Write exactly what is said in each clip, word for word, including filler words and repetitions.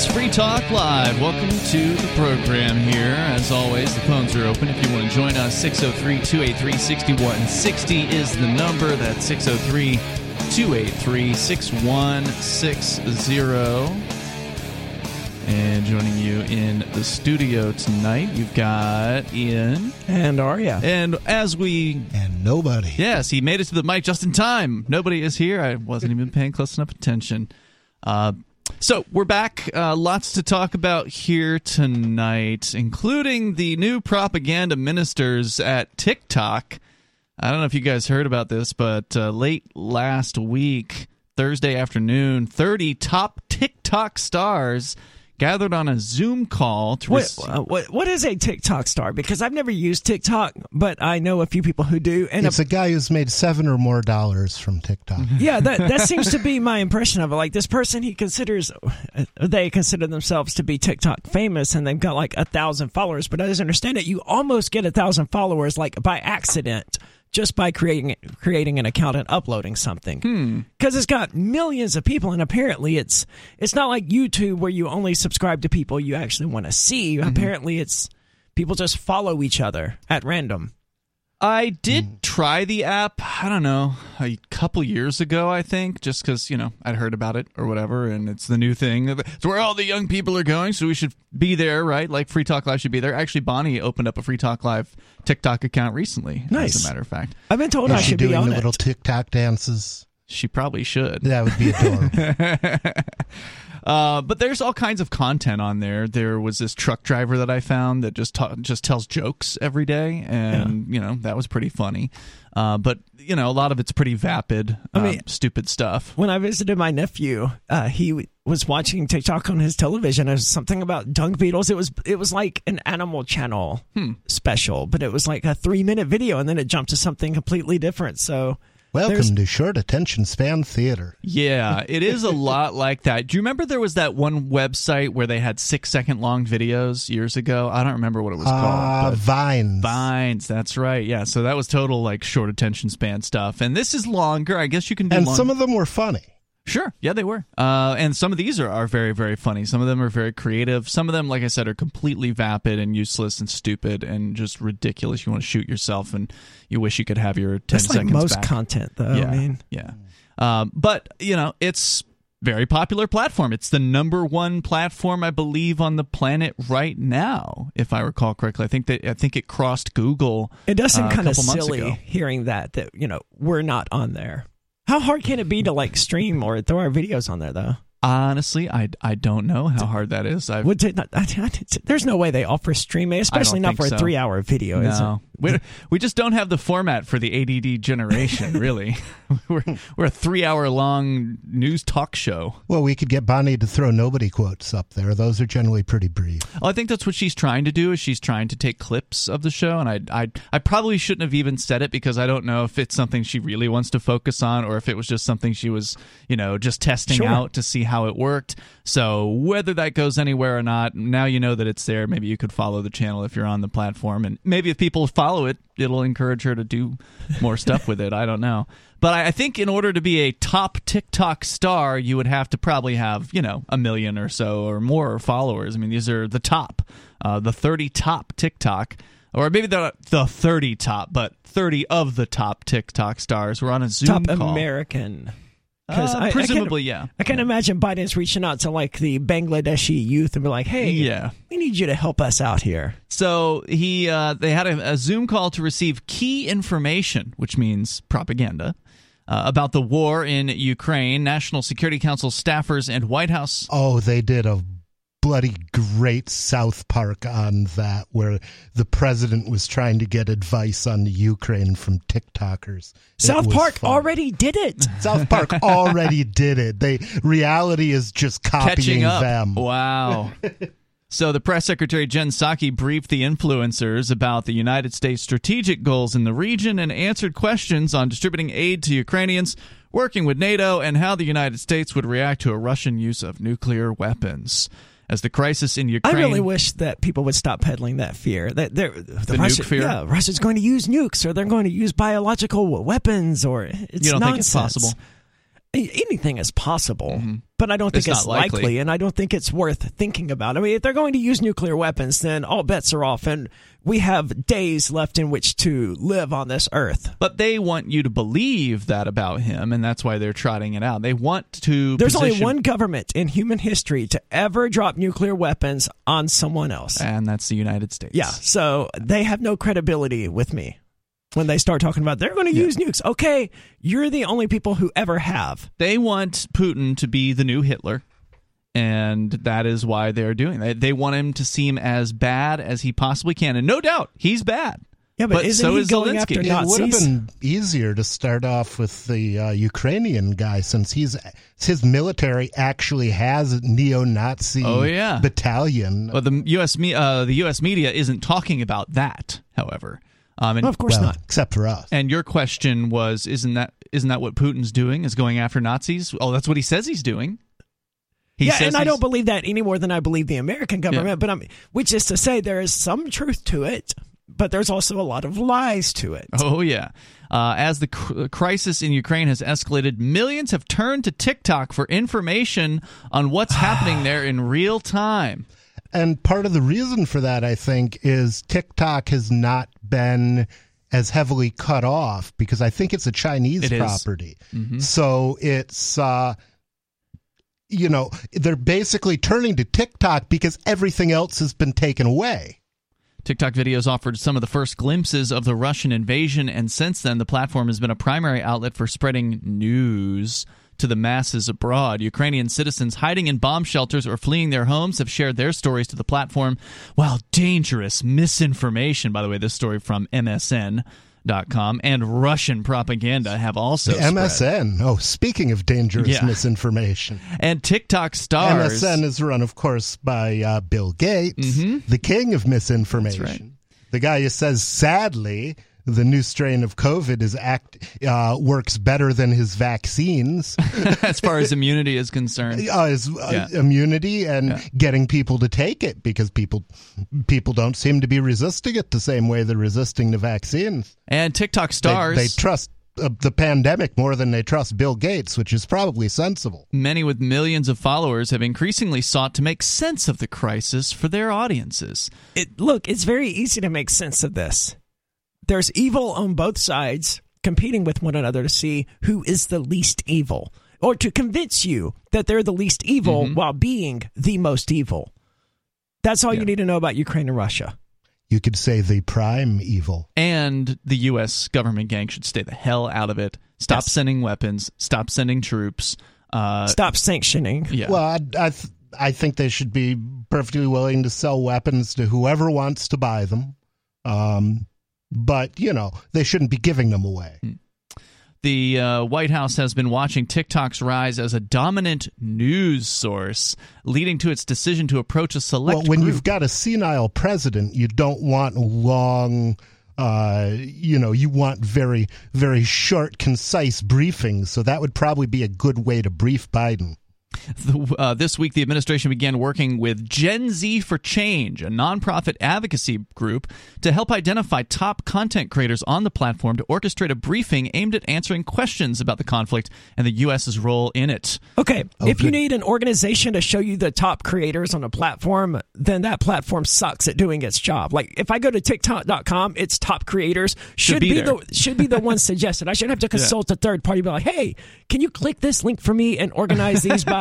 is Free Talk Live. Welcome to the program here. As always, the phones are open. If you want to join us, six oh three, two eight three, six one six oh is the number. That's six oh three, two eight three, six one six oh. And joining you in the studio tonight, you've got Ian. And Aria. And as we... And Nobody. Yes, he made it to the mic just in time. Nobody is here. I wasn't even paying close enough attention. Uh, so, we're back. Uh, lots to talk about here tonight, including the new propaganda ministers at TikTok. I don't know if you guys heard about this, but uh, late last week, Thursday afternoon, thirty top TikTok stars... gathered on a Zoom call to what, rec- what what is a TikTok star? Because I've never used TikTok, but I know a few people who do. And it's a, a guy who's made seven or more dollars from TikTok. Yeah, that that seems to be my impression of it. Like this person, he considers they consider themselves to be TikTok famous, and they've got like a thousand followers. But as I understand it, you almost get a thousand followers like by accident. Just by creating creating an account and uploading something, because hmm. it's got millions of people, and apparently it's it's not like YouTube where you only subscribe to people you actually want to see. Mm-hmm. Apparently, it's people just follow each other at random. I did mm. try the app. I don't know, a couple years ago, I think, just because you know I'd heard about it or whatever, and it's the new thing. It's where all the young people are going, so we should be there, right? Like Free Talk Live should be there. Actually, Bonnie opened up a Free Talk Live TikTok account recently. Nice, as a matter of fact. I've been told is I should be on it. She doing the little TikTok dances. She probably should. That would be adorable. Uh, but there's all kinds of content on there. There was this truck driver that I found that just ta- just tells jokes every day, and yeah. you know that was pretty funny. Uh, but you know, a lot of it's pretty vapid, I um, mean, stupid stuff. When I visited my nephew, uh, he w- was watching TikTok on his television. It was something about dung beetles. It was it was like an Animal Channel hmm. special, but it was like a three minute video, and then it jumped to something completely different. So. Welcome There's... to Short Attention Span Theater. Yeah, it is a lot like that. Do you remember there was that one website where they had six-second long videos years ago? I don't remember what it was uh, called. Vines. Vines, that's right. Yeah, so that was total like short attention span stuff. And this is longer. I guess you can do And long... some of them were funny. Sure. Yeah, they were. Uh, and some of these are, are very, very funny. Some of them are very creative. Some of them, like I said, are completely vapid and useless and stupid and just ridiculous. You want to shoot yourself and you wish you could have your ten That's seconds like most back. Content, though. Yeah, I mean. Yeah. Um, but, you know, it's very popular platform. It's the number one platform, I believe, on the planet right now, if I recall correctly. I think that I think it crossed Google. It does seem uh, kind of silly hearing that, that, you know, we're not on there. How hard can it be to like stream or throw our videos on there though? Honestly, I, I don't know how hard that is. I've, Would it not, I, I, there's no way they offer streaming, especially not for so. a three hour video. No, we we just don't have the format for the A D D generation. Really, we're we're a three hour long news talk show. Well, we could get Bonnie to throw Nobody quotes up there. Those are generally pretty brief. Oh, I think that's what she's trying to do. Is she's trying to take clips of the show, and I I I probably shouldn't have even said it because I don't know if it's something she really wants to focus on or if it was just something she was you know just testing sure. out to see how. How it worked. So whether that goes anywhere or not, now you know that it's there. Maybe you could follow the channel if you're on the platform, and maybe if people follow it, it'll encourage her to do more stuff with it. I don't know, but I think in order to be a top TikTok star, you would have to probably have you know a million or so or more followers. I mean, these are the top, uh, the thirty top TikTok, or maybe the the thirty top, but thirty of the top TikTok stars were on a Zoom top call. American. Because uh, presumably, I yeah. I can yeah. imagine Biden's reaching out to like the Bangladeshi youth and be like, "Hey, yeah. we need you to help us out here." So he, uh, they had a, a Zoom call to receive key information, which means propaganda, uh, about the war in Ukraine. National Security Council staffers and White House. Oh, they did a bloody great South Park on that, where the president was trying to get advice on the Ukraine from TikTokers. South Park fun. already did it. South Park already did it. They reality is just copying them. Wow. So the press secretary Jen Psaki briefed the influencers about the United States strategic goals in the region and answered questions on distributing aid to Ukrainians, working with NATO, and how the United States would react to a Russian use of nuclear weapons. As the crisis in Ukraine... I really wish that people would stop peddling that fear. That the Russia, nuke fear? Yeah, Russia's going to use nukes, or they're going to use biological weapons, or it's nonsense. You don't nonsense. think it's possible? Anything is possible, mm-hmm. but I don't think it's, it's likely. likely, and I don't think it's worth thinking about. I mean, if they're going to use nuclear weapons, then all bets are off, and we have days left in which to live on this earth. But they want you to believe that about him, and that's why they're trotting it out. They want to There's position- only one government in human history to ever drop nuclear weapons on someone else. And that's the United States. Yeah, so they have no credibility with me when they start talking about they're going to use yeah. nukes. Okay, you're the only people who ever have. They want Putin to be the new Hitler, and that is why they're doing that. They want him to seem as bad as he possibly can, and no doubt, he's bad. Yeah, but, but isn't so he is going Zelensky. After Nazis? It would have been easier to start off with the uh, Ukrainian guy, since he's his military actually has neo-Nazi oh, yeah. battalion. Well, the U S me- uh, the U S media isn't talking about that, however. Um, and, well, of course well, not, except for us. And your question was, isn't that isn't that what Putin's doing? Is going after Nazis? Oh, that's what he says he's doing. He yeah, says and I don't believe that any more than I believe the American government. Yeah. But I'm, which is to say, there is some truth to it, but there's also a lot of lies to it. Oh yeah. Uh, as the cr- crisis in Ukraine has escalated, millions have turned to TikTok for information on what's happening there in real time. And part of the reason for that, I think, is TikTok has not been as heavily cut off, because I think it's a Chinese it property. Mm-hmm. So it's, uh, you know, they're basically turning to TikTok because everything else has been taken away. TikTok videos offered some of the first glimpses of the Russian invasion, and since then the platform has been a primary outlet for spreading news to the masses abroad. Ukrainian citizens hiding in bomb shelters or fleeing their homes have shared their stories to the platform, while dangerous misinformation, by the way, this story from M S N dot com, and Russian propaganda have also spread. M S N. Oh, speaking of dangerous yeah. misinformation. And TikTok stars. M S N is run, of course, by uh, Bill Gates, mm-hmm. the king of misinformation. That's right. The guy who says, sadly, the new strain of COVID is act uh, works better than his vaccines. As far as immunity is concerned. Uh, his, uh, yeah. Immunity and yeah. getting people to take it, because people people don't seem to be resisting it the same way they're resisting the vaccines. And TikTok stars. They, they trust uh, the pandemic more than they trust Bill Gates, which is probably sensible. Many with millions of followers have increasingly sought to make sense of the crisis for their audiences. It, look, it's very easy to make sense of this. There's evil on both sides competing with one another to see who is the least evil, or to convince you that they're the least evil mm-hmm. while being the most evil. That's all yeah. you need to know about Ukraine and Russia. You could say the prime evil. And the U S government gang should stay the hell out of it. Stop yes. sending weapons. Stop sending troops. Uh, Stop sanctioning. Yeah. Well, I, I, th- I think they should be perfectly willing to sell weapons to whoever wants to buy them. Um But, you know, they shouldn't be giving them away. The uh, White House has been watching TikTok's rise as a dominant news source, leading to its decision to approach a select Well, when group. You've got a senile president, you don't want long, uh, you know, you want very, very short, concise briefings. So that would probably be a good way to brief Biden. The, uh, this week, the administration began working with Gen Z for Change, a nonprofit advocacy group, to help identify top content creators on the platform to orchestrate a briefing aimed at answering questions about the conflict and the U S's role in it. Okay, oh, if good. you need an organization to show you the top creators on a platform, then that platform sucks at doing its job. Like, if I go to TikTok dot com, its top creators should, should be, be the should be the ones suggested. I should have to consult yeah. a third party, be like, hey, can you click this link for me and organize these by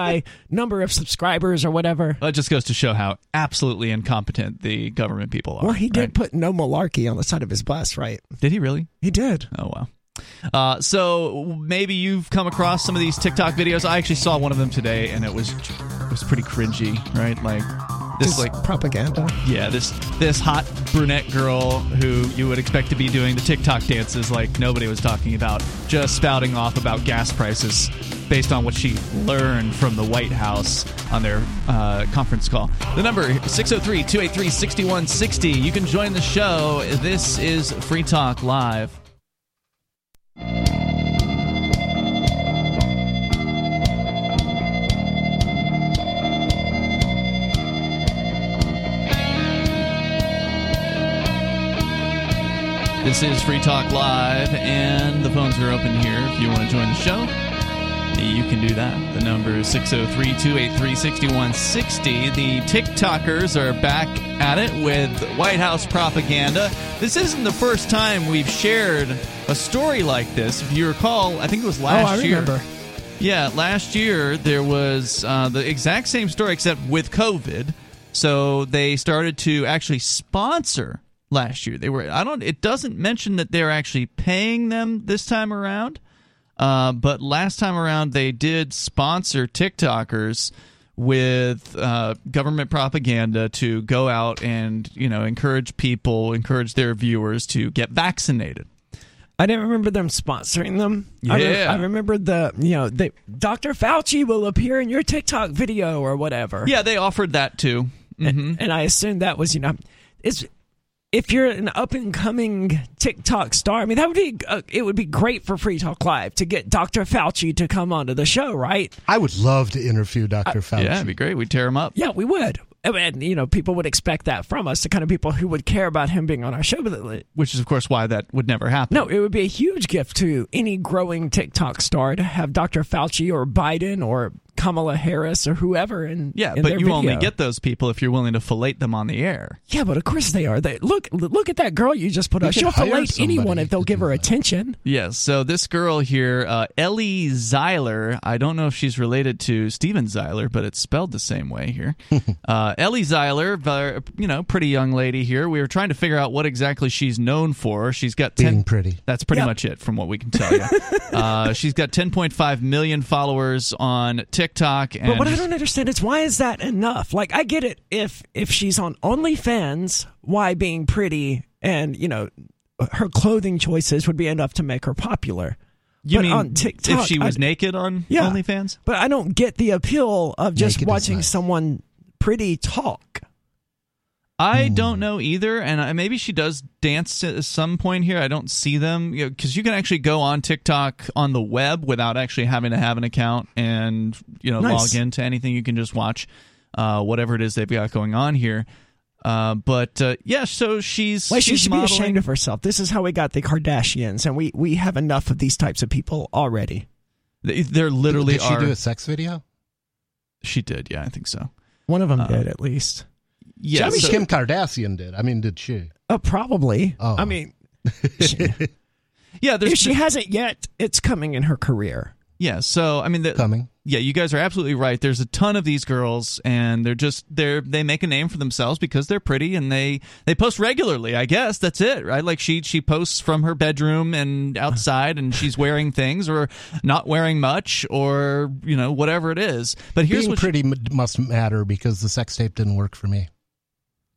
number of subscribers or whatever. Well, it just goes to show how absolutely incompetent the government people are. Well, he did right? put no malarkey on the side of his bus, right? Did he really? He did. Oh, wow. Uh, so maybe you've come across some of these TikTok videos. I actually saw one of them today, and it was it was pretty cringy, right? Like this, just like propaganda. Yeah, this this hot brunette girl who you would expect to be doing the TikTok dances, like nobody was talking about, just spouting off about gas prices based on what she learned from the White House on their uh, conference call. The number, six oh three, two eight three, six one six oh. You can join the show. This is Free Talk Live. This is Free Talk Live, and the phones are open here if you want to join the show. you can do that. The number is six oh three, two eight three, six one six oh. The TikTokers are back at it with White House propaganda. This isn't the first time we've shared a story like this. If you recall, I think it was last year. Oh, I remember. Yeah, last year there was uh, the exact same story except with COVID. So they started to actually sponsor last year. They were I don't it doesn't mention that they're actually paying them this time around. Uh, but last time around, they did sponsor TikTokers with uh, government propaganda to go out and, you know, encourage people, encourage their viewers to get vaccinated. I didn't remember them sponsoring them. Yeah. I, re- I remember the, you know, they, Doctor Fauci will appear in your TikTok video or whatever. Yeah, they offered that too. Mm-hmm. And, and I assumed that was, you know, it's... If you're an up-and-coming TikTok star, I mean, that would be uh, it would be great for Free Talk Live to get Doctor Fauci to come onto the show, right? I would love to interview Doctor I, Fauci. Yeah, it'd be great. We'd tear him up. Yeah, we would. I mean, you know, people would expect that from us, the kind of people who would care about him being on our show. Which is, of course, why that would never happen. No, it would be a huge gift to any growing TikTok star to have Doctor Fauci or Biden or Kamala Harris or whoever in, yeah, in their video. Yeah, but you only get those people if you're willing to fillet them on the air. Yeah, but of course they are. They, look look at that girl you just put up. She'll fillet anyone if they'll give her attention. Yes, so this girl here, uh, Ellie Zeiler, I don't know if she's related to Steven Zeiler, but it's spelled the same way here. uh, Ellie Zeiler, you know, pretty young lady here. We were trying to figure out what exactly she's known for. She's got ten, being pretty. That's pretty yep. much it from what we can tell you. uh, she's got ten point five million followers on TikTok. TikTok and but what I don't understand is why is that enough? Like, I get it if if she's on OnlyFans, why being pretty and, you know, her clothing choices would be enough to make her popular. You but mean on TikTok, if she was I, naked on yeah, OnlyFans? But I don't get the appeal of just naked watching nice. someone pretty talk. I don't know either, and maybe she does dance at some point here. I don't see them, because you know, you can actually go on TikTok on the web without actually having to have an account and, you know, nice. log into anything. You can just watch uh, whatever it is they've got going on here. Uh, but, uh, yeah, so she's Well, she she's should modeling. be ashamed of herself. This is how we got the Kardashians, and we, we have enough of these types of people already. They, they're literally Did, did she are, do a sex video? She did, yeah, I think so. One of them uh, did, at least. Yeah, I mean, so, Kim Kardashian did. I mean, did she? Uh, probably. Oh. I mean, she, yeah. If she hasn't yet, it's coming in her career. Yeah. So I mean, the, coming. Yeah, you guys are absolutely right. There's a ton of these girls, and they're just they're they make a name for themselves because they're pretty, and they they post regularly. I guess that's it, right? Like she she posts from her bedroom and outside, and she's wearing things or not wearing much, or you know whatever it is. But here's Being what pretty she, must matter because the sex tape didn't work for me.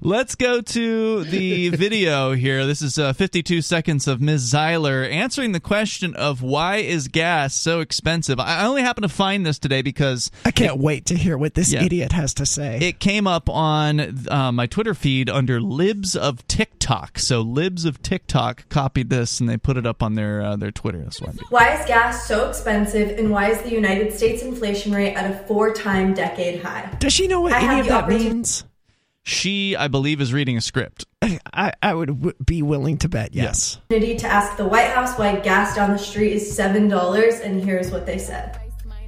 Let's go to the video here. This is uh, fifty-two seconds of Miz Zeiler answering the question of why is gas so expensive. I only happen to find this today because... I can't it, wait to hear what this yeah, idiot has to say. It came up on uh, my Twitter feed under Libs of TikTok. So Libs of TikTok copied this and they put it up on their uh, their Twitter. That's why. Why is gas so expensive and why is the United States inflation rate at a four-time decade high? Does she know what I any of that means? She, I believe, is reading a script. I, I would w- be willing to bet, yes. Yes. ...to ask the White House why gas down the street is seven dollars, and here's what they said.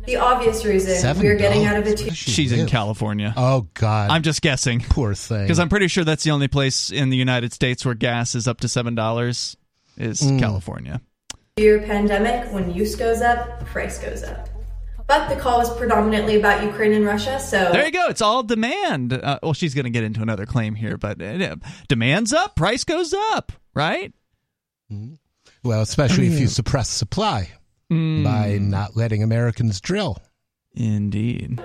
The obvious reason we we're getting out of a... Two- She's in California. Oh, God. I'm just guessing. Poor thing. Because I'm pretty sure that's the only place in the United States where gas is up to seven dollars is mm. California. Year pandemic, when use goes up, price goes up. But the call was predominantly about Ukraine and Russia, so... There you go. It's all demand. Uh, well, she's going to get into another claim here, but uh, demand's up, price goes up, right? Mm. Well, especially mm. if you suppress supply mm. by not letting Americans drill. Indeed.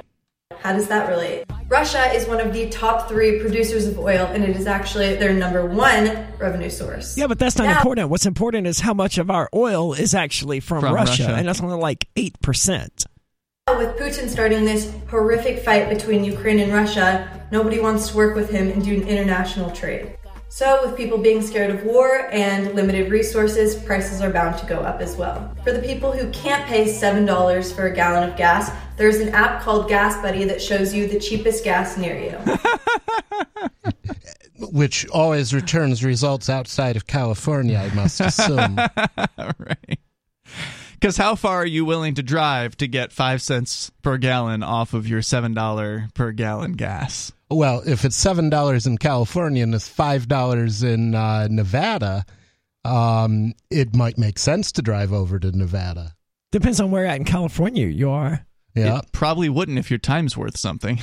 How does that relate? Russia is one of the top three producers of oil, and it is actually their number one revenue source. Yeah, but that's not now, important. What's important is how much of our oil is actually from, from Russia, Russia, and that's only like eight percent. With Putin starting this horrific fight between Ukraine and Russia, nobody wants to work with him and do an international trade. So with people being scared of war and limited resources, prices are bound to go up as well. For the people who can't pay seven dollars for a gallon of gas, there's an app called Gas Buddy that shows you the cheapest gas near you. which always returns results outside of California, I must assume. Right. Because how far are you willing to drive to get five cents per gallon off of your seven dollars per gallon gas? Well, if it's seven dollars in California and it's five dollars in uh, Nevada, um, it might make sense to drive over to Nevada. Depends on where at in California you are. Yeah, it probably wouldn't if your time's worth something.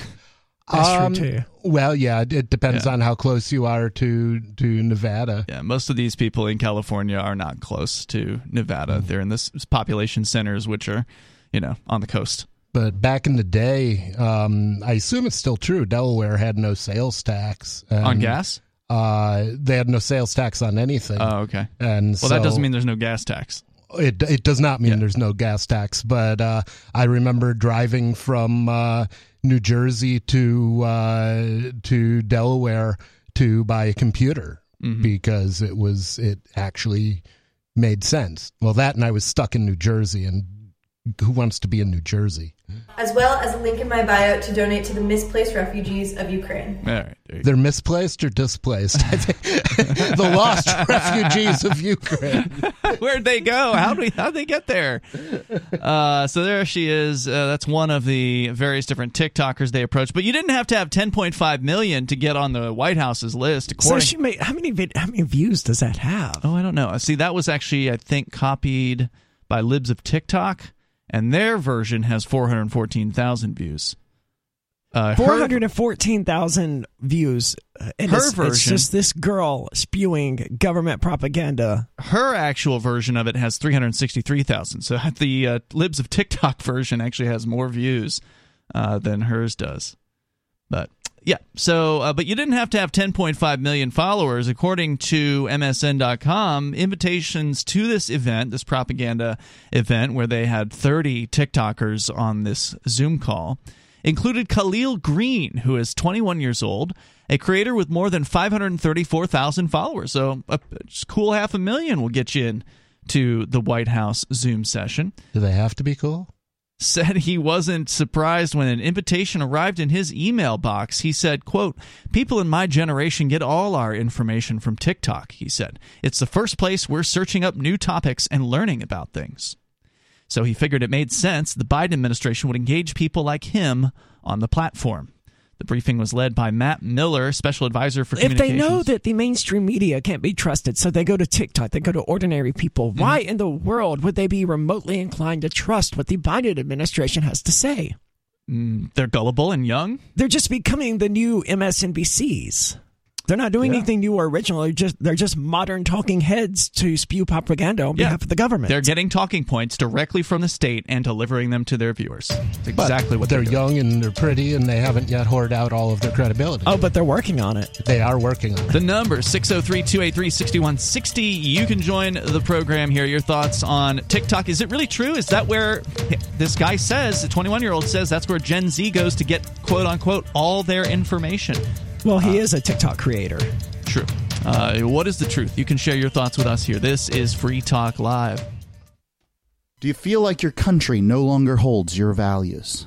That's um, true, too. Well, yeah, it depends yeah. on how close you are to, to Nevada. Yeah, most of these people in California are not close to Nevada. Mm-hmm. They're in this population centers, which are, you know, on the coast. But back in the day, um, I assume it's still true, Delaware had no sales tax. And, on gas? Uh, they had no sales tax on anything. Oh, okay. And well, so, that doesn't mean there's no gas tax. It it does not mean yeah. there's no gas tax, but uh, I remember driving from... Uh, New Jersey to uh, to Delaware to buy a computer mm-hmm. because it was it actually made sense. Well, that and I was stuck in New Jersey, and who wants to be in New Jersey? As well as a link in my bio to donate to the misplaced refugees of Ukraine. All right, they're misplaced or displaced? I think the lost refugees of Ukraine. Where'd they go? How do we, how'd they get there? Uh, so there she is. Uh, that's one of the various different TikTokers they approached. But you didn't have to have ten point five million to get on the White House's list. According- so she made how many vid- how many views does that have? Oh, I don't know. See, that was actually I think copied by Libs of TikTok. And their version has four hundred fourteen thousand views. Uh, four hundred fourteen thousand views. And her it's, version, it's just this girl spewing government propaganda. Her actual version of it has three hundred sixty-three thousand. So the uh, Libs of TikTok version actually has more views uh, than hers does. But yeah, so uh, but you didn't have to have ten point five million followers, according to M S N dot com. Invitations to this event, this propaganda event, where they had thirty TikTokers on this Zoom call, included Khalil Green, who is twenty-one years old, a creator with more than five hundred thirty-four thousand followers. So a cool half a million will get you in to the White House Zoom session. Do they have to be cool? Said he wasn't surprised when an invitation arrived in his email box. He said, quote, people in my generation get all our information from TikTok, he said. It's the first place we're searching up new topics and learning about things. So he figured it made sense the Biden administration would engage people like him on the platform. The briefing was led by Matt Miller, special advisor for communications. If they know that the mainstream media can't be trusted, so they go to TikTok, they go to ordinary people, mm-hmm. why in the world would they be remotely inclined to trust what the Biden administration has to say? Mm, they're gullible and young. They're just becoming the new M S N B Cs. They're not doing yeah. anything new or original. They're just, they're just modern talking heads to spew propaganda on yeah. behalf of the government. They're getting talking points directly from the state and delivering them to their viewers. That's exactly but what they're, they're young and they're pretty and they haven't yet hoarded out all of their credibility. Oh, but they're working on it. They are working on it. The number, six oh three, two eight three, six one six oh. You can join the program here. Your thoughts on TikTok. Is it really true? Is that where this guy says, the twenty-one-year-old says, that's where Gen Z goes to get, quote-unquote, all their information? Well, he uh, is a TikTok creator. True. Uh, what is the truth? You can share your thoughts with us here. This is Free Talk Live. Do you feel like your country no longer holds your values?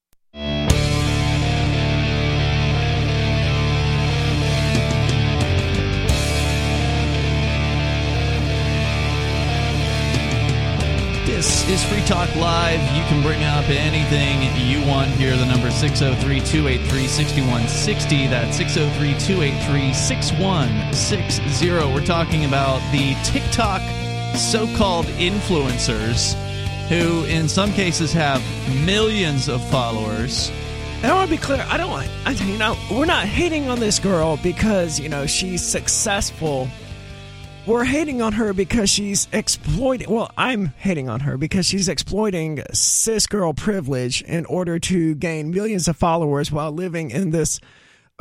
This is Free Talk Live. You can bring up anything you want here. The number six oh three, two eight three, six one six oh. That's six oh three, two eight three, six one six oh. We're talking about the TikTok so-called influencers who in some cases have millions of followers. And I want to be clear. I don't want, I, you know, we're not hating on this girl because, you know, she's successful. We're hating on her because she's exploiting... Well, I'm hating on her because she's exploiting cis girl privilege in order to gain millions of followers while living in this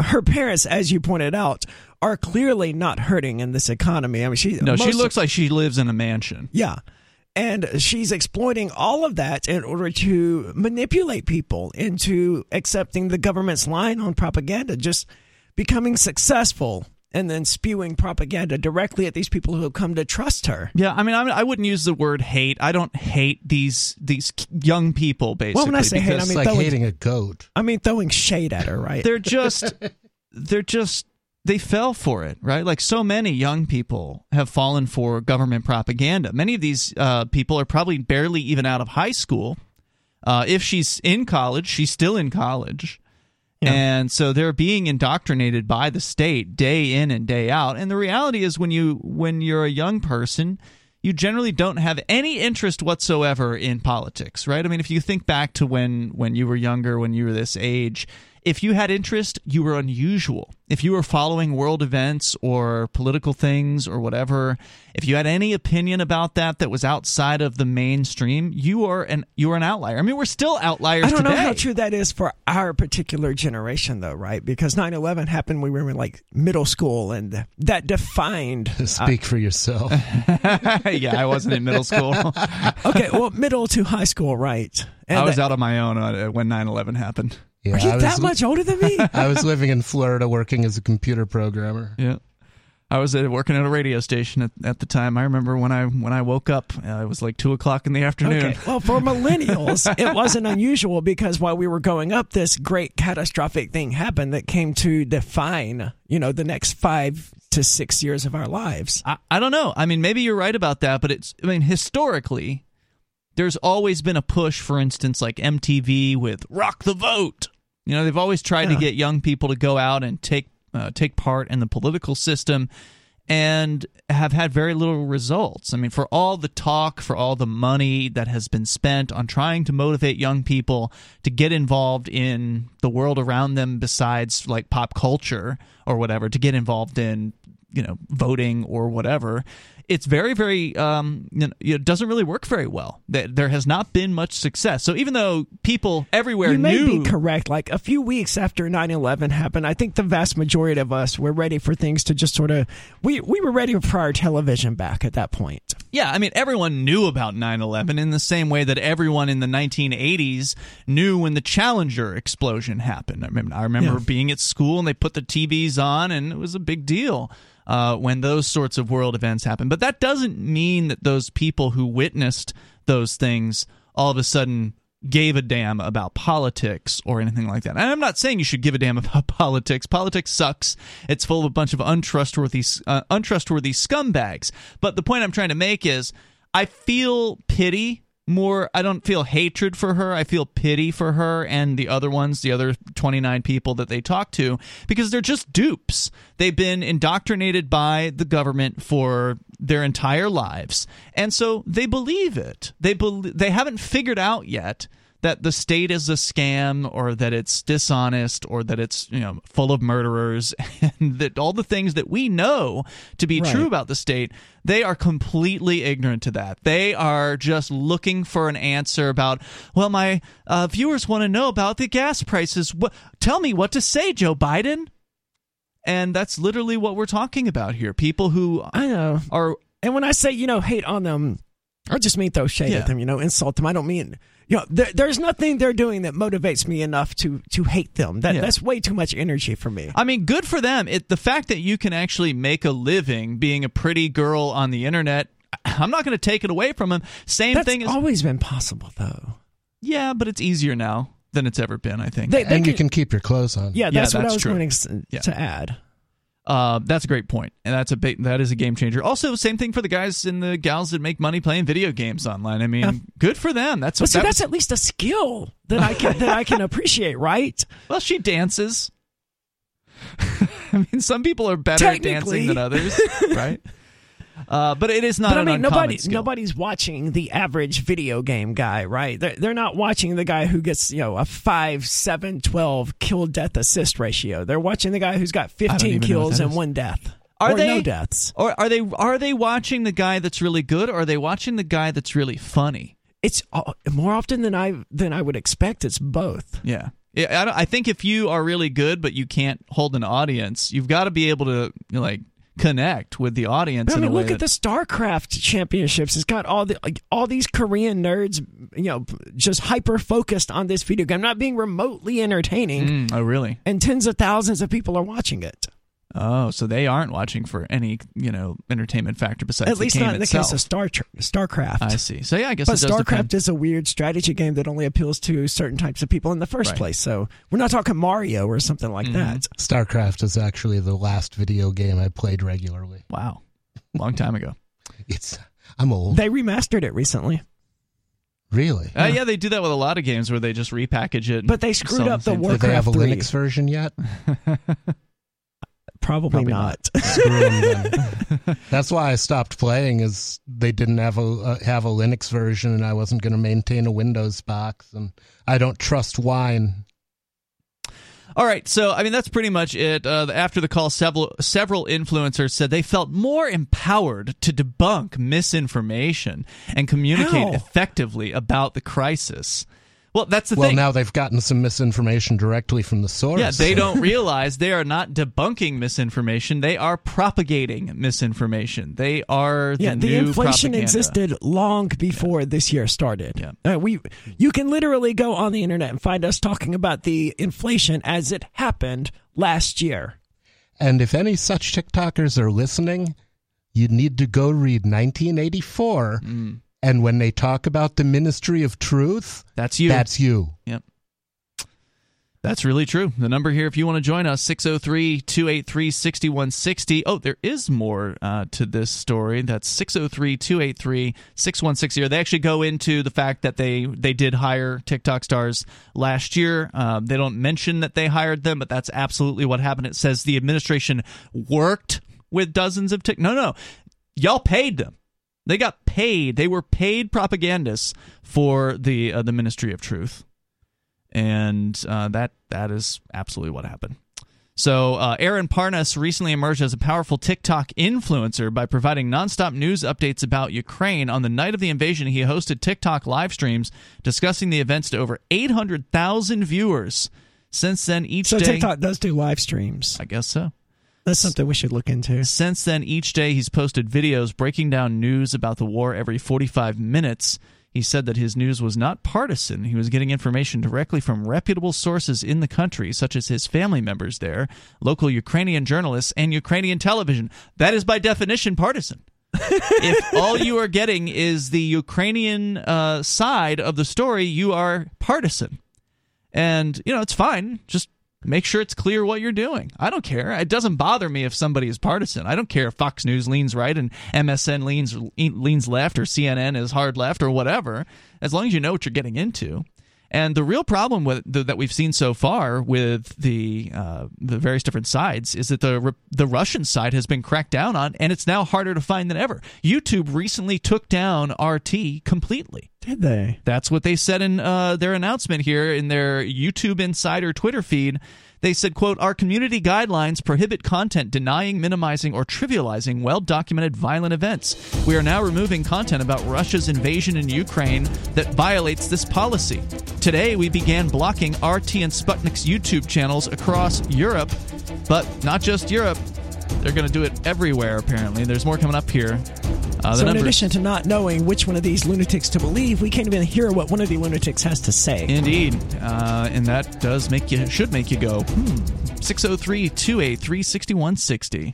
her parents, as you pointed out, are clearly not hurting in this economy. I mean, she no, she looks of, like she lives in a mansion. Yeah. And she's exploiting all of that in order to manipulate people into accepting the government's line on propaganda, just becoming successful and then spewing propaganda directly at these people who have come to trust her. Yeah, I mean, I wouldn't use the word hate. I don't hate these these young people, basically. Well, when I say hate, I mean, like throwing, hating a goat. I mean, throwing shade at her, right? They're just, they're just... They fell for it, right? Like so many young people have fallen for government propaganda. Many of these uh, people are probably barely even out of high school. Uh, if she's in college, she's still in college. Yeah. And so they're being indoctrinated by the state day in and day out. And the reality is when you when you're a young person, you generally don't have any interest whatsoever in politics, right? I mean, if you think back to when, when you were younger, when you were this age, if you had interest, you were unusual. If you were following world events or political things or whatever, if you had any opinion about that that was outside of the mainstream, you are an you are an outlier. I mean, we're still outliers today. I don't today. know how true that is for our particular generation, though, right? Because nine eleven happened when we were in, like, middle school, and that defined... Speak uh, for yourself. Yeah, I wasn't in middle school. Okay, well, middle to high school, right? And I was that, out on my own when nine eleven happened. Yeah, Are you I that was, much older than me? I was living in Florida working as a computer programmer. Yeah. I was uh, working at a radio station at, at the time. I remember when I when I woke up, uh, it was like two o'clock in the afternoon. Okay. Well, for millennials, it wasn't unusual because while we were growing up, this great catastrophic thing happened that came to define, you know, the next five to six years of our lives. I, I don't know. I mean, maybe you're right about that, but it's, I mean, historically... There's always been a push, for instance, like M T V with Rock the Vote. You know, they've always tried yeah. to get young people to go out and take uh, take part in the political system and have had very little results. I mean, for all the talk, for all the money that has been spent on trying to motivate young people to get involved in the world around them besides like pop culture or whatever, to get involved in, you know, voting or whatever— It's very, very, um, you know, it doesn't really work very well. There has not been much success. So even though people everywhere knew... You may knew- be correct. Like a few weeks after nine eleven happened, I think the vast majority of us were ready for things to just sort of... We, we were ready for our television back at that point. Yeah, I mean, everyone knew about nine eleven in the same way that everyone in the nineteen eighties knew when the Challenger explosion happened. I remember, I remember yeah. being at school and they put the T Vs on and it was a big deal. Uh, when those sorts of world events happen. But that doesn't mean that those people who witnessed those things all of a sudden gave a damn about politics or anything like that. And I'm not saying you should give a damn about politics. Politics sucks. It's full of a bunch of untrustworthy, uh, untrustworthy scumbags. But the point I'm trying to make is I feel pity more. I don't feel hatred for her. I feel pity for her and the other ones, the other twenty-nine people that they talk to, because they're just dupes. They've been indoctrinated by the government for their entire lives. And so they believe it. They be- they haven't figured out yet that the state is a scam or that it's dishonest or that it's, you know, full of murderers and that all the things that we know to be right. true about the state, they are completely ignorant to that. They are just looking for an answer about, well, my uh, viewers want to know about the gas prices. What, tell me what to say, Joe Biden. And that's literally what we're talking about here. People who I know are... And when I say, you know, hate on them, I just mean throw shade yeah. at them, you know, insult them. I don't mean... You know, there, there's nothing they're doing that motivates me enough to to hate them. That yeah. That's way too much energy for me. I mean, good for them. It, the fact that you can actually make a living being a pretty girl on the internet, I'm not going to take it away from them. Same that's thing. That's always been possible, though. Yeah, but it's easier now than it's ever been, I think. They, they and can, you can keep your clothes on. Yeah, that's yeah, what that's I was true. wanting to yeah. add. Uh, that's a great point, and that's a big, that is a game changer. Also, same thing for the guys and the gals that make money playing video games online. I mean, uh, good for them. That's well, see, that that's was... at least a skill that I can that I can appreciate, right? Well, she dances. I mean, some people are better at dancing than others, right? Uh, but it is not. But an I mean, nobody skill. nobody's watching the average video game guy, right? They're, they're not watching the guy who gets, you know, a five, seven, twelve kill death assist ratio. They're watching the guy who's got fifteen kills and one death, are or they, no deaths. Or are they? Are they watching the guy that's really good? Or are they watching the guy that's really funny? It's uh, more often than I than I would expect. It's both. Yeah. I, don't, I think if you are really good but you can't hold an audience, you've got to be able to, like, connect with the audience. But, I mean, in a look way at that... the StarCraft championships. It's got all the like, all these Korean nerds, you know, just hyper focused on this video game, not being remotely entertaining. Mm, oh, really? And tens of thousands of people are watching it. Oh, so they aren't watching for any, you know, entertainment factor besides the game itself. At least not in the case of Star StarCraft. I see. So yeah, I guess it does depend. But StarCraft is a weird strategy game that only appeals to certain types of people in the first place. So we're not talking Mario or something like that. StarCraft is actually the last video game I played regularly. Wow, long time ago. It's I'm old. They remastered it recently. Really? Uh, yeah. yeah, they do that with a lot of games where they just repackage it. But they screwed up the Warcraft three. Do they have a Linux version yet? Probably, Probably not. not. Screw them. That's why I stopped playing. Is they didn't have a uh, have a Linux version, and I wasn't going to maintain a Windows box, and I don't trust wine. All right, so I mean that's pretty much it. Uh, after the call, several several influencers said they felt more empowered to debunk misinformation and communicate How? effectively about the crisis. Well, that's the well, thing. Well, now they've gotten some misinformation directly from the source. Yeah, they don't realize they are not debunking misinformation. They are propagating misinformation. They are the yeah, the new inflation propaganda. Existed long before yeah. this year started. Yeah. Uh, we, you can literally go on the internet and find us talking about the inflation as it happened last year. And if any such TikTokers are listening, you need to go read nineteen eighty-four. Mm. And when they talk about the ministry of truth, that's you. That's you. Yep. That's really true. The number here, if you want to join us, six oh three, two eight three, six one six oh. Oh, there is more uh, to this story. That's six oh three, two eight three, six one six oh. They actually go into the fact that they, they did hire TikTok stars last year. Um, they don't mention that they hired them, but that's absolutely what happened. It says the administration worked with dozens of TikTok. No, no. Y'all paid them. They got paid. They were paid propagandists for the uh, the Ministry of Truth, and uh, that that is absolutely what happened. So uh, Aaron Parnas recently emerged as a powerful TikTok influencer by providing nonstop news updates about Ukraine. On the night of the invasion, he hosted TikTok live streams discussing the events to over eight hundred thousand viewers. Since then, each so day... So TikTok does do live streams. I guess so. That's something we should look into. Since then, each day he's posted videos breaking down news about the war every forty-five minutes. He said that his news was not partisan. He was getting information directly from reputable sources in the country, such as his family members there, local Ukrainian journalists, and Ukrainian television. That is by definition partisan. If all you are getting is the Ukrainian uh, side of the story, you are partisan. And, you know, it's fine. Just make sure it's clear what you're doing. I don't care. It doesn't bother me if somebody is partisan. I don't care if Fox News leans right and M S N leans leans left or C N N is hard left or whatever, as long as you know what you're getting into. And the real problem with the, that we've seen so far with the uh, the various different sides is that the the Russian side has been cracked down on, and it's now harder to find than ever. YouTube recently took down R T completely. Did they? That's what they said in uh, their announcement here in their YouTube Insider Twitter feed. They said, quote, "Our community guidelines prohibit content denying, minimizing, or trivializing well-documented violent events. We are now removing content about Russia's invasion in Ukraine that violates this policy. Today, we began blocking R T and Sputnik's YouTube channels across Europe, but not just Europe. They're going to do it everywhere, apparently." There's more coming up here. Uh, so in addition to not knowing which one of these lunatics to believe, we can't even hear what one of the lunatics has to say. Indeed. Uh, and that does make you, should make you go, hmm. six oh three, two eight three, six one six oh.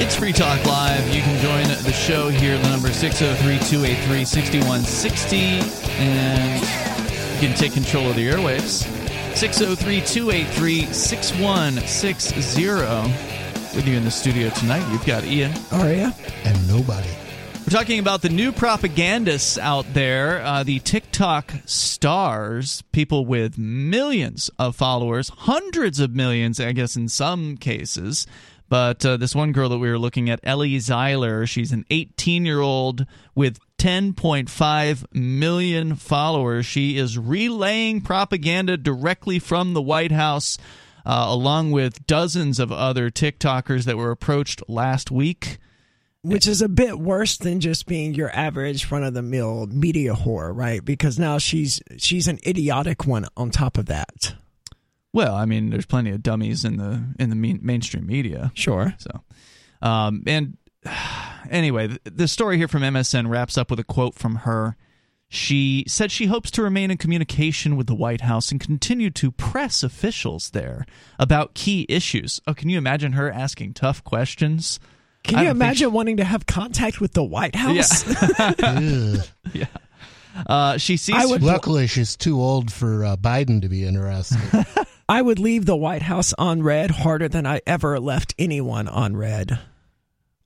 It's Free Talk Live. You can join the show here at the number six oh three, two eight three, six one six oh. And you can take control of the airwaves. six oh three, two eight three, six one six oh. With you in the studio tonight, you've got Ian. Aria. And Nobody. We're talking about the new propagandists out there, uh, the TikTok stars, people with millions of followers, hundreds of millions, I guess, in some cases. But uh, this one girl that we were looking at, Ellie Zeiler, she's an eighteen-year-old with ten point five million followers. She is relaying propaganda directly from the White House uh, along with dozens of other TikTokers that were approached last week. Which is a bit worse than just being your average front-of-the-mill media whore, right? Because now she's she's an idiotic one on top of that. Well, I mean, there's plenty of dummies in the in the mean, mainstream media. Sure. So, um, and anyway, the story here from M S N wraps up with a quote from her. She said she hopes to remain in communication with the White House and continue to press officials there about key issues. Oh, can you imagine her asking tough questions? Can you imagine she... wanting to have contact with the White House? Yeah. yeah. Uh, she sees. I would... Luckily, she's too old for uh, Biden to be interested. I would leave the White House on red harder than I ever left anyone on red.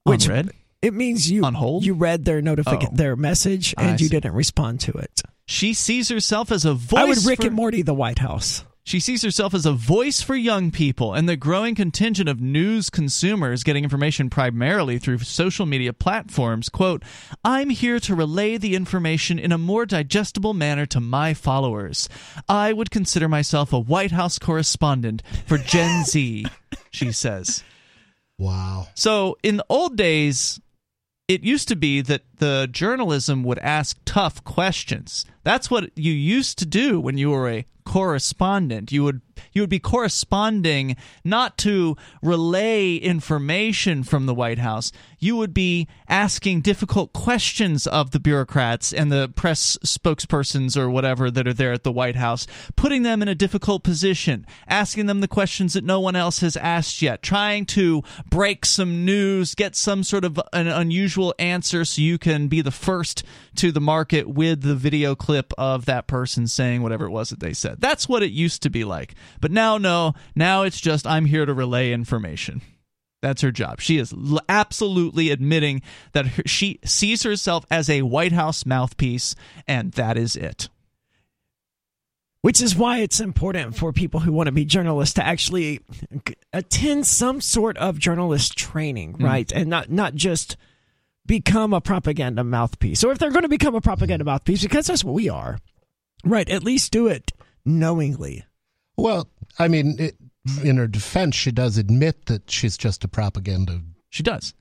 Which, on red? It means you on hold? You read their notific- oh. their message and I you see. didn't respond to it. She sees herself as a voice. I would Rick for... and Morty the White House. She sees herself as a voice for young people and the growing contingent of news consumers getting information primarily through social media platforms. Quote, I'm here to relay the information in a more digestible manner to my followers. I would consider myself a White House correspondent for Gen Z, she says. Wow. So in the old days, it used to be that the journalism would ask tough questions. That's what you used to do when you were a correspondent. You would you would be corresponding not to relay information from the White House. You would be asking difficult questions of the bureaucrats and the press spokespersons or whatever that are there at the White House, putting them in a difficult position, asking them the questions that no one else has asked yet, trying to break some news, get some sort of an unusual answer so you can be the first to the market with the video clip of that person saying whatever it was that they said. That's what it used to be like. But now, no, now it's just I'm here to relay information. That's her job. She is l- absolutely admitting that her, she sees herself as a White House mouthpiece, and that is it. Which is why it's important for people who want to be journalists to actually attend some sort of journalist training, right? Mm. And not, not just become a propaganda mouthpiece. Or if they're going to become a propaganda mouthpiece, because that's what we are, right? At least do it knowingly. Well, I mean, it, in her defense, she does admit that she's just a propaganda. She does.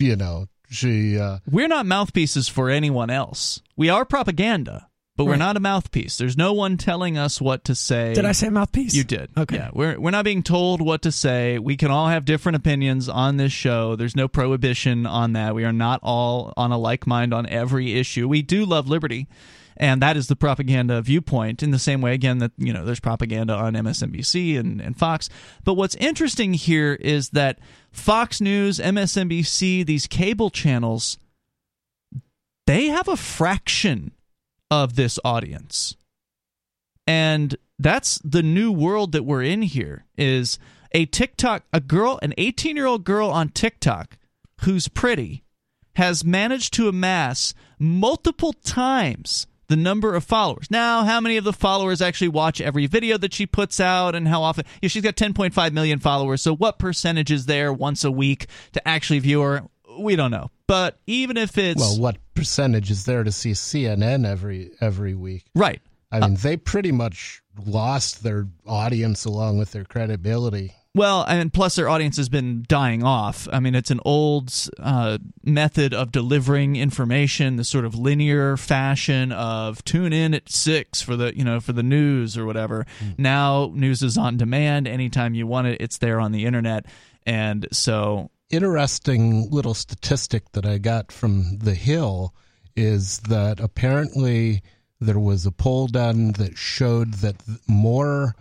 You know, she... Uh, we're not mouthpieces for anyone else. We are propaganda, but right. We're not a mouthpiece. There's no one telling us what to say. Did I say mouthpiece? You did. Okay. Yeah, we're, we're not being told what to say. We can all have different opinions on this show. There's no prohibition on that. We are not all on a like mind on every issue. We do love liberty. And that is the propaganda viewpoint in the same way, again, that, you know, there's propaganda on M S N B C and, and Fox. But what's interesting here is that Fox News, M S N B C, these cable channels, they have a fraction of this audience. And that's the new world that we're in here is a TikTok, a girl, an eighteen-year-old girl on TikTok who's pretty has managed to amass multiple times the number of followers. Now, how many of the followers actually watch every video that she puts out and how often? You know, she's got ten point five million followers, so what percentage is there once a week to actually view her? We don't know. But even if it's... Well, what percentage is there to see C N N every every week? Right. I mean, uh, they pretty much lost their audience along with their credibility. Well, and plus their audience has been dying off. I mean, it's an old uh, method of delivering information, the sort of linear fashion of tune in at six for the, you know, for the news or whatever. Mm. Now news is on demand. Anytime you want it, it's there on the internet. And so... Interesting little statistic that I got from The Hill is that apparently there was a poll done that showed that more...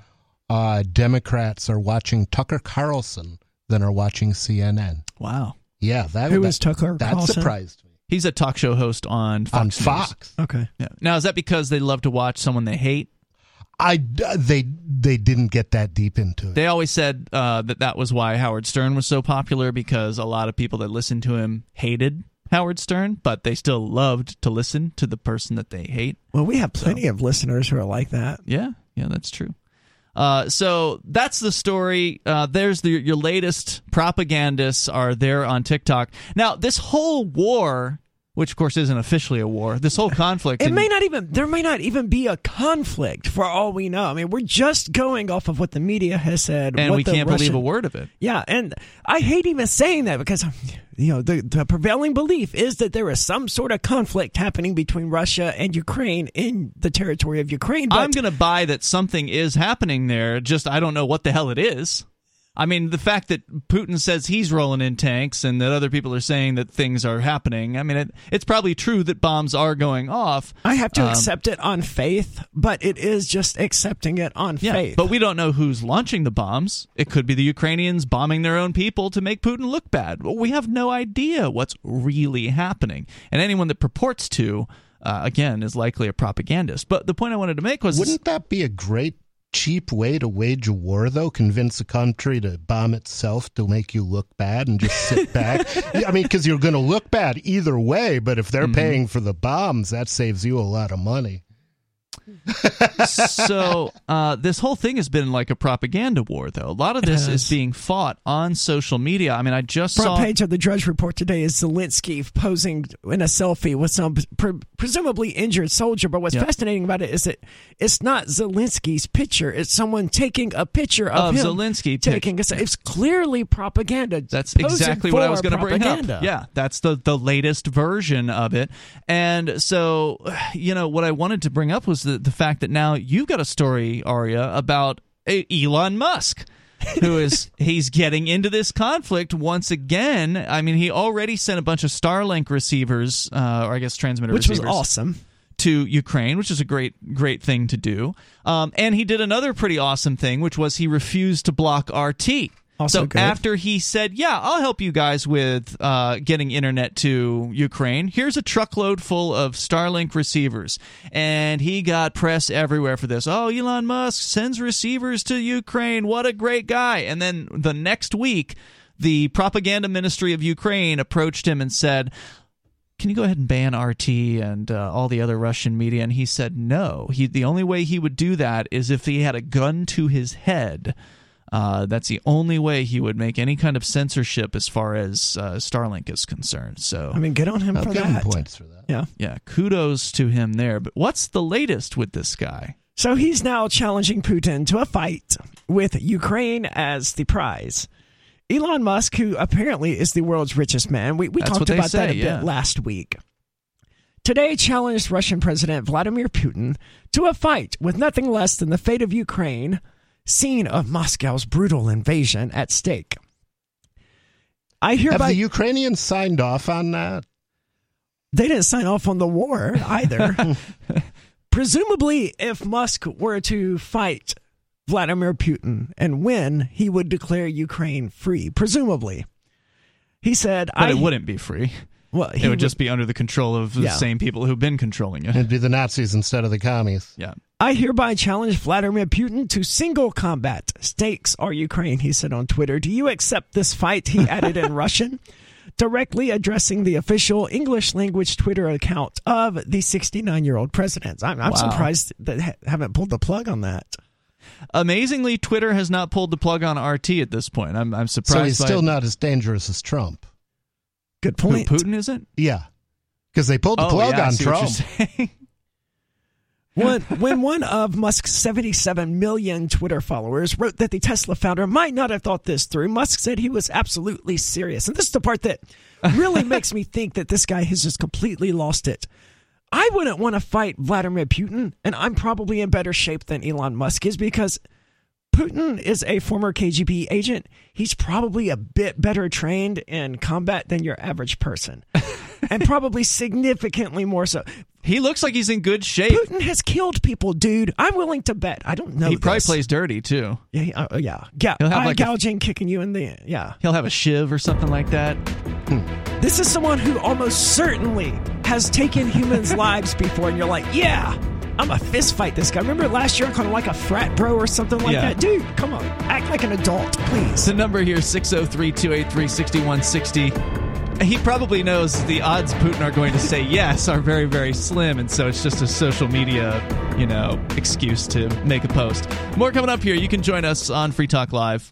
Uh, Democrats are watching Tucker Carlson than are watching C N N. Wow. Yeah. That, Who that, is Tucker that Carlson? That surprised me. He's a talk show host on Fox. On News. Fox. Okay. Yeah. Now, is that because they love to watch someone they hate? I, they they didn't get that deep into it. They always said uh, that that was why Howard Stern was so popular, because a lot of people that listened to him hated Howard Stern, but they still loved to listen to the person that they hate. Well, we have plenty so. of listeners who are like that. Yeah. Yeah, that's true. Uh, so that's the story. Uh, there's the, your latest propagandists are there on TikTok. Now, this whole war which, of course, isn't officially a war. This whole conflict... It may not even... There may not even be a conflict, for all we know. I mean, we're just going off of what the media has said. And what we the can't Russian, believe a word of it. Yeah, and I hate even saying that because, you know, the, the prevailing belief is that there is some sort of conflict happening between Russia and Ukraine in the territory of Ukraine. But I'm going to buy that something is happening there, just I don't know what the hell it is. I mean, the fact that Putin says he's rolling in tanks and that other people are saying that things are happening, I mean, it, it's probably true that bombs are going off. I have to um, accept it on faith, but it is just accepting it on yeah, faith. But we don't know who's launching the bombs. It could be the Ukrainians bombing their own people to make Putin look bad. Well, we have no idea what's really happening. And anyone that purports to, uh, again, is likely a propagandist. But the point I wanted to make was... Wouldn't that be a great... cheap way to wage a war, though? Convince a country to bomb itself to make you look bad and just sit back. I mean, because you're going to look bad either way, but if they're mm-hmm. paying for the bombs, that saves you a lot of money. So uh, this whole thing has been like a propaganda war, though. A lot of this is. is being fought on social media. I mean, I just Front saw... Front page of the Drudge Report today is Zelensky posing in a selfie with some pre- presumably injured soldier. But what's yep. fascinating about it is that it's not Zelensky's picture. It's someone taking a picture of, of him. Zelensky taking picture. A, it's clearly propaganda. That's exactly what I was going to bring up. Yeah, that's the, the latest version of it. And so, you know, what I wanted to bring up was the the fact that now you've got a story, Aria, about Elon Musk, who is he's getting into this conflict once again. I mean, he already sent a bunch of Starlink receivers, uh, or I guess transmitter which receivers, which was awesome, to Ukraine, which is a great, great thing to do. Um, and he did another pretty awesome thing, which was he refused to block R T. Also so good. After he said, yeah, I'll help you guys with uh, getting internet to Ukraine, here's a truckload full of Starlink receivers. And he got press everywhere for this. Oh, Elon Musk sends receivers to Ukraine. What a great guy. And then the next week, the propaganda ministry of Ukraine approached him and said, can you go ahead and ban R T and uh, all the other Russian media? And he said no. He, the only way he would do that is if he had a gun to his head. Uh, that's the only way he would make any kind of censorship as far as uh, Starlink is concerned. So I mean, get on him I'll for give that. Him points for that. Yeah, yeah. Kudos to him there. But what's the latest with this guy? So he's now challenging Putin to a fight with Ukraine as the prize. Elon Musk, who apparently is the world's richest man, we we that's talked about say, that a yeah. bit last week. Today challenged Russian President Vladimir Putin to a fight with nothing less than the fate of Ukraine. Scene of Moscow's brutal invasion at stake. I hear. Have by, the Ukrainians signed off on that? They didn't sign off on the war either. Presumably, if Musk were to fight Vladimir Putin and win, he would declare Ukraine free. Presumably, he said, "But I, it wouldn't be free." Well, it would, would just be under the control of the yeah. same people who've been controlling it. It'd be the Nazis instead of the commies. Yeah. I hereby challenge Vladimir Putin to single combat. Stakes are Ukraine, he said on Twitter. Do you accept this fight? He added in Russian, directly addressing the official English-language Twitter account of the sixty-nine-year-old president. I'm, I'm wow. surprised that ha- haven't pulled the plug on that. Amazingly, Twitter has not pulled the plug on R T at this point. I'm, I'm surprised. So he's by still it. not as dangerous as Trump. Good point. Who, Putin isn't? Yeah. Because they pulled the oh, plug yeah, on Trump. when, when one of Musk's seventy-seven million Twitter followers wrote that the Tesla founder might not have thought this through, Musk said he was absolutely serious. And this is the part that really makes me think that this guy has just completely lost it. I wouldn't want to fight Vladimir Putin, and I'm probably in better shape than Elon Musk is because Putin is a former K G B agent. He's probably a bit better trained in combat than your average person, and probably significantly more so. He looks like he's in good shape. Putin has killed people, dude. I'm willing to bet. I don't know. He this. probably plays dirty too. Yeah, he, uh, yeah, yeah. He'll have eye like gouging, a, kicking you in the yeah. He'll have a shiv or something like that. Hmm. This is someone who almost certainly has taken humans' lives before, and you're like, yeah. I'm a fist fight this guy. Remember last year I called him like a frat bro or something like yeah. that? Dude, come on. Act like an adult, please. The number here is six oh three, two eight three, six one six oh. He probably knows the odds Putin are going to say yes are very, very slim, and so it's just a social media, you know, excuse to make a post. More coming up here. You can join us on Free Talk Live.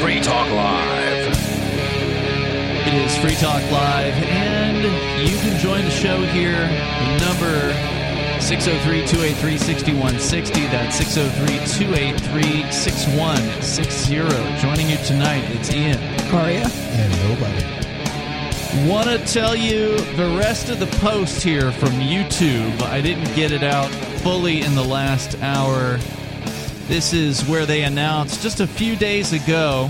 Free Talk Live. It is Free Talk Live, and you can join the show here. The number six oh three, two eight three, six one six oh. That's six oh three, two eight three, six one six oh. Joining you tonight, it's Ian, Aria, and Nobody. Want to tell you the rest of the post here from YouTube. I didn't get it out fully in the last hour. This is where they announced just a few days ago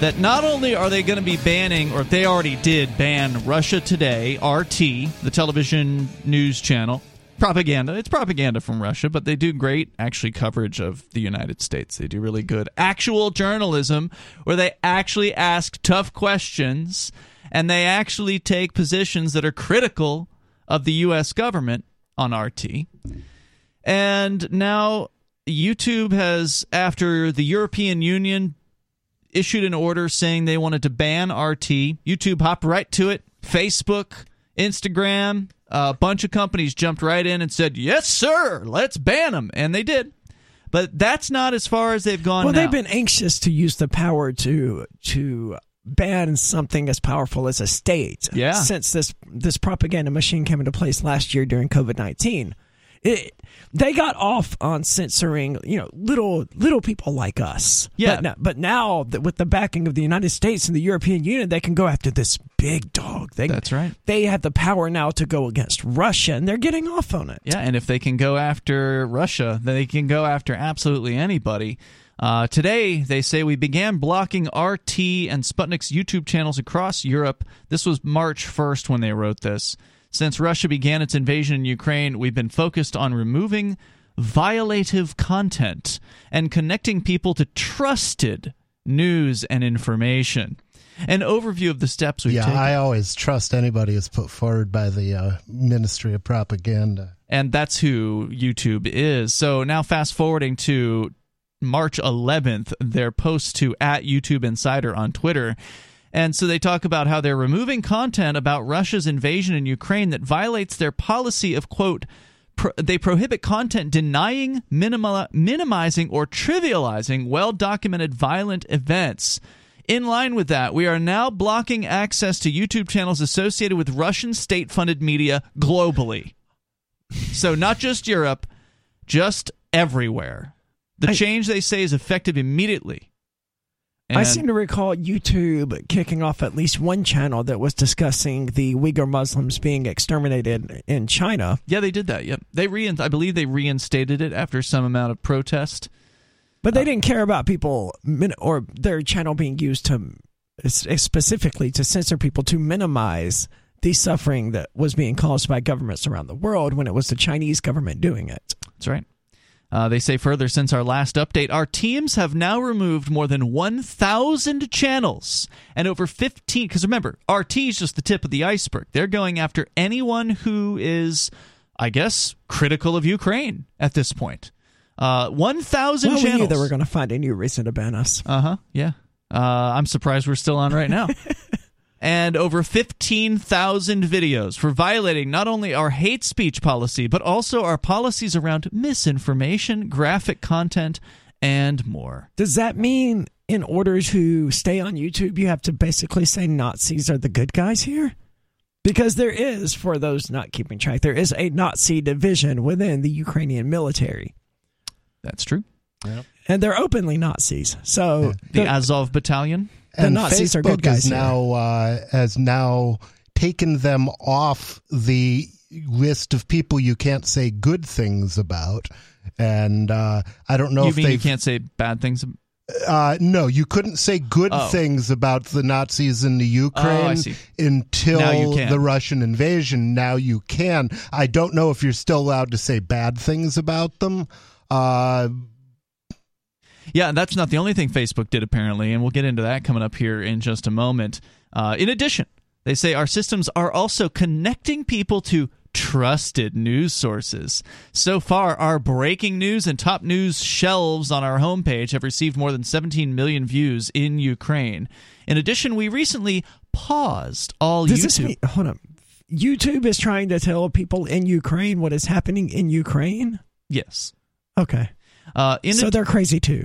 that not only are they going to be banning, or they already did ban, Russia Today, R T, the television news channel. Propaganda. It's propaganda from Russia, but they do great, actually, coverage of the United States. They do really good actual journalism where they actually ask tough questions, and they actually take positions that are critical of the U S government on R T. And now YouTube has, after the European Union issued an order saying they wanted to ban R T, YouTube hopped right to it. Facebook, Instagram, a bunch of companies jumped right in and said, yes, sir, let's ban them. And they did. But that's not as far as they've gone well, now. Well, they've been anxious to use the power to... to ban something as powerful as a state. Yeah. Since this this propaganda machine came into place last year during COVID nineteen, it, they got off on censoring, you know, little little people like us. Yeah. But now, but now that with the backing of the United States and the European Union, they can go after this big dog. They, That's right. They have the power now to go against Russia, and they're getting off on it. Yeah, and if they can go after Russia, then they can go after absolutely anybody. Uh, today, they say, we began blocking R T and Sputnik's YouTube channels across Europe. This was March first when they wrote this. Since Russia began its invasion in Ukraine, we've been focused on removing violative content and connecting people to trusted news and information. An overview of the steps we've yeah, taken. Yeah, I always trust anybody who's put forward by the uh, Ministry of Propaganda. And that's who YouTube is. So now fast forwarding to March eleventh, their post to at YouTube Insider on Twitter. And so they talk about how they're removing content about Russia's invasion in Ukraine that violates their policy of, quote, pro- they prohibit content denying, minima- minimizing, or trivializing well-documented violent events. In line with that, we are now blocking access to YouTube channels associated with Russian state-funded media globally. So not just Europe, just everywhere. The change, they say, is effective immediately. And I seem to recall YouTube kicking off at least one channel that was discussing the Uyghur Muslims being exterminated in China. Yeah, they did that. Yep, they re- I believe they reinstated it after some amount of protest. But they didn't care about people min- or their channel being used to specifically to censor people, to minimize the suffering that was being caused by governments around the world when it was the Chinese government doing it. That's right. Uh, they say further, since our last update, our teams have now removed more than one thousand channels and over fifteen, because remember, R T is just the tip of the iceberg. They're going after anyone who is, I guess, critical of Ukraine at this point. Uh, one thousand well, channels. We knew they were going to find a new reason to ban us. Uh-huh, yeah. Uh, I'm surprised we're still on right now. And over fifteen thousand videos for violating not only our hate speech policy, but also our policies around misinformation, graphic content, and more. Does that mean in order to stay on YouTube, you have to basically say Nazis are the good guys here? Because there is, for those not keeping track, there is a Nazi division within the Ukrainian military. That's true. Yeah. And they're openly Nazis. So the, the Azov Battalion. The and Nazis Facebook are good guys. Is now, uh, has now taken them off the list of people you can't say good things about. And uh, I don't know you if they you can't say bad things. Uh, no, you couldn't say good oh. things about the Nazis in the Ukraine oh, until the Russian invasion. Now you can. I don't know if you're still allowed to say bad things about them. Uh, yeah, and that's not the only thing Facebook did, apparently, and we'll get into that coming up here in just a moment. Uh, in addition, they say our systems are also connecting people to trusted news sources. So far, our breaking news and top news shelves on our homepage have received more than seventeen million views in Ukraine. In addition, we recently paused all Does YouTube. This mean, hold on. YouTube is trying to tell people in Ukraine what is happening in Ukraine? Yes. Okay. Uh, in so ad- they're crazy too.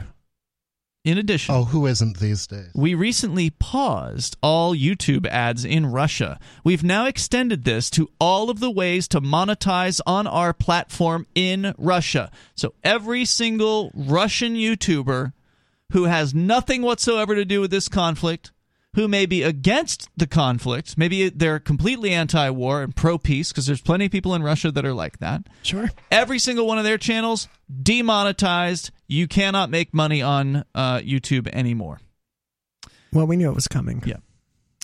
In addition, oh, who isn't these days? We recently paused all YouTube ads in Russia. We've now extended this to all of the ways to monetize on our platform in Russia. So every single Russian YouTuber who has nothing whatsoever to do with this conflict, who may be against the conflict, maybe they're completely anti-war and pro-peace, because there's plenty of people in Russia that are like that. Sure. Every single one of their channels demonetized. You cannot make money on uh, YouTube anymore. Well, we knew it was coming. Yeah.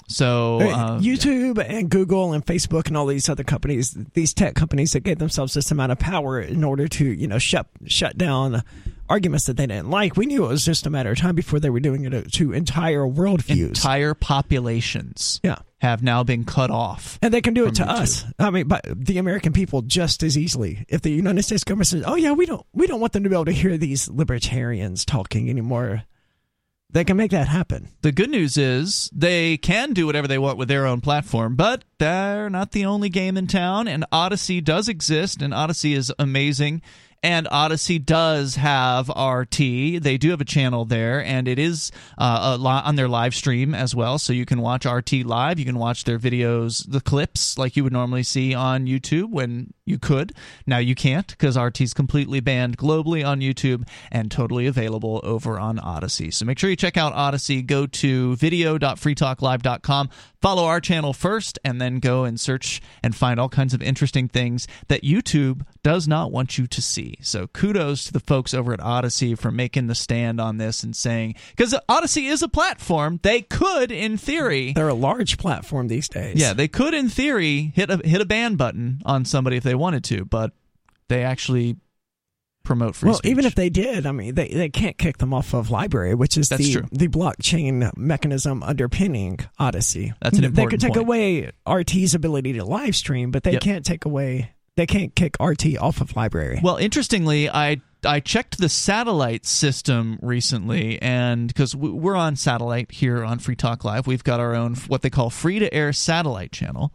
So uh, YouTube yeah. and Google and Facebook and all these other companies, these tech companies that gave themselves this amount of power in order to, you know, shut shut down arguments that they didn't like. We knew it was just a matter of time before they were doing it to entire worldviews. Entire populations yeah. have now been cut off. And they can do it to YouTube. Us. I mean, but the American people just as easily. If the United States government says, oh, yeah, we don't we don't want them to be able to hear these libertarians talking anymore, they can make that happen. The good news is they can do whatever they want with their own platform, but they're not the only game in town, and Odysee does exist, and Odysee is amazing. And Odysee does have R T. They do have a channel there, and it is uh, on their live stream as well. So you can watch R T live. You can watch their videos, the clips, like you would normally see on YouTube when you could. Now you can't, because R T's completely banned globally on YouTube and totally available over on Odysee. So make sure you check out Odysee. Go to video dot free talk live dot com. Follow our channel first, and then go and search and find all kinds of interesting things that YouTube does not want you to see. So kudos to the folks over at Odysee for making the stand on this and saying, because Odysee is a platform, they could, in theory, they're a large platform these days. Yeah, they could, in theory, hit a hit a ban button on somebody if they wanted to, but they actually promote free well, speech. Well, even if they did, I mean, they, they can't kick them off of L B R Y, which is the, the blockchain mechanism underpinning Odysee. That's an important They could take point. away R T's ability to live stream, but they yep. can't take away. They can't kick R T off of L B R Y. Well, interestingly, I I checked the satellite system recently, and because we're on satellite here on Free Talk Live, we've got our own what they call free-to-air satellite channel,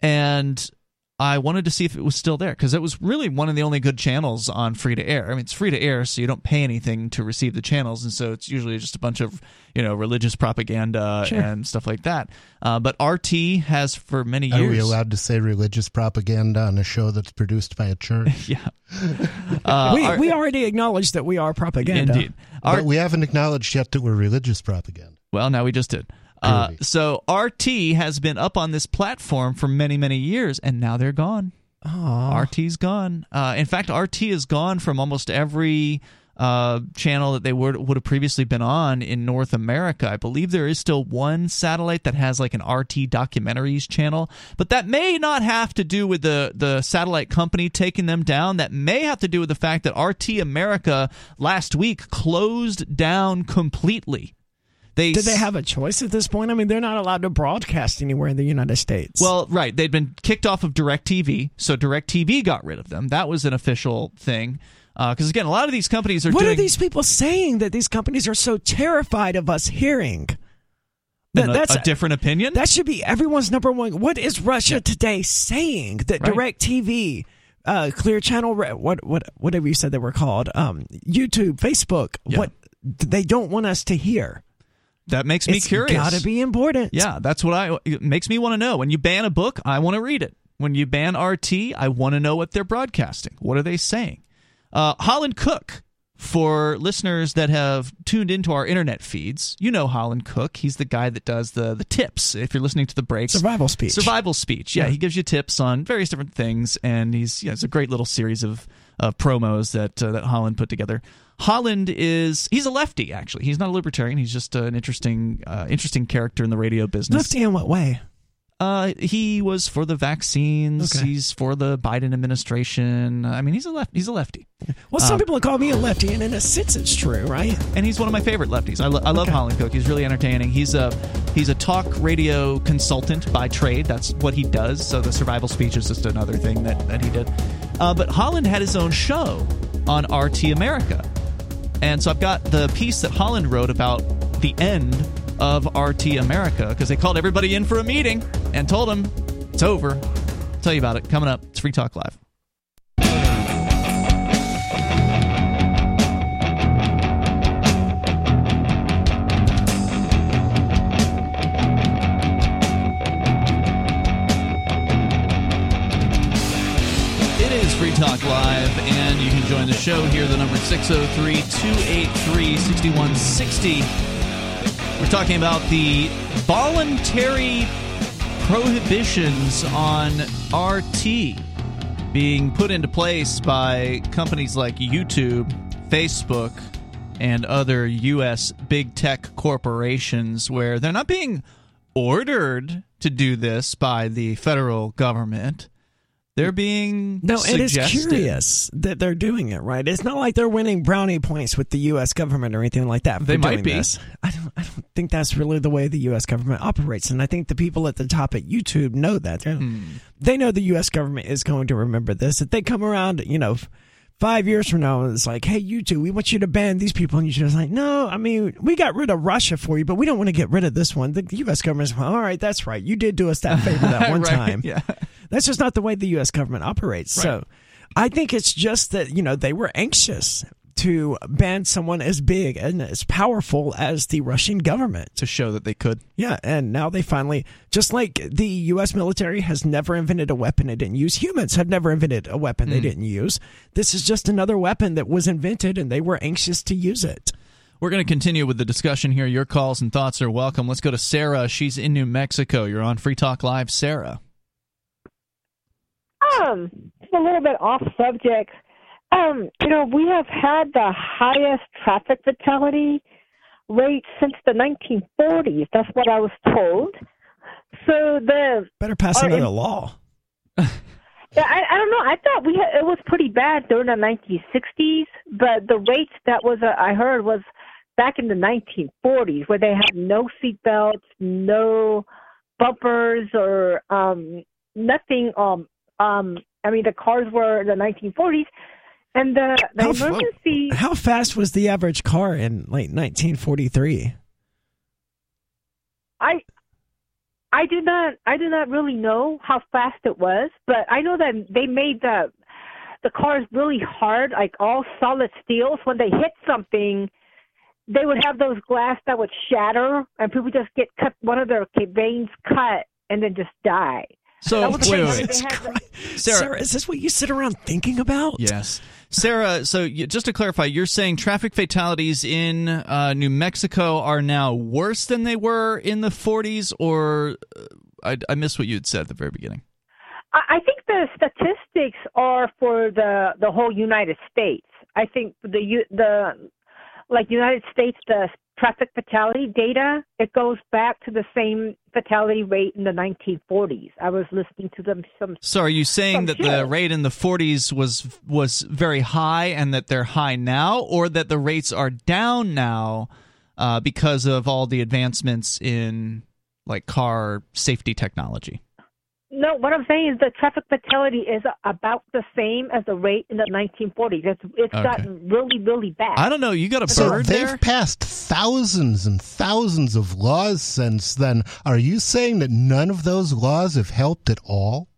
and I wanted to see if it was still there, because it was really one of the only good channels on free-to-air. I mean, it's free-to-air, so you don't pay anything to receive the channels, and so it's usually just a bunch of, you know, religious propaganda sure. and stuff like that. Uh, but R T has for many years... Are we allowed to say religious propaganda on a show that's produced by a church? yeah. Uh, we, our, we already acknowledged that we are propaganda. Indeed. Our, but we haven't acknowledged yet that we're religious propaganda. Well, now we just did. Uh, so R T has been up on this platform for many, many years, and now they're gone. Aww. R T's gone. Uh, in fact, R T is gone from almost every uh, channel that they would, would have previously been on in North America. I believe there is still one satellite that has like an R T documentaries channel, but that may not have to do with the, the satellite company taking them down. That may have to do with the fact that R T America last week closed down completely. They Did they have a choice at this point? I mean, they're not allowed to broadcast anywhere in the United States. Well, right. They'd been kicked off of DirecTV, so DirecTV got rid of them. That was an official thing. Because, uh, again, a lot of these companies are what doing... What are these people saying that these companies are so terrified of us hearing? That, a, that's a different opinion? That should be everyone's number one. What is Russia yeah. today saying that right. DirecTV... Uh, Clear Channel, what, what, whatever you said they were called, um, YouTube, Facebook, yeah. what they don't want us to hear? That makes me it's curious. It's got to be important. Yeah, that's what I. It makes me want to know. When you ban a book, I want to read it. When you ban R T, I want to know what they're broadcasting. What are they saying? Uh, Holland Cook, for listeners that have tuned into our internet feeds, you know Holland Cook. He's the guy that does the the tips. If you're listening to the breaks, survival speech, survival speech. Yeah, yeah. He gives you tips on various different things, and he's yeah, it's a great little series of uh, promos that uh, that Holland put together. Holland is he's a lefty actually. He's not a libertarian. He's just uh, an interesting uh, interesting character in the radio business. Lefty in what way? Uh, he was for the vaccines. Okay. He's for the Biden administration. I mean, he's a left. He's a lefty. Well, some um, people call me a lefty, and in a sense, it's true, right? And he's one of my favorite lefties. I, lo- I love okay. Holland Cook. He's really entertaining. He's a he's a talk radio consultant by trade. That's what he does. So the survival speech is just another thing that that he did. Uh, but Holland had his own show on R T America, and so I've got the piece that Holland wrote about the end of R T America, because they called everybody in for a meeting and told them it's over. I'll tell you about it coming up. It's Free Talk Live. Free Talk Live, and you can join the show here. The number six oh three, two eight three, six one six oh. We're talking about the voluntary prohibitions on R T being put into place by companies like YouTube, Facebook, and other U S big tech corporations, where they're not being ordered to do this by the federal government. They're being no, suggested. It is curious that they're doing it, right? It's not like they're winning brownie points with the U S government or anything like that. They might be. This. I don't. I don't think that's really the way the U S government operates, and I think the people at the top at YouTube know that. Hmm. They know the U S government is going to remember this. If they come around, you know, five years from now, and it's like, hey, YouTube, we want you to ban these people, and YouTube's like, no, I mean, we got rid of Russia for you, but we don't want to get rid of this one. The U S government's well, all right, that's right. You did do us that favor that one right, time. Yeah. That's just not the way the U S government operates. Right. So I think it's just that, you know, they were anxious to ban someone as big and as powerful as the Russian government. To show that they could. Yeah. And now they finally, just like the U S military has never invented a weapon it didn't use, humans have never invented a weapon mm. they didn't use. This is just another weapon that was invented, and they were anxious to use it. We're going to continue with the discussion here. Your calls and thoughts are welcome. Let's go to Sarah. She's in New Mexico. You're on Free Talk Live. Sarah. Um, just a little bit off subject. Um, you know, we have had the highest traffic fatality rate since the nineteen forties. That's what I was told. So the better pass another in- law. Yeah, I, I don't know. I thought we had, it was pretty bad during the nineteen sixties, but the rates that was uh, I heard was back in the nineteen forties, where they had no seatbelts, no bumpers, or um, nothing. Um, Um, I mean, the cars were the nineteen forties, and the, the how, emergency... How fast was the average car in, like, nineteen forty-three? I I did not I did not really know how fast it was, but I know that they made the, the cars really hard, like all solid steels. When they hit something, they would have those glass that would shatter, and people just get cut, one of their veins cut, and then just die. So, wait, wait, Sarah, Sarah, is this what you sit around thinking about? Yes. Sarah, so you, just to clarify, you're saying traffic fatalities in uh, New Mexico are now worse than they were in the forties, or uh, I, I missed what you had said at the very beginning. I, I think the statistics are for the, the whole United States. I think the the like United States, the traffic fatality data, it goes back to the same fatality rate in the nineteen forties. I was listening to them. Some, so are you saying that shows. The rate in the forties was was very high, and that they're high now, or that the rates are down now uh, because of all the advancements in like car safety technology? No, what I'm saying is the traffic fatality is about the same as the rate in the nineteen forties. It's, it's okay. gotten really, really bad. I don't know. You got a so bird there? They've passed thousands and thousands of laws since then. Are you saying that none of those laws have helped at all?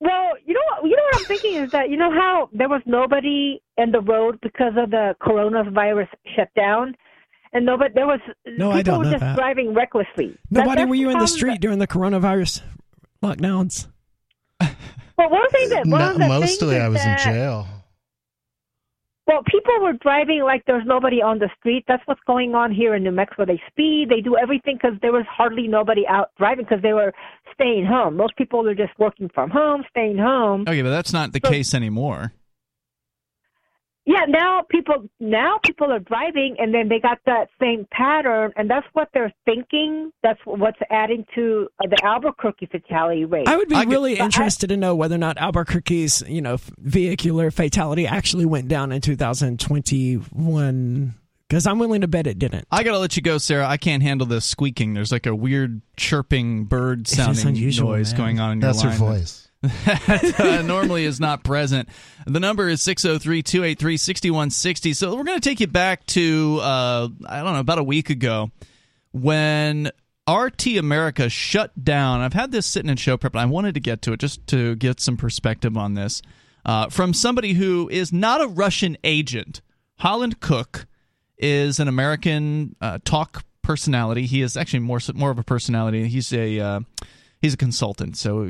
Well, you know what, you know what I'm thinking is that, you know how there was nobody on the road because of the coronavirus shutdown? and nobody, there was no, people I don't know were just that. driving recklessly. Nobody that, were you in the street that, during the coronavirus lockdowns? Well, what was it? No, mostly I was that, in jail. Well, people were driving like there's nobody on the street. That's what's going on here in New Mexico. They speed. They do everything because there was hardly nobody out driving because they were staying home. Most people are just working from home, staying home. Okay, but that's not the so, case anymore. Yeah, now people now people are driving, and then they got that same pattern, and that's what they're thinking. That's what's adding to the Albuquerque fatality rate. I would be I really could, interested I, to know whether or not Albuquerque's, you know, vehicular fatality actually went down in two thousand twenty-one, because I'm willing to bet it didn't. I got to let you go, Sarah. I can't handle this squeaking. There's like a weird chirping bird sounding unusual, noise man. going on in that's your line. That's her voice. That uh, normally is not present. The number is six oh three, two eight three, six one six oh. So we're going to take you back to, uh, I don't know, about a week ago when R T America shut down. I've had this sitting in show prep, and I wanted to get to it just to get some perspective on this. Uh, from somebody who is not a Russian agent, Holland Cook is an American uh, talk personality. He is actually more, more of a personality. He's a... Uh, He's a consultant, so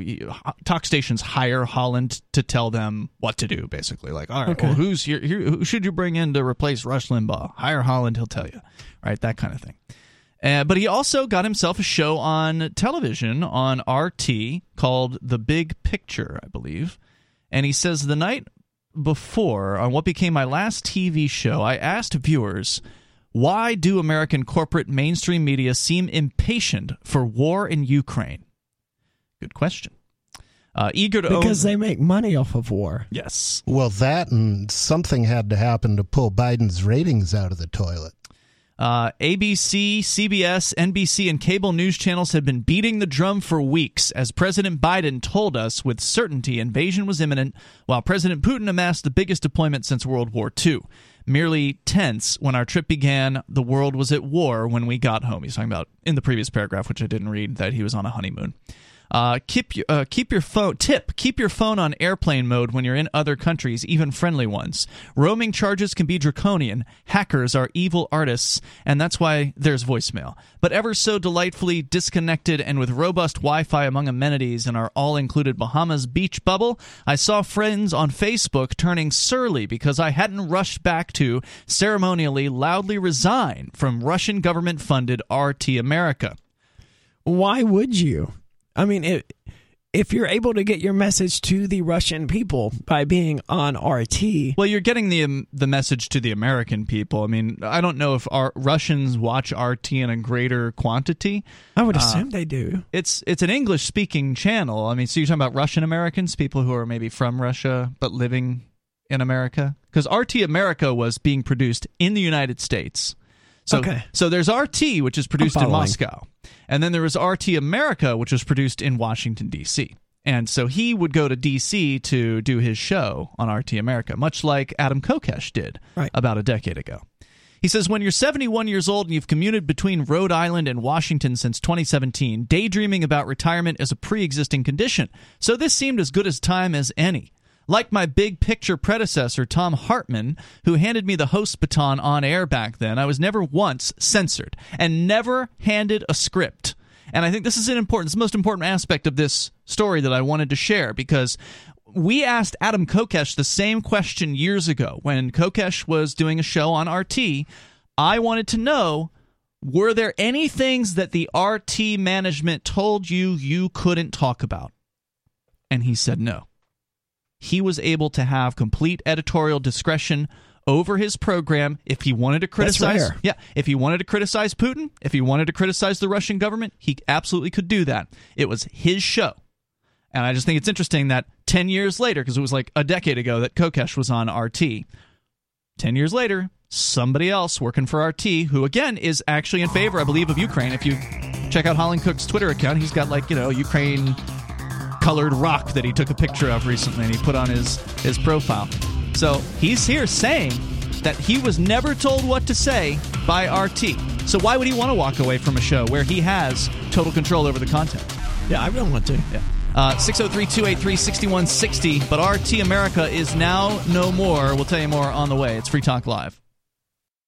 talk stations hire Holland to tell them what to do, basically. Like, all right, okay. well, who's here, who should you bring in to replace Rush Limbaugh? Hire Holland, he'll tell you, right? That kind of thing. Uh, but he also got himself a show on television on R T called The Big Picture, I believe. And he says, the night before, on what became my last T V show, I asked viewers, why do American corporate mainstream media seem impatient for war in Ukraine? Good question. Uh, eager to because own... they make money off of war. Yes. Well, that and something had to happen to pull Biden's ratings out of the toilet. Uh, A B C, C B S, N B C, and cable news channels had been beating the drum for weeks as President Biden told us with certainty invasion was imminent, while President Putin amassed the biggest deployment since World War Two. Merely tense when our trip began, the world was at war when we got home. He's talking about in the previous paragraph, which I didn't read, that he was on a honeymoon. Uh, keep your uh, keep your phone tip. Keep your phone on airplane mode when you're in other countries, even friendly ones. Roaming charges can be draconian. Hackers are evil artists, and that's why there's voicemail. But ever so delightfully disconnected and with robust Wi-Fi among amenities in our all-included Bahamas beach bubble, I saw friends on Facebook turning surly because I hadn't rushed back to ceremonially loudly resign from Russian government-funded R T America. Why would you? I mean, it, if you're able to get your message to the Russian people by being on R T... Well, you're getting the um, the message to the American people. I mean, I don't know if our Russians watch R T in a greater quantity. I would assume uh, they do. It's it's an English-speaking channel. I mean, so you're talking about Russian Americans, people who are maybe from Russia but living in America? Because R T America was being produced in the United States. So, okay. so there's R T, which is produced in Moscow. And then there was R T America, which was produced in Washington, D C. And so he would go to D C to do his show on R T America, much like Adam Kokesh did right. about a decade ago. He says, when you're seventy-one years old and you've commuted between Rhode Island and Washington since twenty seventeen, daydreaming about retirement is a pre-existing condition. So this seemed as good a time as any. Like my big picture predecessor, Tom Hartman, who handed me the host baton on air back then, I was never once censored and never handed a script. And I think this is an important, it's the most important aspect of this story that I wanted to share, because we asked Adam Kokesh the same question years ago when Kokesh was doing a show on R T. I wanted to know, were there any things that the R T management told you you couldn't talk about? And he said no. He was able to have complete editorial discretion over his program. If he wanted to criticize, yeah, if he wanted to criticize Putin, if he wanted to criticize the Russian government, he absolutely could do that. It was his show. And I just think it's interesting that ten years later, because it was like a decade ago that Kokesh was on R T, ten years later, somebody else working for R T, who again is actually in favor, I believe, of Ukraine. If you check out Holland Cook's Twitter account, he's got like, you know, Ukraine colored rock that he took a picture of recently and he put on his his profile. So he's here saying that he was never told what to say by R T. So why would he want to walk away from a show where he has total control over the content? Yeah, I really want to. Yeah. Uh, six oh three, two eight three, six one six oh, but R T America is now no more. We'll tell you more on the way. It's Free Talk Live.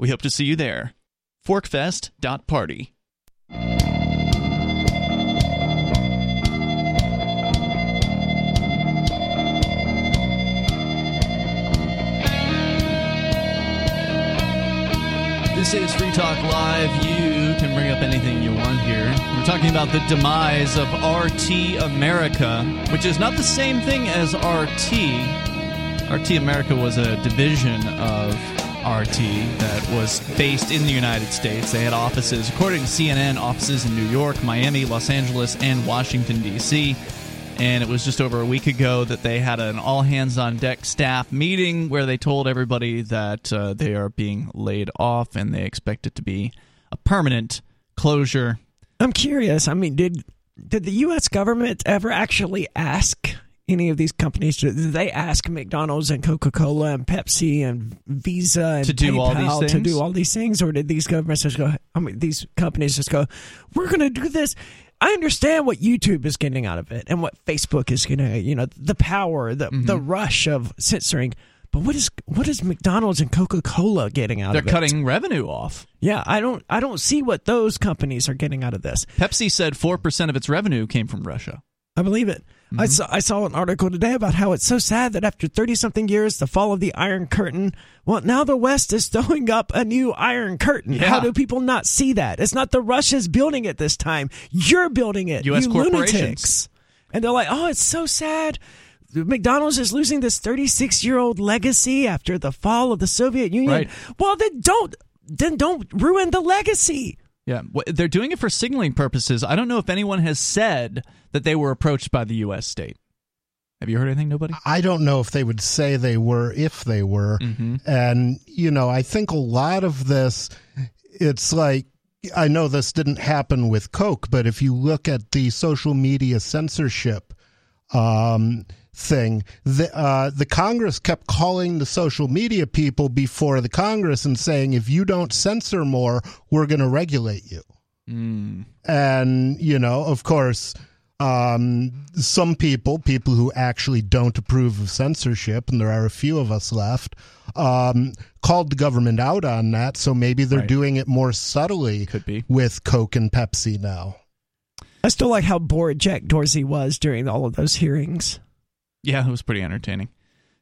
We hope to see you there. forkfest dot party. This is Free Talk Live. You can bring up anything you want here. We're talking about the demise of R T America, which is not the same thing as R T. R T America was a division of R T that was based in the United States. They had offices, according to C N N, offices in New York, Miami, Los Angeles, and Washington, D C And it was just over a week ago that they had an all-hands-on-deck staff meeting where they told everybody that uh, they are being laid off and they expect it to be a permanent closure. I'm curious. I mean, did did the U S government ever actually ask any of these companies, did they ask McDonald's and Coca-Cola and Pepsi and Visa and to do PayPal all these things? to do all these things? Or did these governments just go, I mean, these companies just go, we're going to do this? I understand what YouTube is getting out of it and what Facebook is getting, you know, the power, the mm-hmm. the rush of censoring. But what is what is McDonald's and Coca-Cola getting out They're of it? They're cutting revenue off. Yeah, I don't I don't see what those companies are getting out of this. Pepsi said four percent of its revenue came from Russia. I believe it. Mm-hmm. I saw I saw an article today about how it's so sad that after thirty-something years, the fall of the Iron Curtain, well, now the West is throwing up a new Iron Curtain. Yeah. How do people not see that? It's not the Russians building it this time. You're building it, U S you corporations. Lunatics. And they're like, oh, it's so sad. McDonald's is losing this thirty-six-year-old legacy after the fall of the Soviet Union. Right. Well, then don't, then don't ruin the legacy. Yeah, they're doing it for signaling purposes. I don't know if anyone has said that they were approached by the U S state. Have you heard anything, nobody? I don't know if they would say they were, if they were. Mm-hmm. And, you know, I think a lot of this, it's like, I know this didn't happen with Coke, but if you look at the social media censorship um, thing, the, uh, the Congress kept calling the social media people before the Congress and saying, if you don't censor more, we're going to regulate you. Mm. And, you know, of course, um, some people, people who actually don't approve of censorship, and there are a few of us left, um, called the government out on that. So maybe they're right. doing it more subtly Could be. with Coke and Pepsi now. I still like how bored Jack Dorsey was during all of those hearings. Yeah, it was pretty entertaining.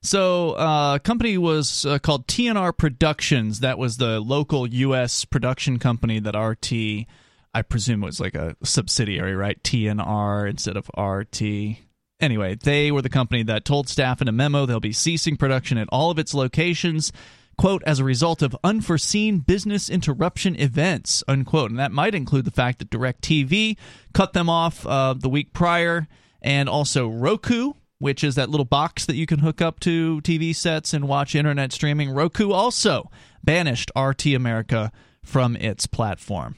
So uh, a company was uh, called T N R Productions. That was the local U S production company that R T, I presume, was like a subsidiary, right? T N R instead of R T. Anyway, they were the company that told staff in a memo they'll be ceasing production at all of its locations, quote, as a result of unforeseen business interruption events, unquote. And that might include the fact that DirecTV cut them off uh, the week prior, and also Roku, which is that little box that you can hook up to T V sets and watch internet streaming. Roku also banished R T America from its platform.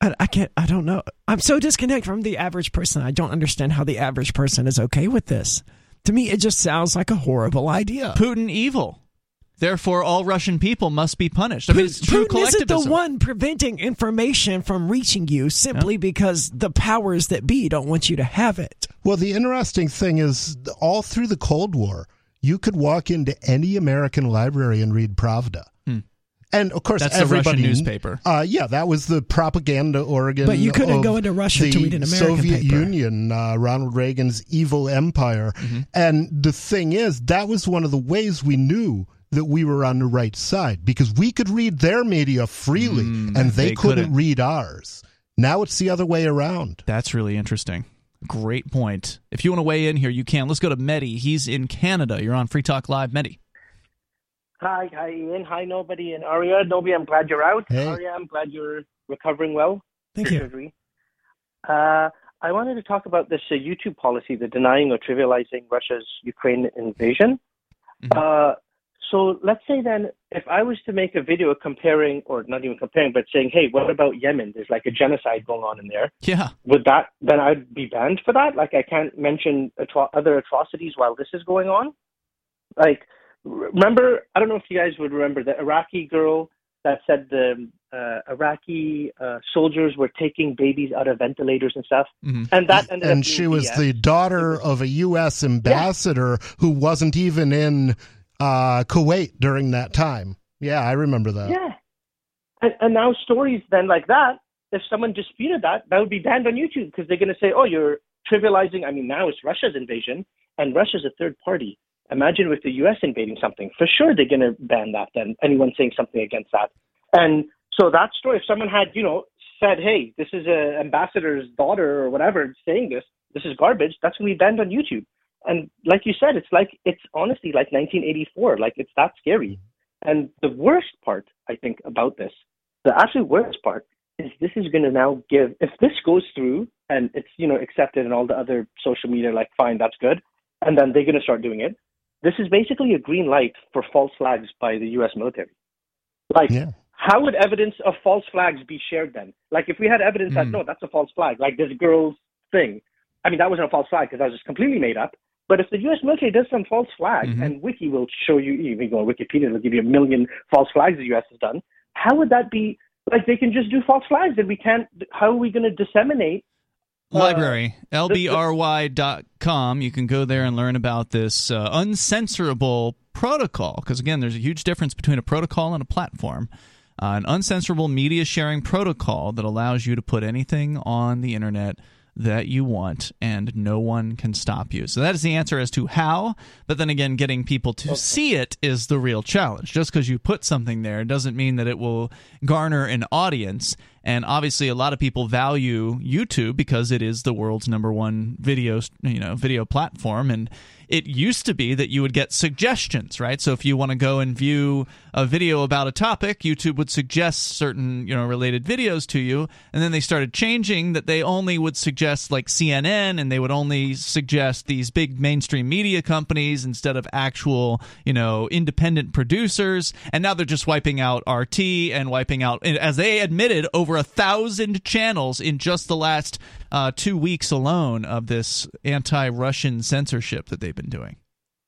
I, I can't, I don't know. I'm so disconnected from the average person. I don't understand how the average person is okay with this. To me, it just sounds like a horrible idea. Putin evil. Therefore, all Russian people must be punished. I mean, it's true collectivism. Putin isn't the one preventing information from reaching you simply yeah. because the powers that be don't want you to have it. Well, the interesting thing is, all through the Cold War, you could walk into any American library and read Pravda. Hmm. And, of course, That's everybody... That's the Russian newspaper. Uh, yeah, that was the propaganda organ. But you couldn't go into Russia to read an American Soviet paper. Union, uh, Ronald Reagan's evil empire. Mm-hmm. And the thing is, that was one of the ways we knew that we were on the right side, because we could read their media freely, mm, and they, they couldn't, couldn't read ours. Now it's the other way around. That's really interesting. Great point. If you want to weigh in here, you can. Let's go to Mehdi. He's in Canada. You're on Free Talk Live. Mehdi. Hi, hi, Ian. Hi, Nobody. And Aria. Nobody, I'm glad you're out. Hey. Aria, I'm glad you're recovering well. Thank you. Surgery. Uh, I wanted to talk about this uh, YouTube policy, the denying or trivializing Russia's Ukraine invasion. Mm-hmm. Uh, so let's say then, if I was to make a video comparing, or not even comparing, but saying, hey, what about Yemen? There's like a genocide going on in there. Yeah. Would that, then I'd be banned for that? Like, I can't mention atro- other atrocities while this is going on? Like, remember, I don't know if you guys would remember the Iraqi girl that said the uh, Iraqi uh, soldiers were taking babies out of ventilators and stuff. Mm-hmm. And that ended and up she was B S. The daughter of a U S ambassador yeah. who wasn't even in uh, Kuwait during that time. Yeah, I remember that. Yeah. And, and now stories then like that, if someone disputed that, that would be banned on YouTube because they're going to say, oh, you're trivializing. I mean, now it's Russia's invasion and Russia's a third party. Imagine with the U S invading something. For sure, they're going to ban that then, anyone saying something against that. And so that story, if someone had, you know, said, hey, this is an ambassador's daughter or whatever saying this, this is garbage, that's going to be banned on YouTube. And like you said, it's like, it's honestly like nineteen eighty-four. Like, it's that scary. And the worst part, I think, about this, the absolute worst part is this is going to now give, if this goes through and it's, you know, accepted and all the other social media, like, fine, that's good. And then they're going to start doing it. This is basically a green light for false flags by the U S military. Like, yeah. How would evidence of false flags be shared then? Like, if we had evidence mm. that, no, that's a false flag, like this girl's thing. I mean, that wasn't a false flag because that was just completely made up. But if the U S military does some false flag, mm-hmm. and Wiki will show you, even go on Wikipedia, it'll give you a million false flags the U S has done, how would that be? Like, they can just do false flags and we can't, how are we going to disseminate? Library, uh, L B R Y dot com. You can go there and learn about this uh, uncensorable protocol, because, again, there's a huge difference between a protocol and a platform. Uh, an uncensorable media sharing protocol that allows you to put anything on the internet that you want, and no one can stop you. So that is the answer as to how, but then again, getting people to okay. see it is the real challenge. Just because you put something there doesn't mean that it will garner an audience, and obviously a lot of people value YouTube because it is the world's number one video, you know, video platform, and it used to be that you would get suggestions, right? So if you want to go and view a video about a topic, YouTube would suggest certain, you know, related videos to you, and then they started changing that they only would suggest like C N N, and they would only suggest these big mainstream media companies instead of actual, you know, independent producers, and now they're just wiping out R T and wiping out, as they admitted, over a thousand channels in just the last uh, two weeks alone of this anti-Russian censorship that they've been doing.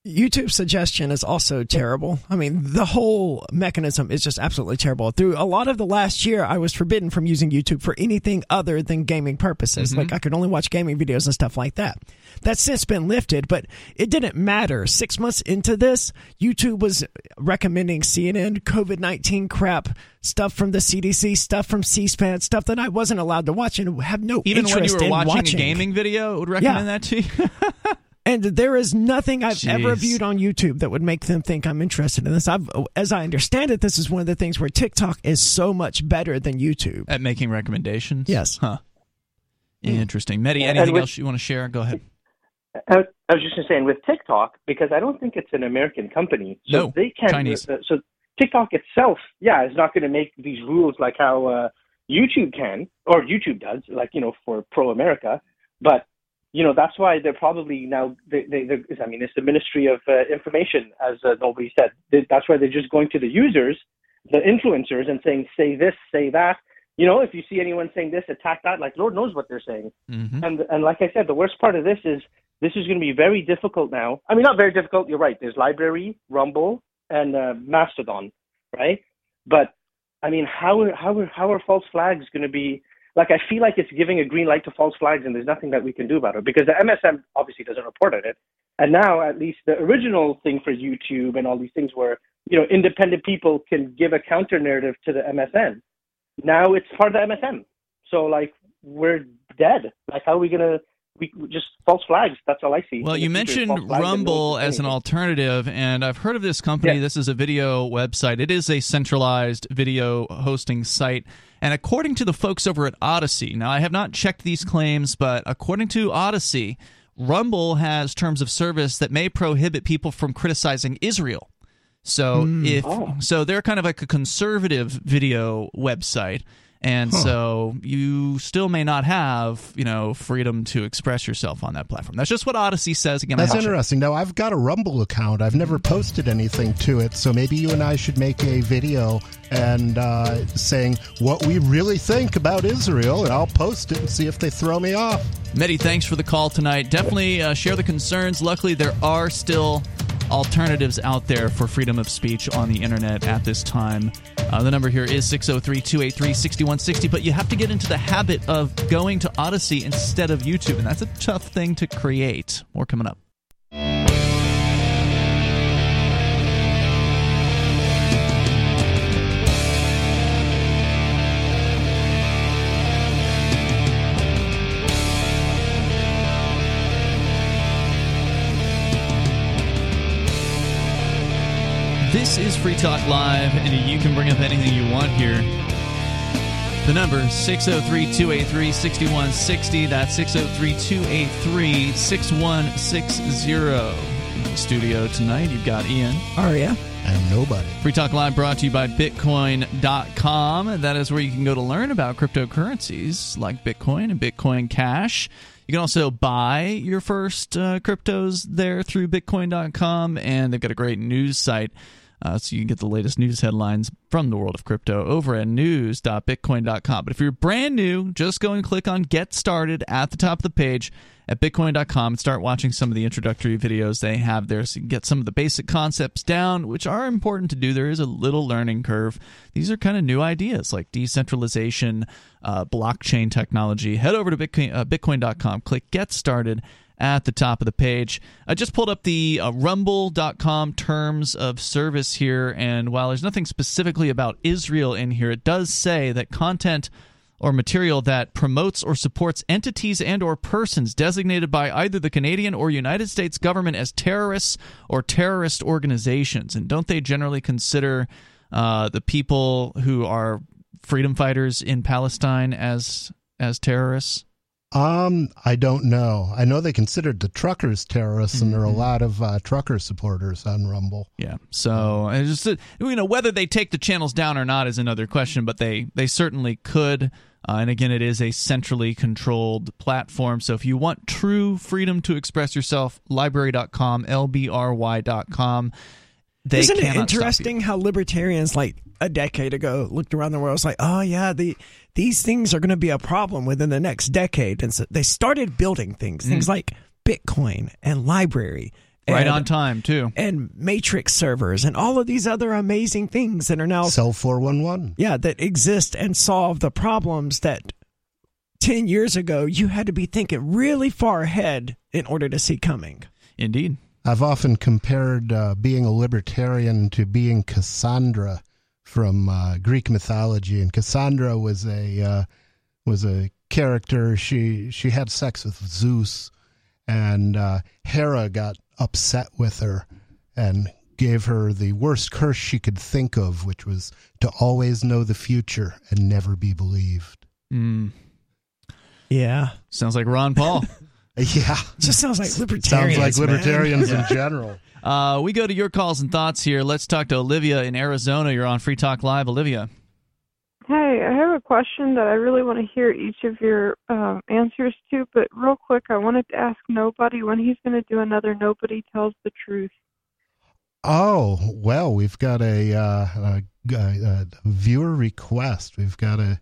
YouTube suggestion is also terrible. I mean, the whole mechanism is just absolutely terrible. Through a lot of the last year, I was forbidden from using YouTube for anything other than gaming purposes. Mm-hmm. Like, I could only watch gaming videos and stuff like that. That's since been lifted, but it didn't matter. Six months into this, YouTube was recommending C N N, COVID nineteen crap, stuff from the C D C, stuff from C SPAN, stuff that I wasn't allowed to watch and have no Even interest in watching. Even when you were watching, watching a gaming video, it would recommend yeah. that to you? And there is nothing I've Jeez. ever viewed on YouTube that would make them think I'm interested in this. I've, as I understand it, this is one of the things where TikTok is so much better than YouTube. At making recommendations? Yes. Huh. Interesting. Mehdi, anything with, else you want to share? Go ahead. I was just going to say, and with TikTok, because I don't think it's an American company. So no, they can't, Chinese. Uh, so TikTok itself, yeah, is not going to make these rules like how uh, YouTube can, or YouTube does, like, you know, for pro-America, but... You know, that's why they're probably now, they, they, I mean, it's the Ministry of uh, Information, as uh, Nobody said. They, that's why they're just going to the users, the influencers, and saying, say this, say that. You know, if you see anyone saying this, attack that, like, Lord knows what they're saying. Mm-hmm. And and like I said, the worst part of this is this is going to be very difficult now. I mean, not very difficult, you're right. There's L B R Y, Rumble, and uh, Mastodon, right? But, I mean, how are, how are, how are false flags going to be? Like, I feel like it's giving a green light to false flags, and there's nothing that we can do about it because the M S M obviously doesn't report on it. And now, at least the original thing for YouTube and all these things were, you know, independent people can give a counter narrative to the M S M. Now it's part of the M S M. So, like, we're dead. Like, how are we going to we just false flags. That's all I see. Well, you mentioned Rumble as an alternative, and I've heard of this company. Yeah. This is a video website. It is a centralized video hosting site. And according to the folks over at Odysee, now I have not checked these claims, but according to Odysee, Rumble has terms of service that may prohibit people from criticizing Israel. So mm. if oh. so, they're kind of like a conservative video website. And huh. so you still may not have, you know, freedom to express yourself on that platform. That's just what Odysee says. Again, that's interesting. It. Now, I've got a Rumble account. I've never posted anything to it. So maybe you and I should make a video and uh, saying what we really think about Israel. And I'll post it and see if they throw me off. Mehdi, thanks for the call tonight. Definitely uh, share the concerns. Luckily, there are still alternatives out there for freedom of speech on the internet at this time. Uh, the number here is six oh three, two eight three, six one six oh, but you have to get into the habit of going to Odysee instead of YouTube, and that's a tough thing to create. More coming up. This is Free Talk Live, and you can bring up anything you want here. The number, six oh three, two eight three, six one six oh. That's six oh three, two eight three, six one six oh. In the studio tonight, you've got Ian. Aria. And Nobody. Free Talk Live brought to you by Bitcoin dot com. That is where you can go to learn about cryptocurrencies like Bitcoin and Bitcoin Cash. You can also buy your first uh, cryptos there through Bitcoin dot com, and they've got a great news site. Uh, so you can get the latest news headlines from the world of crypto over at news dot bitcoin dot com. But if you're brand new, just go and click on Get Started at the top of the page at bitcoin dot com and start watching some of the introductory videos they have there so you can get some of the basic concepts down, which are important to do. There is a little learning curve. These are kind of new ideas like decentralization, uh, blockchain technology. Head over to Bitcoin, uh, bitcoin dot com, click Get Started at the top of the page. I just pulled up the uh, rumble dot com terms of service here, and while there's nothing specifically about Israel in here, it does say that content or material that promotes or supports entities and or persons designated by either the Canadian or United States government as terrorists or terrorist organizations. And don't they generally consider uh, the people who are freedom fighters in Palestine as as terrorists? Um, I don't know. I know they considered the truckers terrorists, and there are a lot of uh, trucker supporters on Rumble. Yeah. So, it's just, you know, whether they take the channels down or not is another question, but they, they certainly could. Uh, and again, it is a centrally controlled platform. So if you want true freedom to express yourself, library dot com, L B R Y dot com. They Isn't it interesting how libertarians, like a decade ago, looked around the world and was like, oh, yeah, the, these things are going to be a problem within the next decade. And so they started building things, mm. things like Bitcoin and Library. Right and, on time, too. And Matrix servers and all of these other amazing things that are now... Cell four one one. Yeah, that exist and solve the problems that ten years ago you had to be thinking really far ahead in order to see coming. Indeed. I've often compared uh, being a libertarian to being Cassandra from uh, Greek mythology, and Cassandra was a uh, was a character. She she had sex with Zeus, and uh, Hera got upset with her and gave her the worst curse she could think of, which was to always know the future and never be believed. Mm. Yeah, sounds like Ron Paul. Yeah. Just sounds like libertarians. Sounds like libertarians in general. Uh, we go to your calls and thoughts here. Let's talk to Olivia in Arizona. You're on Free Talk Live. Olivia. Hey, I have a question that I really want to hear each of your um, answers to, but real quick, I wanted to ask Nobody when he's going to do another Nobody Tells the Truth. Oh, well, we've got a, uh, a, a viewer request. We've got to,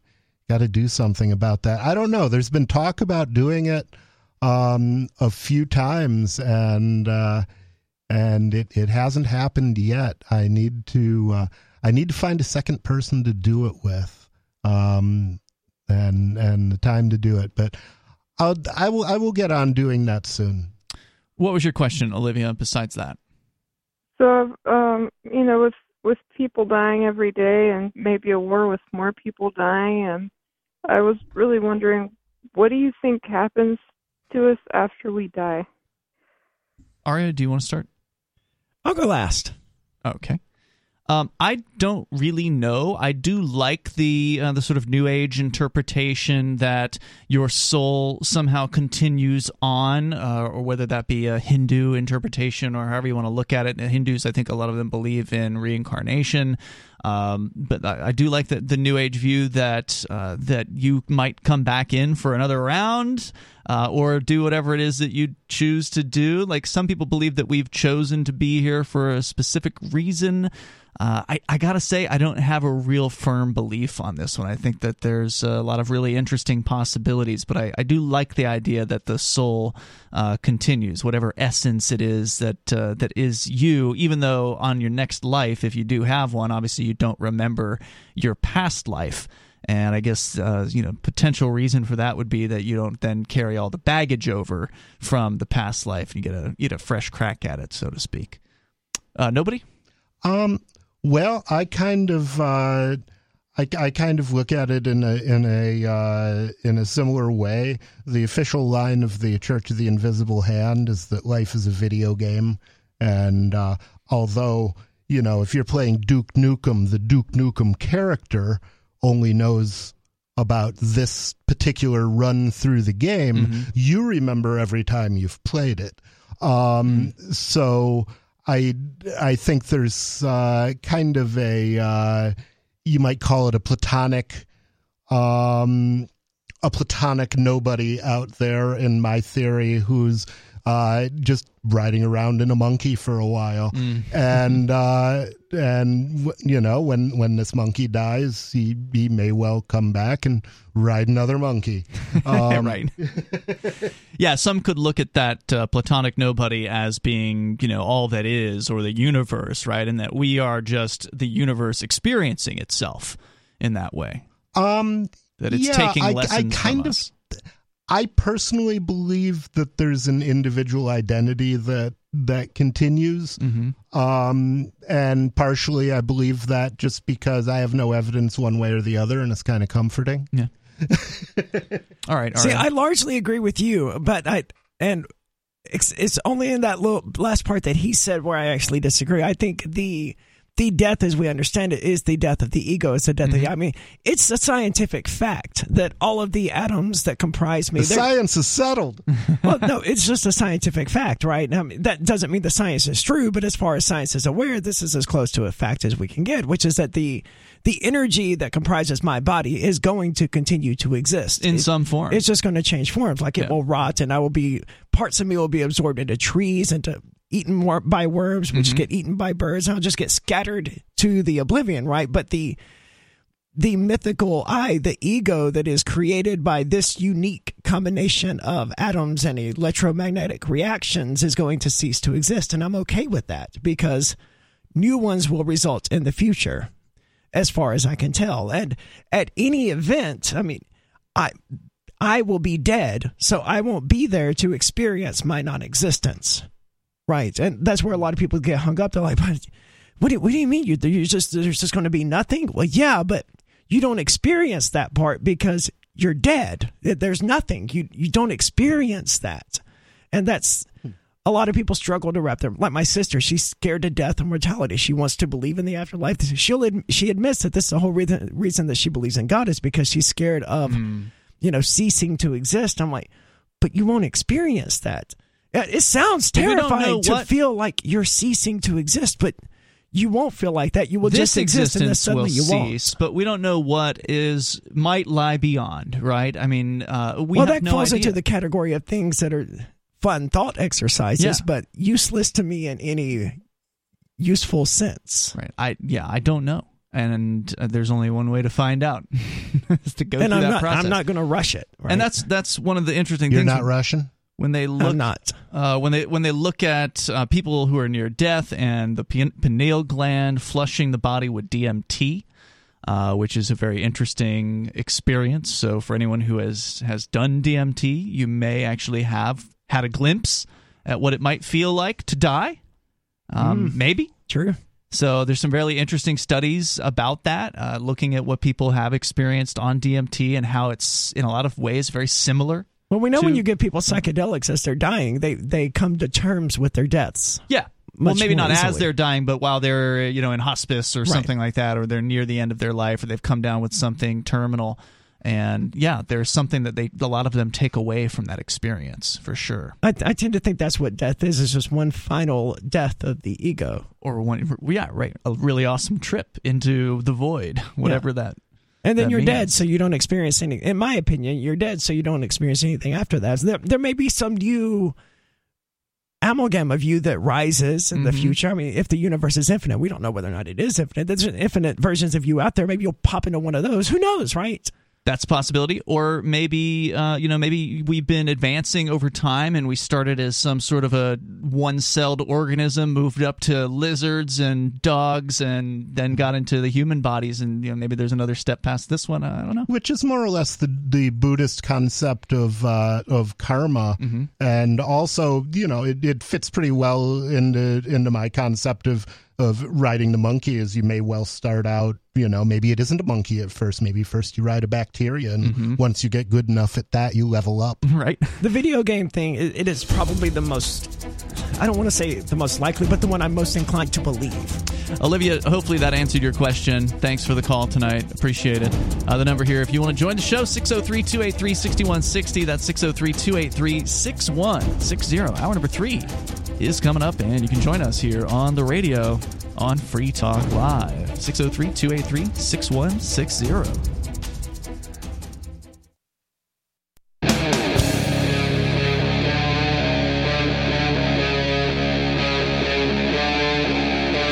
got to do something about that. I don't know. There's been talk about doing it Um, a few times, and uh, and it, it hasn't happened yet. I need to uh, I need to find a second person to do it with, um, and and the time to do it. But I'll, I will I will get on doing that soon. What was your question, Olivia? Besides that, so um, you know, with with people dying every day, and maybe a war with more people dying, and I was really wondering, what do you think happens to us after we die. Aria, do you want to start? I'll go last. Okay. Um, I don't really know. I do like the uh, the sort of New Age interpretation that your soul somehow continues on, uh, or whether that be a Hindu interpretation or however you want to look at it. And Hindus, I think a lot of them believe in reincarnation. Um, but I, I do like the, the New Age view that uh, that you might come back in for another round uh, or do whatever it is that you choose to do. Like some people believe that we've chosen to be here for a specific reason. Uh, I, I gotta say, I don't have a real firm belief on this one. I think that there's a lot of really interesting possibilities, but I, I do like the idea that the soul uh, continues, whatever essence it is that uh, that is you, even though on your next life, if you do have one, obviously you don't remember your past life. And I guess, uh, you know, potential reason for that would be that you don't then carry all the baggage over from the past life. You get a, you get a fresh crack at it, so to speak. Uh, nobody? Um... Well, I kind of, uh, I, I kind of look at it in a in a uh, in a similar way. The official line of the Church of the Invisible Hand is that life is a video game, and uh, although you know, if you're playing Duke Nukem, the Duke Nukem character only knows about this particular run through the game. Mm-hmm. You remember every time you've played it, um, mm-hmm. so. I, I think there's uh, kind of a, uh, you might call it a platonic, um, a platonic nobody out there, in my theory, who's uh, just riding around in a monkey for a while. Mm. And, uh, and you know, when, when this monkey dies, he, he may well come back and ride another monkey. Um, right. Yeah, some could look at that uh, platonic nobody as being, you know, all that is, or the universe, right? And that we are just the universe experiencing itself in that way. Um, that it's yeah, taking I, lessons I kind from of, us. I personally believe that there's an individual identity that that continues, mm-hmm. um, and partially I believe that just because I have no evidence one way or the other, and it's kind of comforting. Yeah. all right. All See, right. I largely agree with you, but I and it's it's only in that little last part that he said where I actually disagree. I think the. The death, as we understand it, is the death of the ego. It's the death mm-hmm. of the, I mean, it's a scientific fact that all of the atoms that comprise me. The science is settled. Well, no, it's just a scientific fact, right? I mean, that doesn't mean the science is true, but as far as science is aware, this is as close to a fact as we can get, which is that the the energy that comprises my body is going to continue to exist. In it, some form. It's just going to change forms. Like yeah. It will rot, and I will be, parts of me will be absorbed into trees, into eaten by worms, which mm-hmm. get eaten by birds, and I'll just get scattered to the oblivion, right? But the the mythical I, the ego that is created by this unique combination of atoms and electromagnetic reactions is going to cease to exist, and I'm okay with that because new ones will result in the future, as far as I can tell. And at any event, I mean, I... I will be dead, so I won't be there to experience my non-existence, right? And that's where a lot of people get hung up. They're like, "What do, what do you mean? You're, you're just there's just going to be nothing?" Well, yeah, but you don't experience that part because you're dead. There's nothing. You you don't experience that, and that's a lot of people struggle to wrap their. Like my sister, she's scared to death and mortality. She wants to believe in the afterlife. She'll she admits that this is the whole reason reason that she believes in God is because she's scared of. Mm. You know, ceasing to exist. I'm like, but you won't experience that. It sounds terrifying to what... feel like you're ceasing to exist, but you won't feel like that. You will this just exist, and then suddenly you won't. Cease, but we don't know what is might lie beyond, right? I mean, uh, we well, have no idea. Well, that falls into the category of things that are fun thought exercises, yeah. but useless to me in any useful sense. Right? I yeah, I don't know. And there's only one way to find out is to go and through I'm that not, process. I'm not going to rush it. Right? And that's that's one of the interesting You're things. You're not when, rushing? When they look, I'm not. Uh, when, they, when they look at uh, people who are near death and the pineal gland flushing the body with D M T, uh, which is a very interesting experience. So for anyone who has, has done D M T, you may actually have had a glimpse at what it might feel like to die. Um, mm, maybe. True. So there's some really interesting studies about that, uh, looking at what people have experienced on D M T and how it's, in a lot of ways, very similar Well, we know to, when you give people psychedelics as they're dying, they they come to terms with their deaths. Yeah. Well, maybe not easily. As they're dying, but while they're, you know, in hospice or right. something like that, or they're near the end of their life, or they've come down with something terminal. And yeah, there's something that they a lot of them take away from that experience, for sure. I, I tend to think that's what death is, is just one final death of the ego. Or one, yeah, right. A really awesome trip into the void, whatever yeah. that. And then that you're means. Dead, so you don't experience any. In my opinion, you're dead, so you don't experience anything after that. So there, there may be some new amalgam of you that rises in mm-hmm. the future. I mean, if the universe is infinite, we don't know whether or not it is infinite. There's infinite versions of you out there. Maybe you'll pop into one of those. Who knows, right? That's a possibility. Or maybe, uh, you know, maybe we've been advancing over time and we started as some sort of a one-celled organism, moved up to lizards and dogs, and then got into the human bodies. And, you know, maybe there's another step past this one. I don't know. Which is more or less the, the Buddhist concept of uh, of karma. Mm-hmm. And also, you know, it, it fits pretty well into into my concept of of riding the monkey. As you may well start out, you know, maybe it isn't a monkey at first. Maybe first you ride a bacteria, and mm-hmm. once you get good enough at that, you level up. Right. The video game thing, it is probably the most, I don't want to say the most likely, but the one I'm most inclined to believe. Olivia, hopefully that answered your question. Thanks for the call tonight. Appreciate it. Uh, the number here, if you want to join the show, six oh three, two eight three, six one six oh. That's six oh three, two eight three, six one six oh. Hour number three is coming up, and you can join us here on the radio on Free Talk Live. six oh three, two eight three, six one six oh.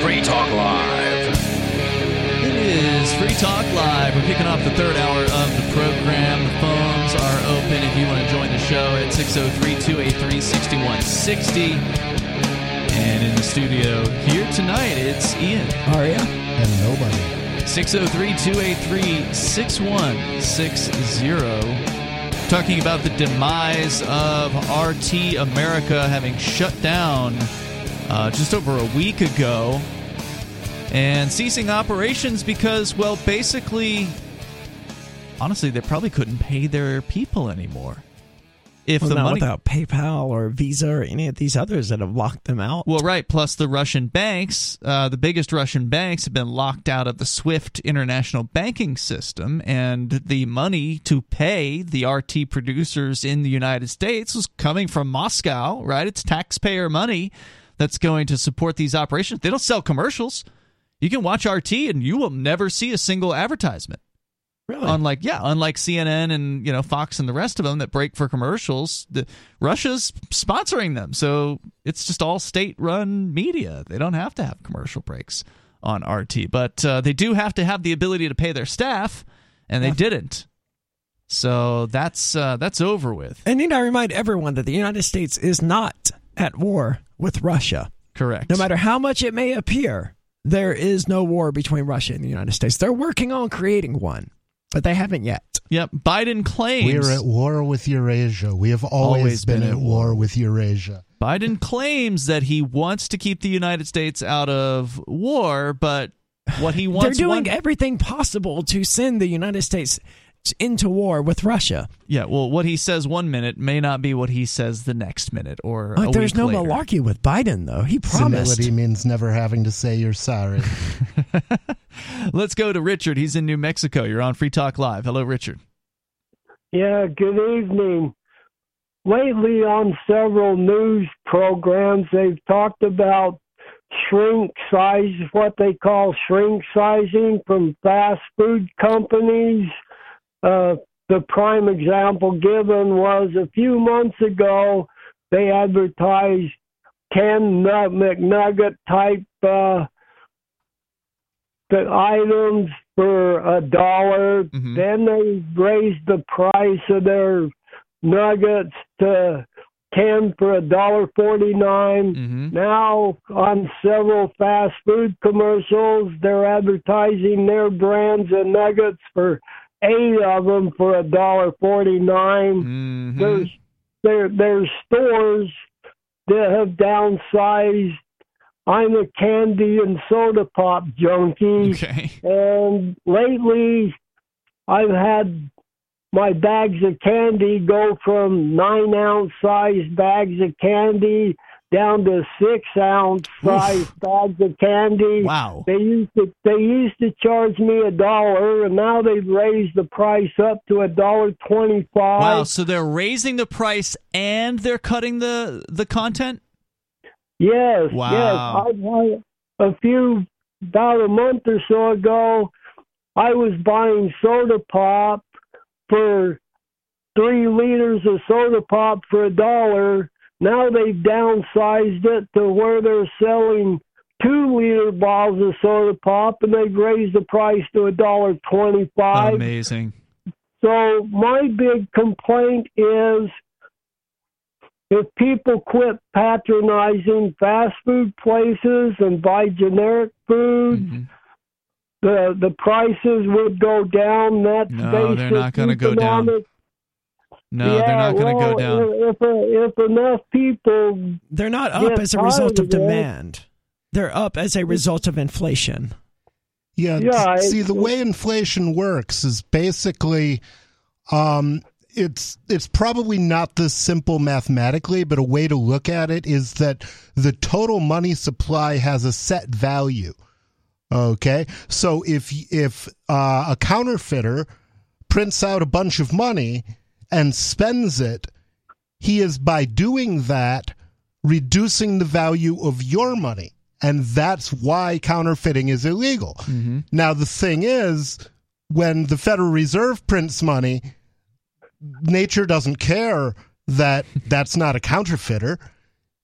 Free Talk Live. It is Free Talk Live. We're kicking off the third hour of the program. The phones are open if you want to join the show at six oh three, two eight three, six one six oh. And in the studio here tonight, it's Ian, Aria, and Nobody. six oh three, two eight three, six one six oh. Talking about the demise of R T America, having shut down uh, just over a week ago and ceasing operations because, well, basically, honestly, they probably couldn't pay their people anymore. If well, the not money, without PayPal or Visa or any of these others that have locked them out. Well, right. Plus the Russian banks, uh, the biggest Russian banks have been locked out of the SWIFT international banking system. And the money to pay the R T producers in the United States was coming from Moscow, right? It's taxpayer money that's going to support these operations. They don't sell commercials. You can watch R T and you will never see a single advertisement. Really? Unlike yeah, unlike C N N and, you know, Fox and the rest of them that break for commercials, the, Russia's sponsoring them, so it's just all state-run media. They don't have to have commercial breaks on R T, but uh, they do have to have the ability to pay their staff, and they yeah. didn't. So that's uh, that's over with. And need I remind everyone that the United States is not at war with Russia. Correct. No matter how much it may appear, there is no war between Russia and the United States. They're working on creating one. But they haven't yet. Yep. Biden claims... We're at war with Eurasia. We have always, always been, been at war with Eurasia. Biden claims that he wants to keep the United States out of war, but what he wants... They're doing one- everything possible to send the United States into war with Russia. Yeah, well, what he says one minute may not be what he says the next minute or oh, a There's week no later. Malarkey with Biden, though. He promised. Senility means never having to say you're sorry. Let's go to Richard. He's in New Mexico. You're on Free Talk Live. Hello, Richard. Yeah, good evening. Lately on several news programs, they've talked about shrink size, what they call shrink sizing from fast food companies. Uh, the prime example given was a few months ago, they advertised ten McNugget type uh, the items for a dollar. Mm-hmm. Then they raised the price of their nuggets to ten for a dollar forty-nine. Mm-hmm. Now on several fast food commercials, they're advertising their brands and nuggets for eight of them for a dollar forty-nine. Mm-hmm. There's there there's stores that have downsized. I'm a candy and soda pop junkie, okay. And lately I've had my bags of candy go from nine ounce size bags of candy down to six ounce size bags of candy. Wow. They used to they used to charge me a dollar, and now they've raised the price up to a dollar twenty five. Wow, so they're raising the price and they're cutting the, the content? Yes. Wow. Yes. I, I, a few about a month or so ago, I was buying soda pop for three liters of soda pop for a dollar. Now they've downsized it to where they're selling two-liter bottles of soda pop, and they've raised the price to a dollar twenty-five. Amazing. So my big complaint is if people quit patronizing fast food places and buy generic foods, mm-hmm. the the prices would go down. That's no, they're not going to go down. No, yeah, they're not going to well, go down. If, if enough people... They're not up as a result of demand. They're up as a result of inflation. Yeah, yeah see, I, the way inflation works is basically... Um, it's it's probably not this simple mathematically, but a way to look at it is that the total money supply has a set value. Okay? So if, if uh, a counterfeiter prints out a bunch of money... and spends it, he is, by doing that, reducing the value of your money. And that's why counterfeiting is illegal. Mm-hmm. Now, the thing is, when the Federal Reserve prints money, nature doesn't care that that's not a counterfeiter.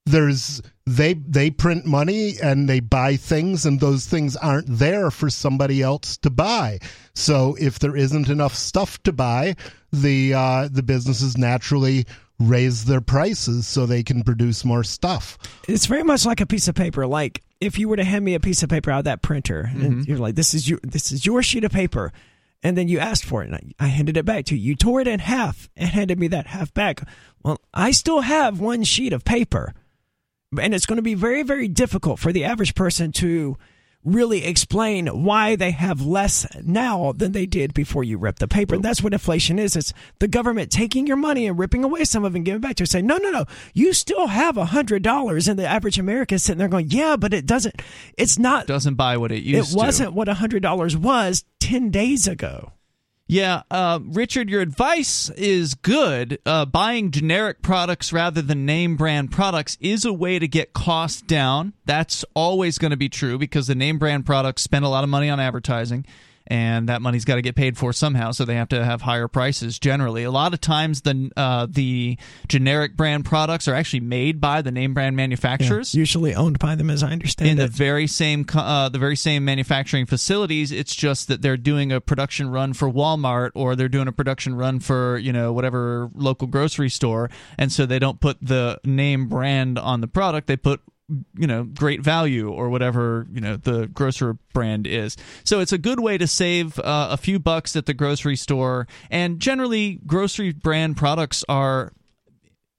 There's they they print money and they buy things, and those things aren't there for somebody else to buy. So if there isn't enough stuff to buy, the uh, the businesses naturally raise their prices so they can produce more stuff. It's very much like a piece of paper. Like if you were to hand me a piece of paper out of that printer, mm-hmm. and you're like, "This is your this is your sheet of paper," and then you asked for it, and I, I handed it back to you. You tore it in half and handed me that half back. Well, I still have one sheet of paper. And it's going to be very, very difficult for the average person to really explain why they have less now than they did before you ripped the paper. And that's what inflation is. It's the government taking your money and ripping away some of it and giving it back to you and saying, no, no, no, you still have one hundred dollars. And the average American is sitting there going, yeah, but it doesn't, it's not. Doesn't buy what it used to. It wasn't what one hundred dollars was ten days ago. Yeah, uh, Richard, your advice is good. Uh, buying generic products rather than name brand products is a way to get costs down. That's always going to be true because the name brand products spend a lot of money on advertising, and that money's got to get paid for somehow, so they have to have higher prices generally. A lot of times the uh, the generic brand products are actually made by the name brand manufacturers. Yeah, usually owned by them, as I understand it. In the very same uh, the very same manufacturing facilities, it's just that they're doing a production run for Walmart or they're doing a production run for, you know, whatever local grocery store, and so they don't put the name brand on the product. They put, you know, Great Value or whatever, you know, the grocer brand is. So it's a good way to save uh, a few bucks at the grocery store. And generally, grocery brand products are,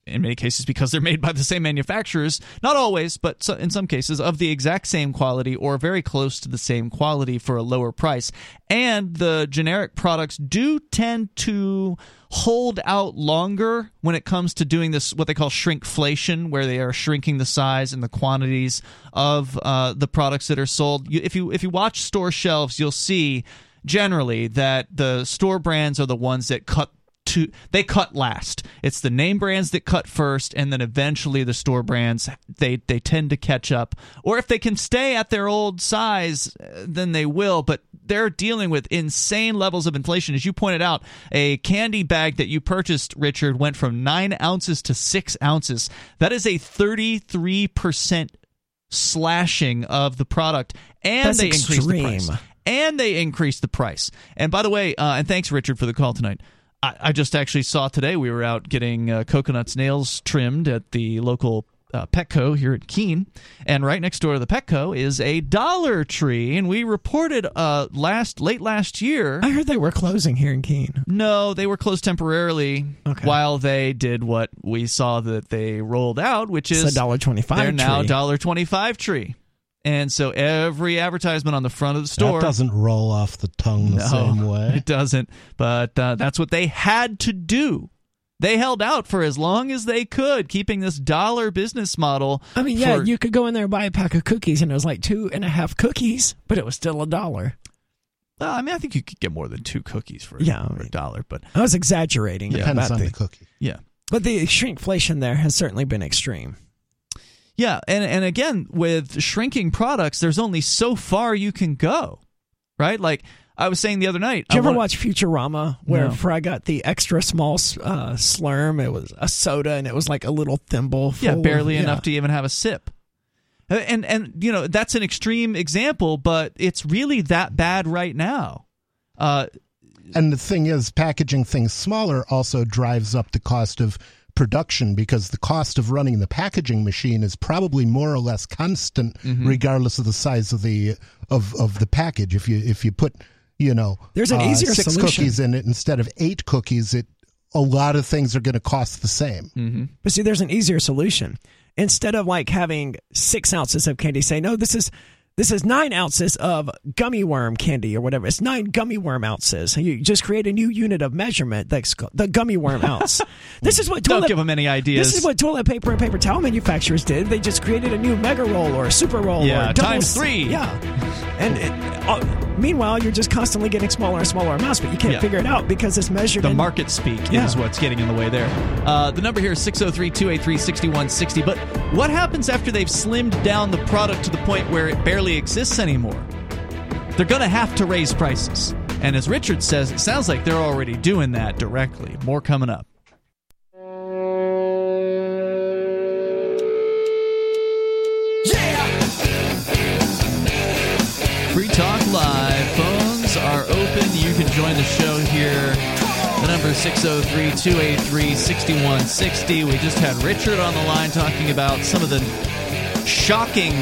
in many cases, because they're made by the same manufacturers, not always, but in some cases, of the exact same quality or very close to the same quality for a lower price. And the generic products do tend to hold out longer when it comes to doing this, what they call shrinkflation, where they are shrinking the size and the quantities of uh, the products that are sold. If you if you watch store shelves, you'll see generally that the store brands are the ones that cut To, they cut last. It's the name brands that cut first, and then eventually the store brands, they, they tend to catch up. Or if they can stay at their old size, then they will. But they're dealing with insane levels of inflation. As you pointed out, a candy bag that you purchased, Richard, went from nine ounces to six ounces. That is a thirty-three percent slashing of the product, and That's they increased the price. And they increased the price. And by the way, uh, and thanks, Richard, for the call tonight. I just actually saw today, we were out getting uh, coconuts' nails trimmed at the local uh, Petco here at Keene, and right next door to the Petco is a Dollar Tree, and we reported uh, last late last year... I heard they were closing here in Keene. No, they were closed temporarily okay. while they did what we saw that they rolled out, which is... It's a one dollar twenty-five tree. They're now one dollar twenty-five tree. And so every advertisement on the front of the store... That doesn't roll off the tongue the no, same way. It doesn't. But uh, that's what they had to do. They held out for as long as they could, keeping this dollar business model. I mean, yeah, for, you could go in there and buy a pack of cookies, and it was like two and a half cookies, but it was still a dollar. Well, I mean, I think you could get more than two cookies for, yeah, for I mean, a dollar. But I was exaggerating. Yeah, depends on the, the cookie. Yeah. But the shrinkflation there has certainly been extreme. Yeah, and, and again, with shrinking products, there's only so far you can go, right? Like I was saying the other night. Did you I ever wanna... watch Futurama where no. I got the extra small uh, slurm? It was a soda, and it was like a little thimble full. Yeah, barely of, enough yeah. to even have a sip. And, and you know, that's an extreme example, but it's really that bad right now. Uh, and the thing is, packaging things smaller also drives up the cost of production, because the cost of running the packaging machine is probably more or less constant, mm-hmm. regardless of the size of the of, of the package. If you if you put, you know, there's an uh, easier six solution. cookies in it instead of eight cookies, it a lot of things are going to cost the same. Mm-hmm. But see, there's an easier solution. Instead of like having six ounces of candy, say no, this is this is nine ounces of gummy worm candy or whatever. It's nine gummy worm ounces. And you just create a new unit of measurement that's called the gummy worm ounce. This is what toilet, don't give them any ideas. This is what toilet paper and paper towel manufacturers did. They just created a new mega roll or a super roll. Yeah, or times three. Yeah, and it, uh, meanwhile you're just constantly getting smaller and smaller amounts, but you can't yeah. figure it out because it's measured. The in, market speak yeah. is what's getting in the way there. Uh, the number here is six oh three, two eight three, six one six oh. But what happens after they've slimmed down the product to the point where it barely exists anymore? They're going to have to raise prices. And as Richard says, it sounds like they're already doing that directly. More coming up. Yeah! Free Talk Live. Phones are open. You can join the show here. The number is six oh three, two eight three, six one six oh. We just had Richard on the line talking about some of the shocking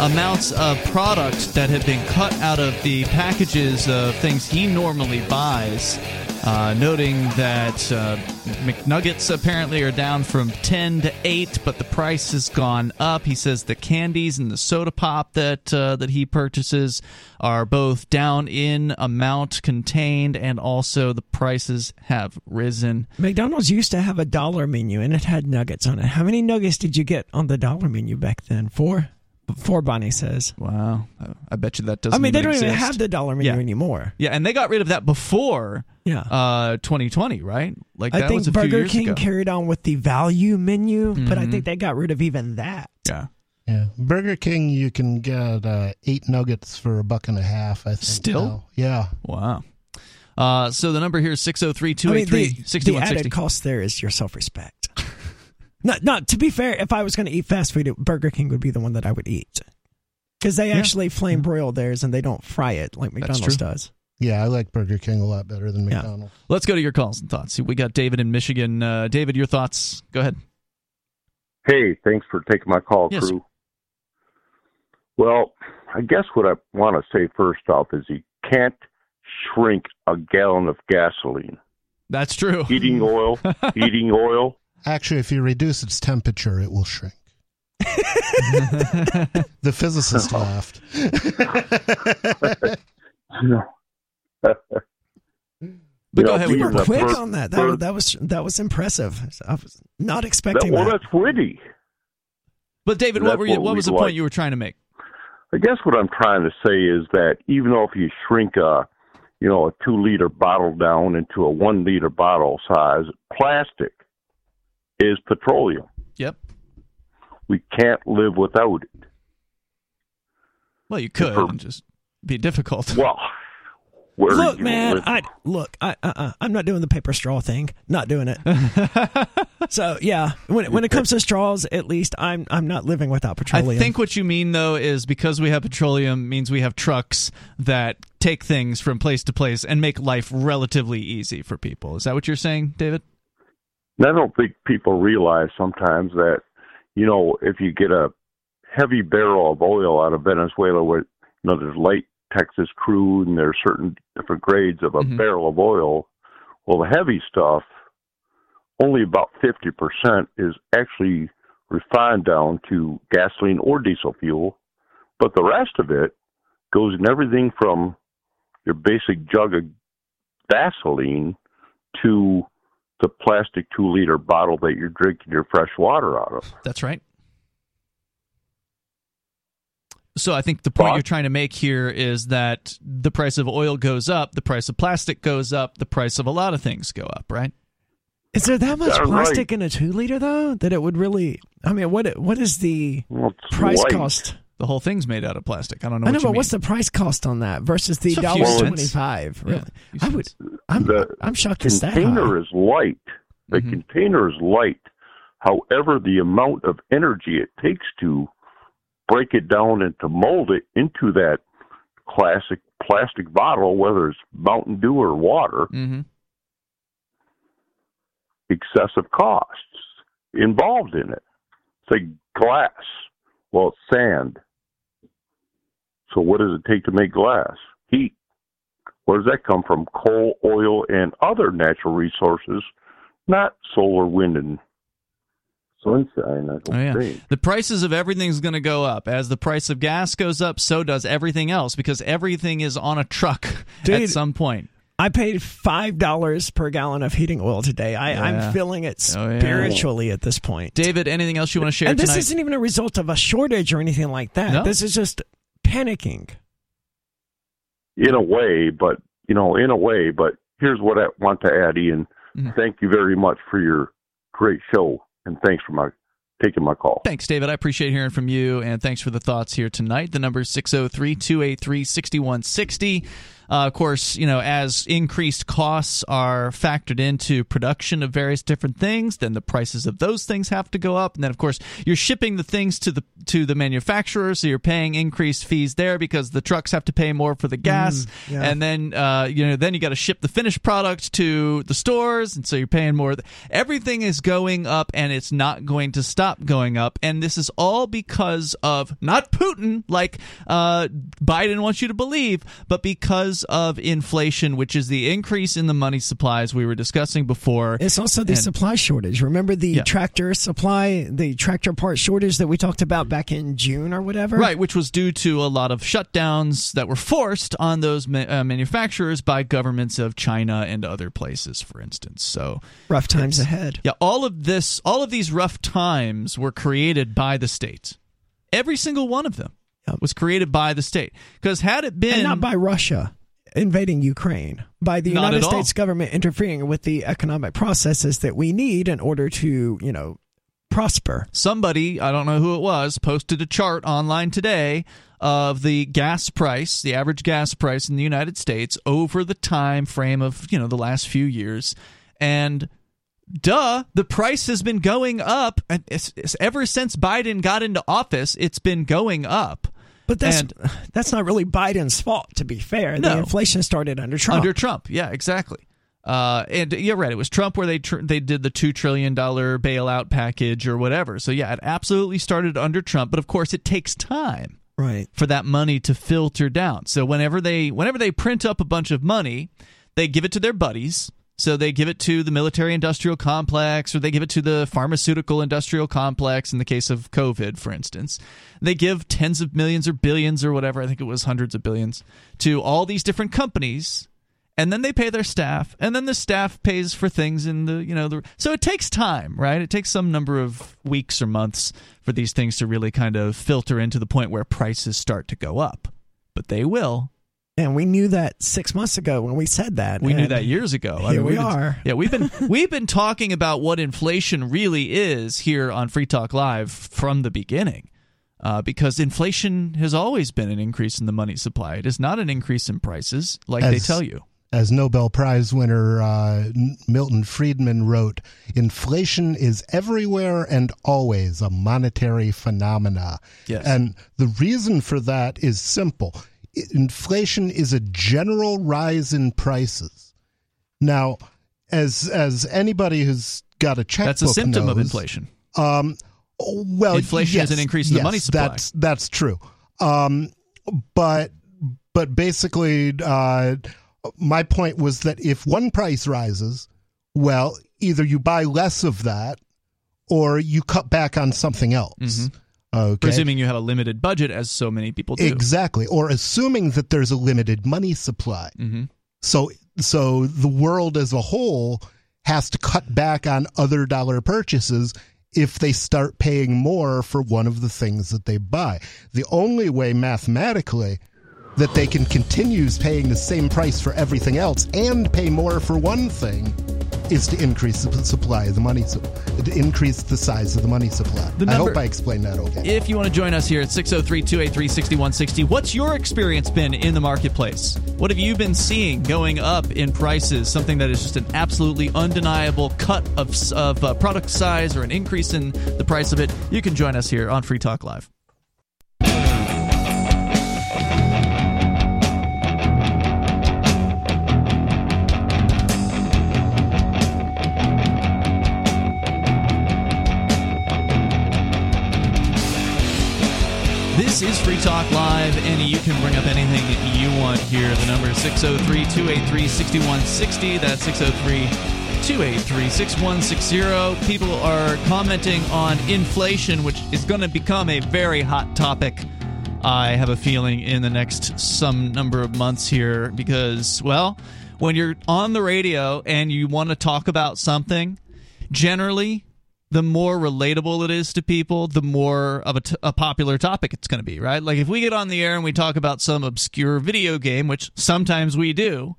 amounts of product that have been cut out of the packages of things he normally buys, uh, noting that uh, McNuggets apparently are down from ten to eight, but the price has gone up. He says the candies and the soda pop that uh, that he purchases are both down in amount contained, and also the prices have risen. McDonald's used to have a dollar menu, and it had nuggets on it. How many nuggets did you get on the dollar menu back then? Four? Four, Bonnie says. Wow. I bet you that doesn't I mean, they don't exist. Even have the dollar menu yeah. anymore. Yeah, and they got rid of that before yeah. uh, twenty twenty, right? Like I that think was a Burger few years King ago. Carried on with the value menu, mm-hmm. but I think they got rid of even that. Yeah. Yeah. Burger King, you can get uh, eight nuggets for a buck and a half, I think. Still? Now. Yeah. Wow. Uh, so the number here is six oh three, two eight three, six one six oh. The added cost there is your self-respect. Not, not to be fair, if I was going to eat fast food, Burger King would be the one that I would eat. Because they yeah. actually flame broil theirs and they don't fry it like McDonald's does. Yeah, I like Burger King a lot better than McDonald's. Yeah. Let's go to your calls and thoughts. We got David in Michigan. Uh, David, your thoughts. Go ahead. Hey, thanks for taking my call, yes, crew. Sir. Well, I guess what I want to say first off is you can't shrink a gallon of gasoline. That's true. Heating oil, heating oil. Actually, if you reduce its temperature, it will shrink. The physicist laughed. But go ahead. We were quick first, on that. That, first, that was that was impressive. I was not expecting that. Well, that. that's witty. But David, what were you, what, what was the like. point you were trying to make? I guess what I'm trying to say is that even though if you shrink a, you know, a two liter bottle down into a one liter bottle size, plastic is petroleum. Yep. We can't live without it. Well, you could for, and just be difficult. Well, where look, you man, I look, I, uh, I'm not doing the paper straw thing. Not doing it. So yeah, when it, when it comes to straws, at least I'm I'm not living without petroleum. I think what you mean though is because we have petroleum means we have trucks that take things from place to place and make life relatively easy for people. Is that what you're saying, David? I don't think people realize sometimes that, you know, if you get a heavy barrel of oil out of Venezuela, where, you know, there's light Texas crude and there are certain different grades of a mm-hmm. barrel of oil, well, the heavy stuff, only about fifty percent is actually refined down to gasoline or diesel fuel, But the rest of it goes in everything from your basic jug of Vaseline to the plastic two-liter bottle that you're drinking your fresh water out of. That's right. So I think the point you're trying to make here is that the price of oil goes up, the price of plastic goes up, the price of a lot of things go up, right? Is there that much That's plastic right. in a two-liter, though, that it would really... I mean, what what is the well, price light. cost? The whole thing's made out of plastic. I don't know I what know, you but mean. What's the price cost on that versus the one dollar twenty-five? Really? Yeah, I would, I'm, the I'm shocked it's that high. The container is light. The mm-hmm. container is light. However, the amount of energy it takes to break it down and to mold it into that classic plastic bottle, whether it's Mountain Dew or water, mm-hmm. excessive costs involved in it. It's like glass. Well, it's sand. So what does it take to make glass? Heat. Where does that come from? Coal, oil, and other natural resources, not solar, wind, and sunshine. I don't oh, yeah. think. The prices of everything is going to go up. As the price of gas goes up, so does everything else, because everything is on a truck Dude, at some point. I paid five dollars per gallon of heating oil today. I, yeah. I'm feeling it spiritually oh, yeah. at this point. David, anything else you want to share and tonight? And this isn't even a result of a shortage or anything like that. No? This is just panicking. In a way, but, you know, in a way, but here's what I want to add, Ian. Mm-hmm. Thank you very much for your great show, and thanks for my taking my call. Thanks, David. I appreciate hearing from you, and thanks for the thoughts here tonight. The number is six oh three, two eight three, six one six oh. Uh, of course, you know, as increased costs are factored into production of various different things, then the prices of those things have to go up. And then, of course, you're shipping the things to the to the manufacturer, so you're paying increased fees there because the trucks have to pay more for the gas. Mm, yeah. And then, uh, you know, then you got to ship the finished product to the stores, and so you're paying more. Everything is going up, and it's not going to stop going up. And this is all because of not Putin, like uh, Biden wants you to believe, but because of inflation, which is the increase in the money supplies we were discussing before. It's also the and, supply shortage. Remember the yeah. tractor supply, the tractor part shortage that we talked about back in June or whatever? Right, which was due to a lot of shutdowns that were forced on those ma- uh, manufacturers by governments of China and other places, for instance. So rough times ahead. Yeah, all of this, all of these rough times were created by the states. Every single one of them yep. was created by the state. Because had it been... And not by Russia. Invading Ukraine by the United States government interfering with the economic processes that we need in order to, you know, prosper. Somebody, I don't know who it was, posted a chart online today of the gas price, the average gas price in the United States over the time frame of, you know, the last few years. And duh, the price has been going up it's, it's, ever since Biden got into office. It's been going up. But that's and, that's not really Biden's fault, to be fair. No. The inflation started under Trump. Under Trump, yeah, exactly. Uh, and you're right. It was Trump where they tr- they did the two trillion dollars bailout package or whatever. So, yeah, it absolutely started under Trump. But, of course, it takes time right. for that money to filter down. So whenever they whenever they print up a bunch of money, they give it to their buddies. So they give it to the military-industrial complex, or they give it to the pharmaceutical-industrial complex in the case of COVID, for instance. They give tens of millions or billions or whatever, I think it was hundreds of billions, to all these different companies, and then they pay their staff, and then the staff pays for things in the, you know, the, so it takes time, right? It takes some number of weeks or months for these things to really kind of filter into the point where prices start to go up, but they will. And we knew that six months ago when we said that. We knew that years ago. Here I mean, we been, are. Yeah, we've been we've been talking about what inflation really is here on Free Talk Live from the beginning, uh, because inflation has always been an increase in the money supply. It is not an increase in prices, like as, they tell you. As Nobel Prize winner uh, Milton Friedman wrote, "Inflation is everywhere and always a monetary phenomena." Yes. And the reason for that is simple. Inflation is a general rise in prices. Now, as as anybody who's got a checkbook knows, that's a symptom knows, of inflation. Um, well, inflation yes, is an increase in yes, the money supply. That's that's true. Um, but but basically, uh, my point was that if one price rises, well, either you buy less of that, or you cut back on something else. Mm-hmm. Okay. Presuming you have a limited budget, as so many people do. Exactly. Or assuming that there's a limited money supply. Mm-hmm. So, so the world as a whole has to cut back on other dollar purchases if they start paying more for one of the things that they buy. The only way mathematically that they can continue paying the same price for everything else and pay more for one thing is to increase the supply of the money, to increase the size of the money supply. The number, I hope I explained that okay. If you want to join us here at six oh three, two eight three, six one six oh, what's your experience been in the marketplace? What have you been seeing going up in prices? Something that is just an absolutely undeniable cut of, of uh, product size or an increase in the price of it. You can join us here on Free Talk Live. This is Free Talk Live, and you can bring up anything you want here. The number is six oh three, two eight three, six one six oh. That's six oh three, two eight three, six one six oh. People are commenting on inflation, which is going to become a very hot topic, I have a feeling, in the next some number of months here. Because, well, when you're on the radio and you want to talk about something, generally, the more relatable it is to people, the more of a, t- a popular topic it's going to be, right? Like if we get on the air and we talk about some obscure video game, which sometimes we do.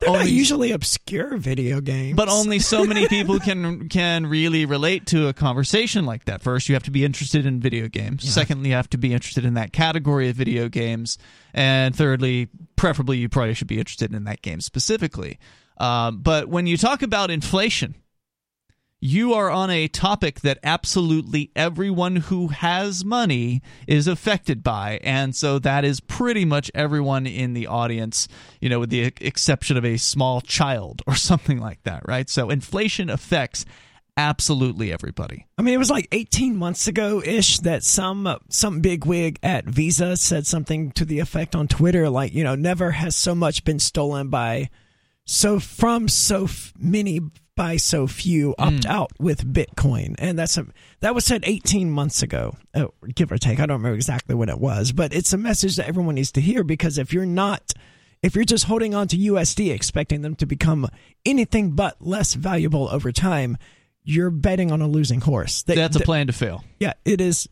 They're only, not usually obscure video games. But only so many people can can really relate to a conversation like that. First, you have to be interested in video games. Yeah. Secondly, you have to be interested in that category of video games. And thirdly, preferably, you probably should be interested in that game specifically. Um, but when you talk about inflation, you are on a topic that absolutely everyone who has money is affected by. And so that is pretty much everyone in the audience, you know, with the exception of a small child or something like that, right? So inflation affects absolutely everybody. I mean, it was like eighteen months ago-ish that some some bigwig at Visa said something to the effect on Twitter, like, you know, never has so much been stolen by so from so f- many by so few opt mm. out with Bitcoin. And that's a, that was said eighteen months ago, oh, give or take. I don't remember exactly when it was, but it's a message that everyone needs to hear, because if you're not, if you're just holding on to U S D, expecting them to become anything but less valuable over time, you're betting on a losing horse. That, that's a plan to fail. Yeah, it is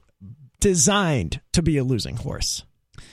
designed to be a losing horse.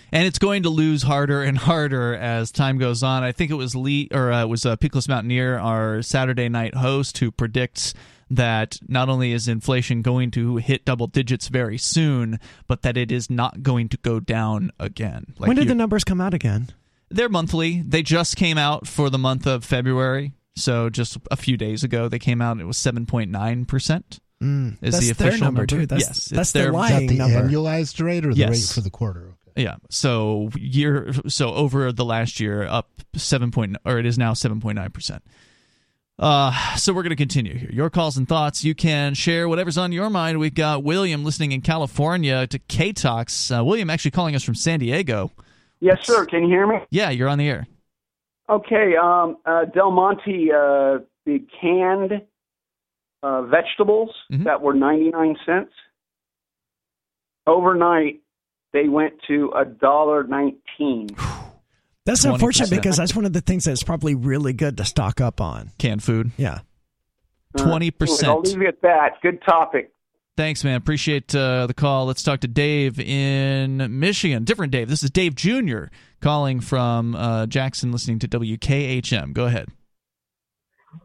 And it's going to lose harder and harder as time goes on. I think it was Lee, or uh, it was uh, Peakless Mountaineer, our Saturday night host, who predicts that not only is inflation going to hit double digits very soon, but that it is not going to go down again. Like, when did the numbers come out again? They're monthly. They just came out for the month of February. So just a few days ago, they came out and it was seven point nine percent. Mm, is that's the official their number, number. Too. That's, yes, that's their, their lying is that the number. Annualized rate or the yes. rate for the quarter? Yeah, so year, so over the last year, up seven point, or it is now seven point nine percent. Uh, so we're going to continue here. Your calls and thoughts, you can share whatever's on your mind. We've got William listening in California to K-Talks. Uh, William actually calling us from San Diego. Yes, sir. Can you hear me? Yeah, you're on the air. Okay, um, uh, Del Monte, uh, the canned uh, vegetables mm-hmm. that were ninety nine cents overnight. They went to one dollar nineteen. That's twenty percent. Unfortunate, because that's one of the things that's probably really good to stock up on. Canned food. Yeah. twenty percent. Uh, I'll leave it at that. Good topic. Thanks, man. Appreciate uh, the call. Let's talk to Dave in Michigan. Different Dave. This is Dave Junior calling from uh, Jackson, listening to W K H M. Go ahead.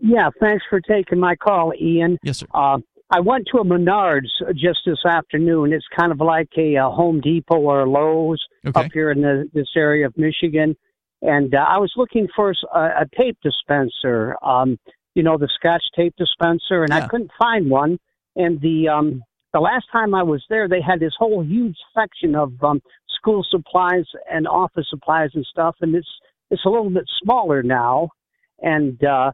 Yeah, thanks for taking my call, Ian. Yes, sir. Uh, I went to a Menards just this afternoon. It's kind of like a, a Home Depot or a Lowe's okay. up here in the, this area of Michigan. And uh, I was looking for a, a tape dispenser, um, you know, the Scotch tape dispenser, and yeah. I couldn't find one. And the um, the last time I was there, they had this whole huge section of um, school supplies and office supplies and stuff. And it's, it's a little bit smaller now. And, uh,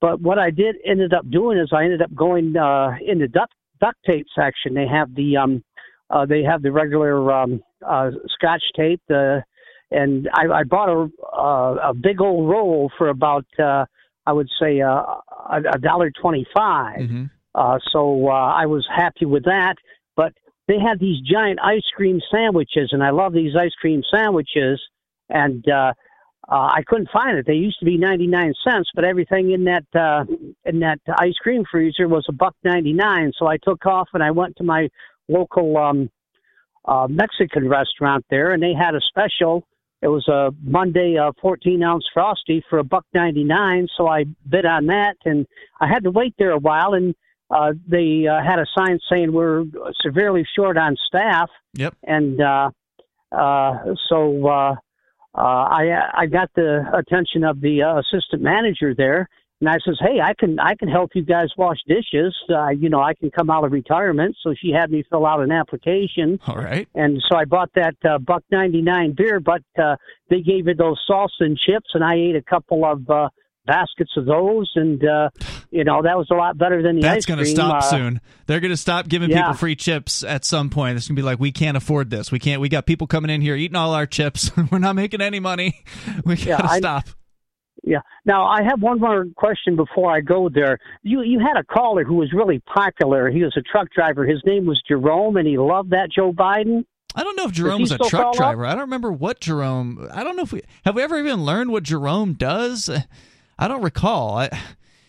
But what I did ended up doing is I ended up going uh, in the duct, duct tape section. They have the um, uh, they have the regular um, uh, Scotch tape, the, and I, I bought a uh, a big old roll for about uh, I would say uh, a dollar twenty-five. Mm-hmm. Uh, so uh, I was happy with that. But they had these giant ice cream sandwiches, and I love these ice cream sandwiches, and uh, uh, I couldn't find it. They used to be ninety-nine cents, but everything in that uh, in that ice cream freezer was a buck ninety-nine. So I took off and I went to my local um, uh, Mexican restaurant there, and they had a special. It was a Monday fourteen-ounce uh, Frosty for a buck ninety-nine, so I bid on that, and I had to wait there a while, and uh, they uh, had a sign saying we're severely short on staff. Yep. And uh, uh, so uh, uh, I I got the attention of the uh, assistant manager there, and I says, hey, I can I can help you guys wash dishes. Uh, you know, I can come out of retirement. So she had me fill out an application. All right. And so I bought that uh, buck ninety-nine beer, but uh, they gave me those salsa and chips, and I ate a couple of uh, baskets of those. And, uh, you know, that was a lot better than the That's ice gonna cream. That's going to stop uh, soon. They're going to stop giving yeah. people free chips at some point. It's going to be like, we can't afford this. We can't. We got people coming in here eating all our chips. We're not making any money. We got to yeah, stop. I, Yeah. Now, I have one more question before I go there. You you had a caller who was really popular. He was a truck driver. His name was Jerome, and he loved that Joe Biden. I don't know if Jerome was a truck driver. Up? I don't remember what Jerome – I don't know if we – have we ever even learned what Jerome does? I don't recall. I,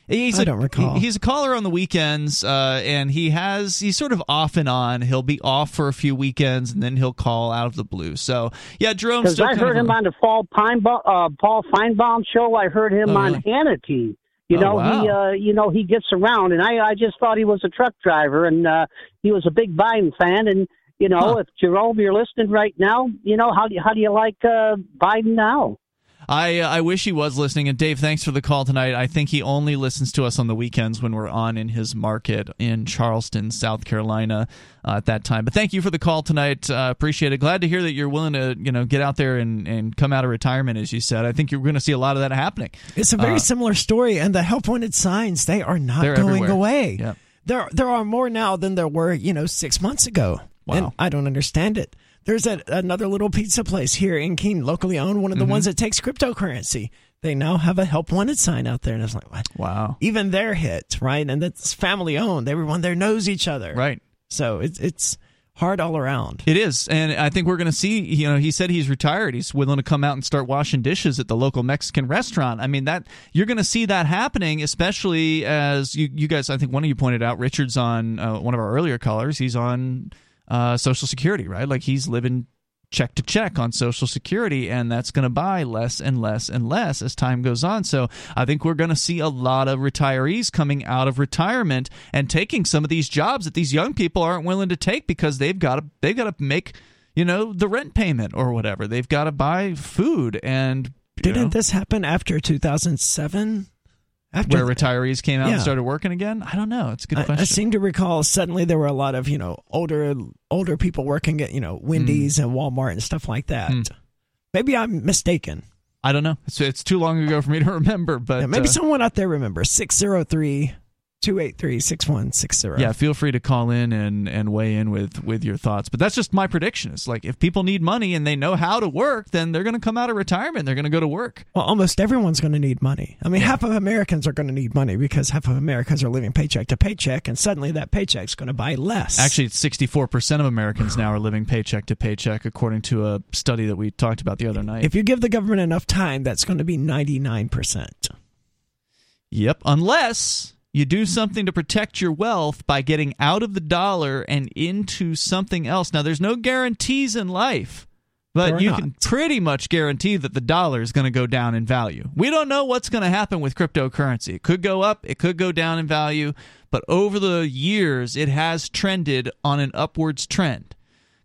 he's I a, don't recall. He's a caller on the weekends, uh, and he has – he's sort of off and on. He'll be off for a few weekends, and then he'll call out of the blue. So, yeah, Jerome. Because I heard him on the Paul Feinbaum, uh, Paul Feinbaum show. I heard him oh, on really? Hannity. You know, oh, wow. he uh, you know he gets around, and I, I just thought he was a truck driver, and uh, he was a big Biden fan. And, you know, huh. if Jerome, you're listening right now, you know, how do you, how do you like uh, Biden now? I I wish he was listening. And Dave, thanks for the call tonight. I think he only listens to us on the weekends when we're on in his market in Charleston, South Carolina, uh, at that time. But thank you for the call tonight. Uh, appreciate it. Glad to hear that you're willing to, you know, get out there and, and come out of retirement, as you said. I think you're going to see a lot of that happening. It's a very uh, similar story. And the help-wanted signs, they are not going everywhere. Away. Yep. There, there are more now than there were, you know, six months ago. Wow. And I don't understand it. There's a, another little pizza place here in Keene, locally owned, one of the mm-hmm. ones that takes cryptocurrency. They now have a help wanted sign out there. And I was like, what? Wow. Even they're hit, right? And that's family owned. Everyone there knows each other. Right. So it's it's hard all around. It is. And I think we're going to see, you know, he said he's retired. He's willing to come out and start washing dishes at the local Mexican restaurant. I mean, that you're going to see that happening, especially as you, you guys, I think one of you pointed out, Richard's on uh, one of our earlier callers. He's on... Uh, Social Security, right? Like he's living check to check on Social Security, and that's going to buy less and less and less as time goes on. So I think we're going to see a lot of retirees coming out of retirement and taking some of these jobs that these young people aren't willing to take because they've got to they've got to make, you know, the rent payment or whatever. They've got to buy food. And didn't know, this happen after two thousand seven? After Where retirees came out yeah. and started working again? I don't know. It's a good question. I, I seem to recall suddenly there were a lot of, you know, older older people working at, you know, Wendy's mm. and Walmart and stuff like that. Mm. Maybe I'm mistaken. I don't know. It's, it's too long ago for me to remember. But yeah, maybe uh, someone out there remembers. six oh three, two eight three, six one six oh. Yeah, feel free to call in and, and weigh in with, with your thoughts. But that's just my prediction. It's like if people need money and they know how to work, then they're going to come out of retirement. They're going to go to work. Well, almost everyone's going to need money. I mean, half of Americans are going to need money because half of Americans are living paycheck to paycheck, and suddenly that paycheck's going to buy less. Actually, it's sixty-four percent of Americans now are living paycheck to paycheck, according to a study that we talked about the other night. If you give the government enough time, that's going to be ninety-nine percent. Yep, unless... you do something to protect your wealth by getting out of the dollar and into something else. Now, there's no guarantees in life, but or you not. Can pretty much guarantee that the dollar is going to go down in value. We don't know what's going to happen with cryptocurrency. It could go up. It could go down in value. But over the years, it has trended on an upwards trend.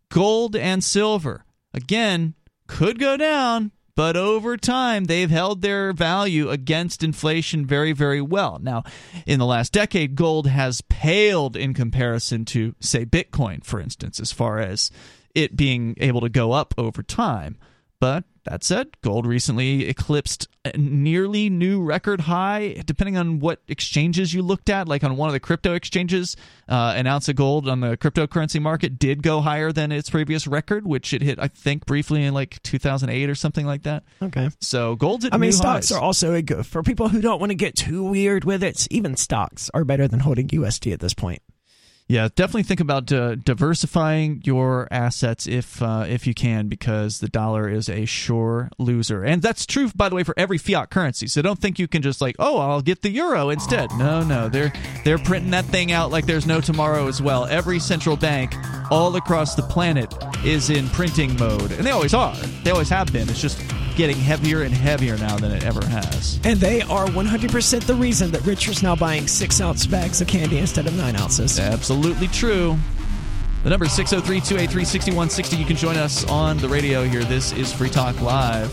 Gold and silver, again, could go down. But over time, they've held their value against inflation very, very well. Now, in the last decade, gold has paled in comparison to, say, Bitcoin, for instance, as far as it being able to go up over time. But that said, gold recently eclipsed a nearly new record high, depending on what exchanges you looked at. Like on one of the crypto exchanges, uh, an ounce of gold on the cryptocurrency market did go higher than its previous record, which it hit, I think, briefly in like two thousand eight or something like that. Okay. So gold's at new highs. I mean, stocks are also a good, for people who don't want to get too weird with it, even stocks are better than holding U S D at this point. Yeah, definitely think about uh, diversifying your assets if uh, if you can, because the dollar is a sure loser. And that's true, by the way, for every fiat currency. So don't think you can just like, oh, I'll get the euro instead. No, no, they're they're printing that thing out like there's no tomorrow as well. Every central bank all across the planet is in printing mode. And they always are. They always have been. It's just getting heavier and heavier now than it ever has. And they are one hundred percent the reason that Richard's now buying six-ounce bags of candy instead of nine ounces. Absolutely true. The number is six oh three, two eight three, six one six oh. You can join us on the radio here. This is Free Talk Live.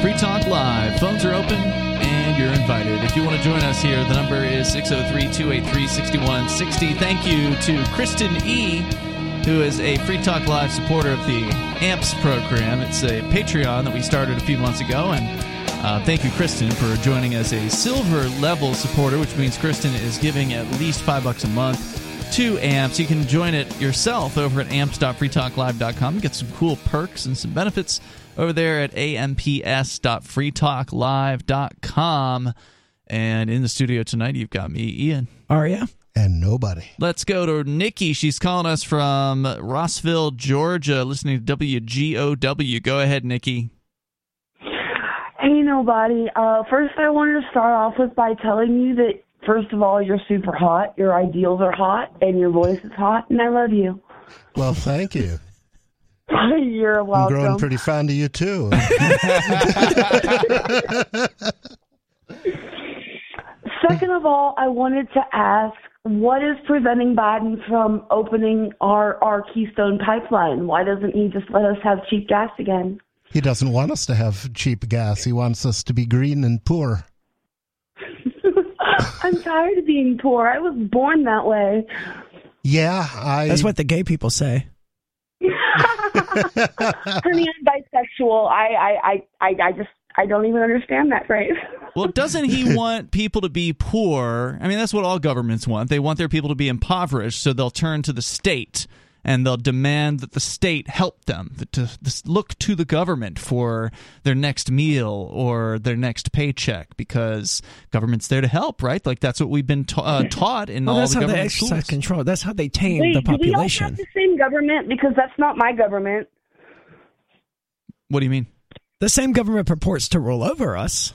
Free Talk Live. Phones are open. You're invited. If you want to join us here, the number is six oh three, two eight three, six one six oh. Thank you to Kristen E., who is a Free Talk Live supporter of the A M P S program. It's a Patreon that we started a few months ago, and uh, thank you, Kristen, for joining as a silver level supporter, which means Kristen is giving at least five bucks a month to A M P S. You can join it yourself over at amps dot free talk live dot com. Get some cool perks and some benefits over there at amps dot free talk live dot com. And in the studio tonight, you've got me, Ian. Aria. And Nobody. Let's go to Nikki. She's calling us from Rossville, Georgia, listening to W G O W. Go ahead, Nikki. Hey, Nobody. Uh, first, I wanted to start off with by telling you that, first of all, you're super hot, your ideals are hot, and your voice is hot, and I love you. Well, thank you. You're welcome. I'm growing pretty fond of you, too. Second of all, I wanted to ask, what is preventing Biden from opening our, our Keystone pipeline? Why doesn't he just let us have cheap gas again? He doesn't want us to have cheap gas. He wants us to be green and poor. I'm tired of being poor. I was born that way. Yeah, I... That's what the gay people say. Honey, I'm bisexual. I, I, I, I just, I don't even understand that phrase. Well, doesn't he want people to be poor? I mean, that's what all governments want. They want their people to be impoverished, so they'll turn to the state and they'll demand that the state help them, to look to the government for their next meal or their next paycheck, because government's there to help, right? Like, that's what we've been ta- uh, taught in well, all the government that's how they exercise control. That's how they tame Wait, the population. Do we all have the same government? Because that's not my government. What do you mean? The same government purports to rule over us.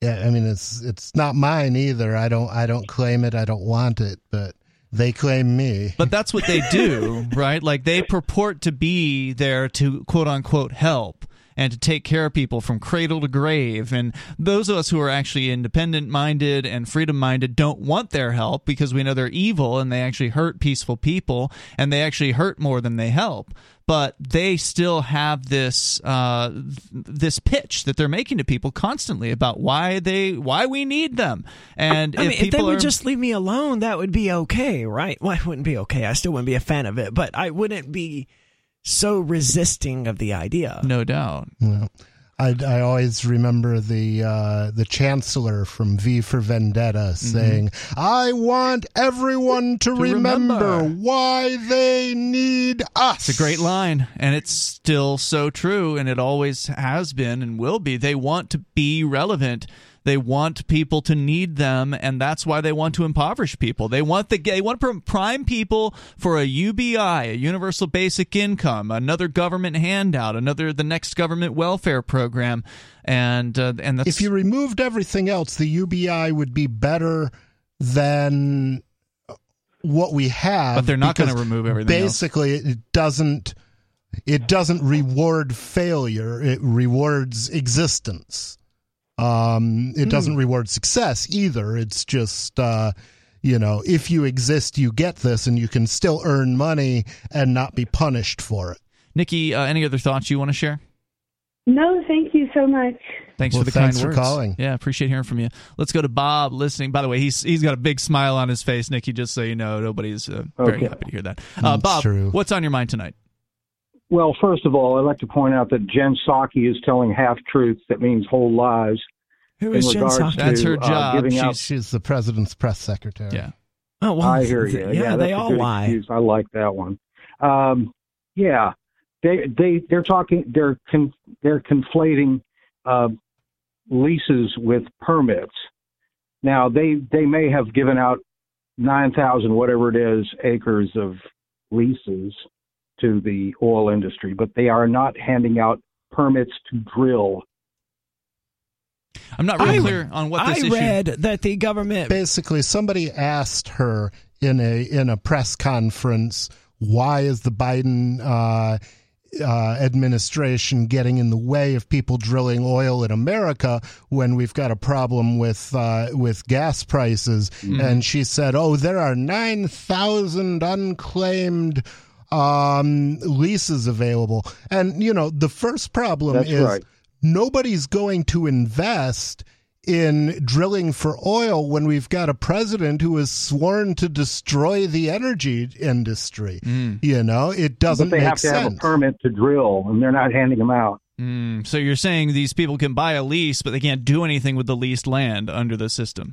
Yeah, I mean, it's it's not mine either. I don't I don't claim it. I don't want it, but... They claim me. But that's what they do, right? Like, they purport to be there to, quote-unquote, help and to take care of people from cradle to grave. And those of us who are actually independent-minded and freedom-minded don't want their help, because we know they're evil and they actually hurt peaceful people, and they actually hurt more than they help. But they still have this uh, this pitch that they're making to people constantly about why they why we need them. And I if, mean, if they would are... just leave me alone, that would be okay, right? Well, it wouldn't be okay. I still wouldn't be a fan of it, but I wouldn't be so resisting of the idea. No doubt. Yeah. I, I always remember the uh, the chancellor from V for Vendetta saying, mm-hmm. I want everyone to, to remember, remember why they need us. It's a great line, and it's still so true, and it always has been and will be. They want to be relevant. They want people to need them, and that's why they want to impoverish people. They want the they want to prime people for a U B I, a universal basic income, another government handout, another the next government welfare program, and uh, and that's... If you removed everything else, the U B I would be better than what we have. But they're not going to remove everything. Basically, else. it doesn't it doesn't reward failure. It rewards existence. Um, it doesn't mm. reward success either. It's just, uh, you know, if you exist, you get this, and you can still earn money and not be punished for it. Nikki, uh, any other thoughts you want to share? No, thank you so much. Thanks well, for the thanks kind for words. Calling. Yeah, appreciate hearing from you. Let's go to Bob listening. By the way, he's he's got a big smile on his face, Nikki, just so you know. Nobody's uh, very okay. happy to hear that. Uh, Bob, true. What's on your mind tonight? Well, first of all, I'd like to point out that Jen Psaki is telling half-truths. That means whole lies. Who is Jen Psaki? That's her job. Uh, she's, out... she's the president's press secretary. Yeah. Oh, well, I hear you. Yeah, yeah, they all lie. Excuse. I like that one. Um, yeah. they they they're talking they're con, they're conflating uh, leases with permits. Now they they may have given out nine thousand whatever it is acres of leases to the oil industry, but they are not handing out permits to drill. I'm not really I, clear on what this I issue... I read that the government... Basically, somebody asked her in a in a press conference, why is the Biden uh, uh, administration getting in the way of people drilling oil in America when we've got a problem with, uh, with gas prices? Mm-hmm. And she said, oh, there are nine thousand unclaimed um, leases available. And, you know, the first problem That's is... Right. Nobody's going to invest in drilling for oil when we've got a president who has sworn to destroy the energy industry. Mm. You know, it doesn't make sense. But they have to have a permit to drill, and they're not handing them out. Mm. So you're saying these people can buy a lease, but they can't do anything with the leased land under the system.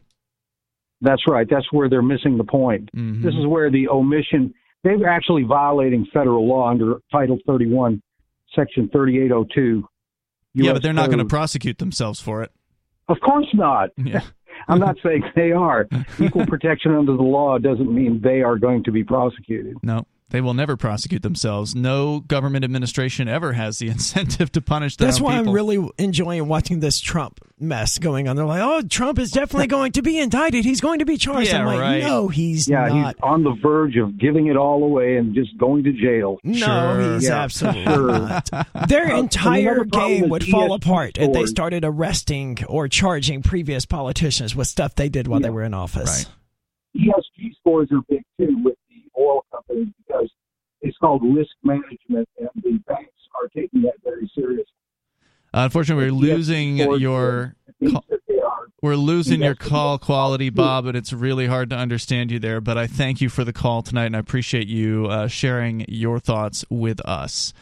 That's right. That's where they're missing the point. Mm-hmm. This is where the omission – they're actually violating federal law under Title thirty-one, Section thirty-eight oh two. U S yeah, but they're not going to prosecute themselves for it. Of course not. Yeah. I'm not saying they are. Equal protection under the law doesn't mean they are going to be prosecuted. No, they will never prosecute themselves. No government administration ever has the incentive to punish their own people. That's why I'm really enjoying watching this Trump mess going on. They're like, oh, Trump is definitely going to be indicted. He's going to be charged. Yeah, I'm like, right. no, he's yeah, not. Yeah, he's on the verge of giving it all away and just going to jail. No, sure. he's yeah, absolutely sure. not. Their uh, entire game would fall apart if they started arresting or charging previous politicians with stuff they did while yeah. they were in office. Right. E S G scores are big, too, with the oil companies because it's called risk management, and the banks are taking that very seriously. Uh, unfortunately, we're losing your call, we're losing your call quality, Bob, and it's really hard to understand you there. But I thank you for the call tonight, and I appreciate you uh, sharing your thoughts with us.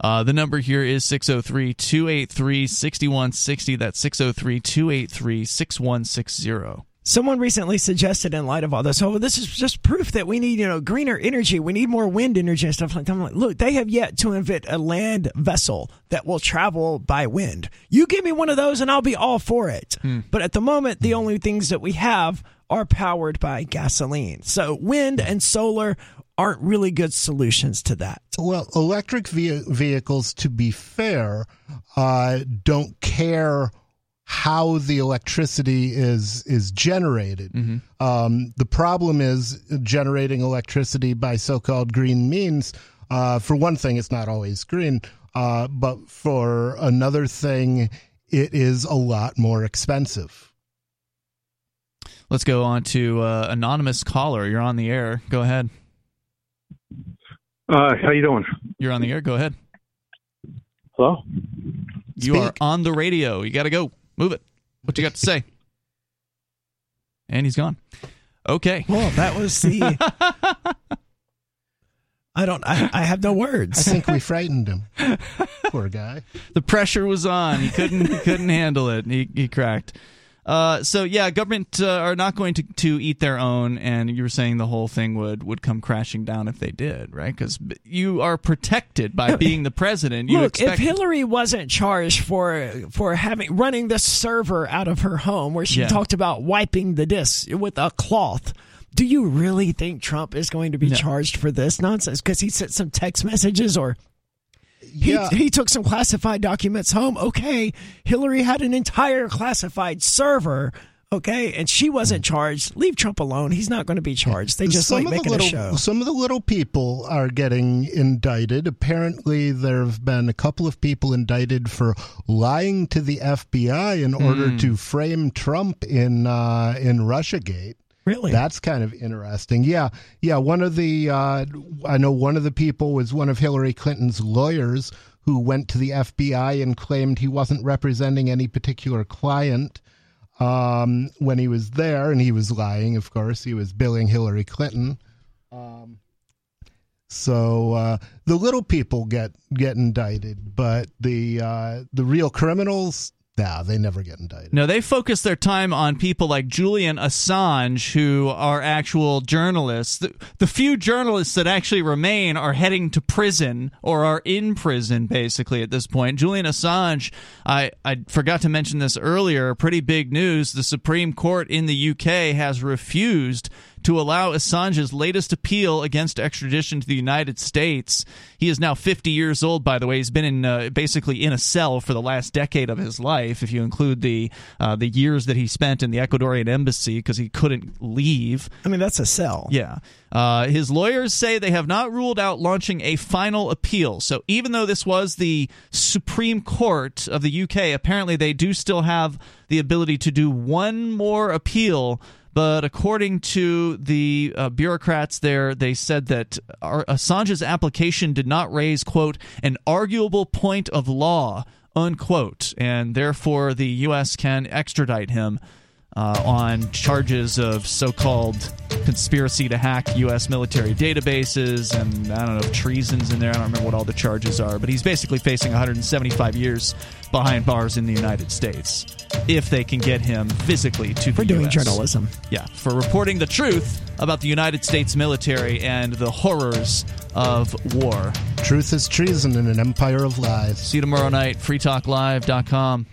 Uh, the number here is six oh three, two eight three, six one six oh. That's six oh three, two eight three, six one six oh. Someone recently suggested, in light of all this, oh, this is just proof that we need, you know, greener energy. We need more wind energy and stuff like that. I'm like, look, they have yet to invent a land vessel that will travel by wind. You give me one of those and I'll be all for it. Hmm. But at the moment, the only things that we have are powered by gasoline. So wind and solar aren't really good solutions to that. Well, electric ve- vehicles, to be fair, uh, don't care how the electricity is is generated. Mm-hmm. Um, the problem is generating electricity by so-called green means. Uh, for one thing, it's not always green, uh, but for another thing, it is a lot more expensive. Let's go on to uh, anonymous caller. You're on the air. Go ahead. Uh, how you doing? You're on the air. Go ahead. Hello? You Speak. Are on the radio. You got to go. Move it. What you got to say? And he's gone. Okay. Well, that was the... I don't... I, I have no words. I think we frightened him. Poor guy. The pressure was on. He couldn't he couldn't handle it. He he cracked. Uh, so, yeah, government uh, are not going to, to eat their own, and you were saying the whole thing would, would come crashing down if they did, right? Because you are protected by being the president. You Look, expect- if Hillary wasn't charged for for having running this server out of her home where she yeah. talked about wiping the discs with a cloth, do you really think Trump is going to be no. charged for this nonsense? Because he sent some text messages or... He, yeah. he took some classified documents home. Okay, Hillary had an entire classified server. Okay, and she wasn't charged. Leave Trump alone. He's not going to be charged. They just some like making little, a show. Some of the little people are getting indicted. Apparently, there have been a couple of people indicted for lying to the F B I in mm. order to frame Trump in uh, in Russiagate. Really? That's kind of interesting. Yeah. Yeah. One of the, uh, I know one of the people was one of Hillary Clinton's lawyers who went to the F B I and claimed he wasn't representing any particular client um, when he was there. And he was lying, of course. He was billing Hillary Clinton. Um, so uh, the little people get, get indicted, but the uh, the real criminals Nah, they never get indicted. No, they focus their time on people like Julian Assange, who are actual journalists. The, the few journalists that actually remain are heading to prison or are in prison, basically, at this point. Julian Assange, I, I forgot to mention this earlier, pretty big news. The Supreme Court in the U K has refused to allow Assange's latest appeal against extradition to the United States. He is now fifty years old, by the way. He's been in uh, basically in a cell for the last decade of his life, if you include the uh, the years that he spent in the Ecuadorian embassy because he couldn't leave. I mean, that's a cell. Yeah. Uh, his lawyers say they have not ruled out launching a final appeal. So even though this was the Supreme Court of the U K, apparently they do still have the ability to do one more appeal. But according to the uh, bureaucrats there, they said that Assange's application did not raise, quote, an arguable point of law, unquote, and therefore the U S can extradite him uh, on charges of so-called conspiracy to hack U S military databases and, I don't know, treasons in there. I don't remember what all the charges are, but he's basically facing one hundred seventy-five years behind bars in the United States, if they can get him physically to the U S. For doing journalism. Yeah, for reporting the truth about the United States military and the horrors of war. Truth is treason in an empire of lies. See you tomorrow night, free talk live dot com.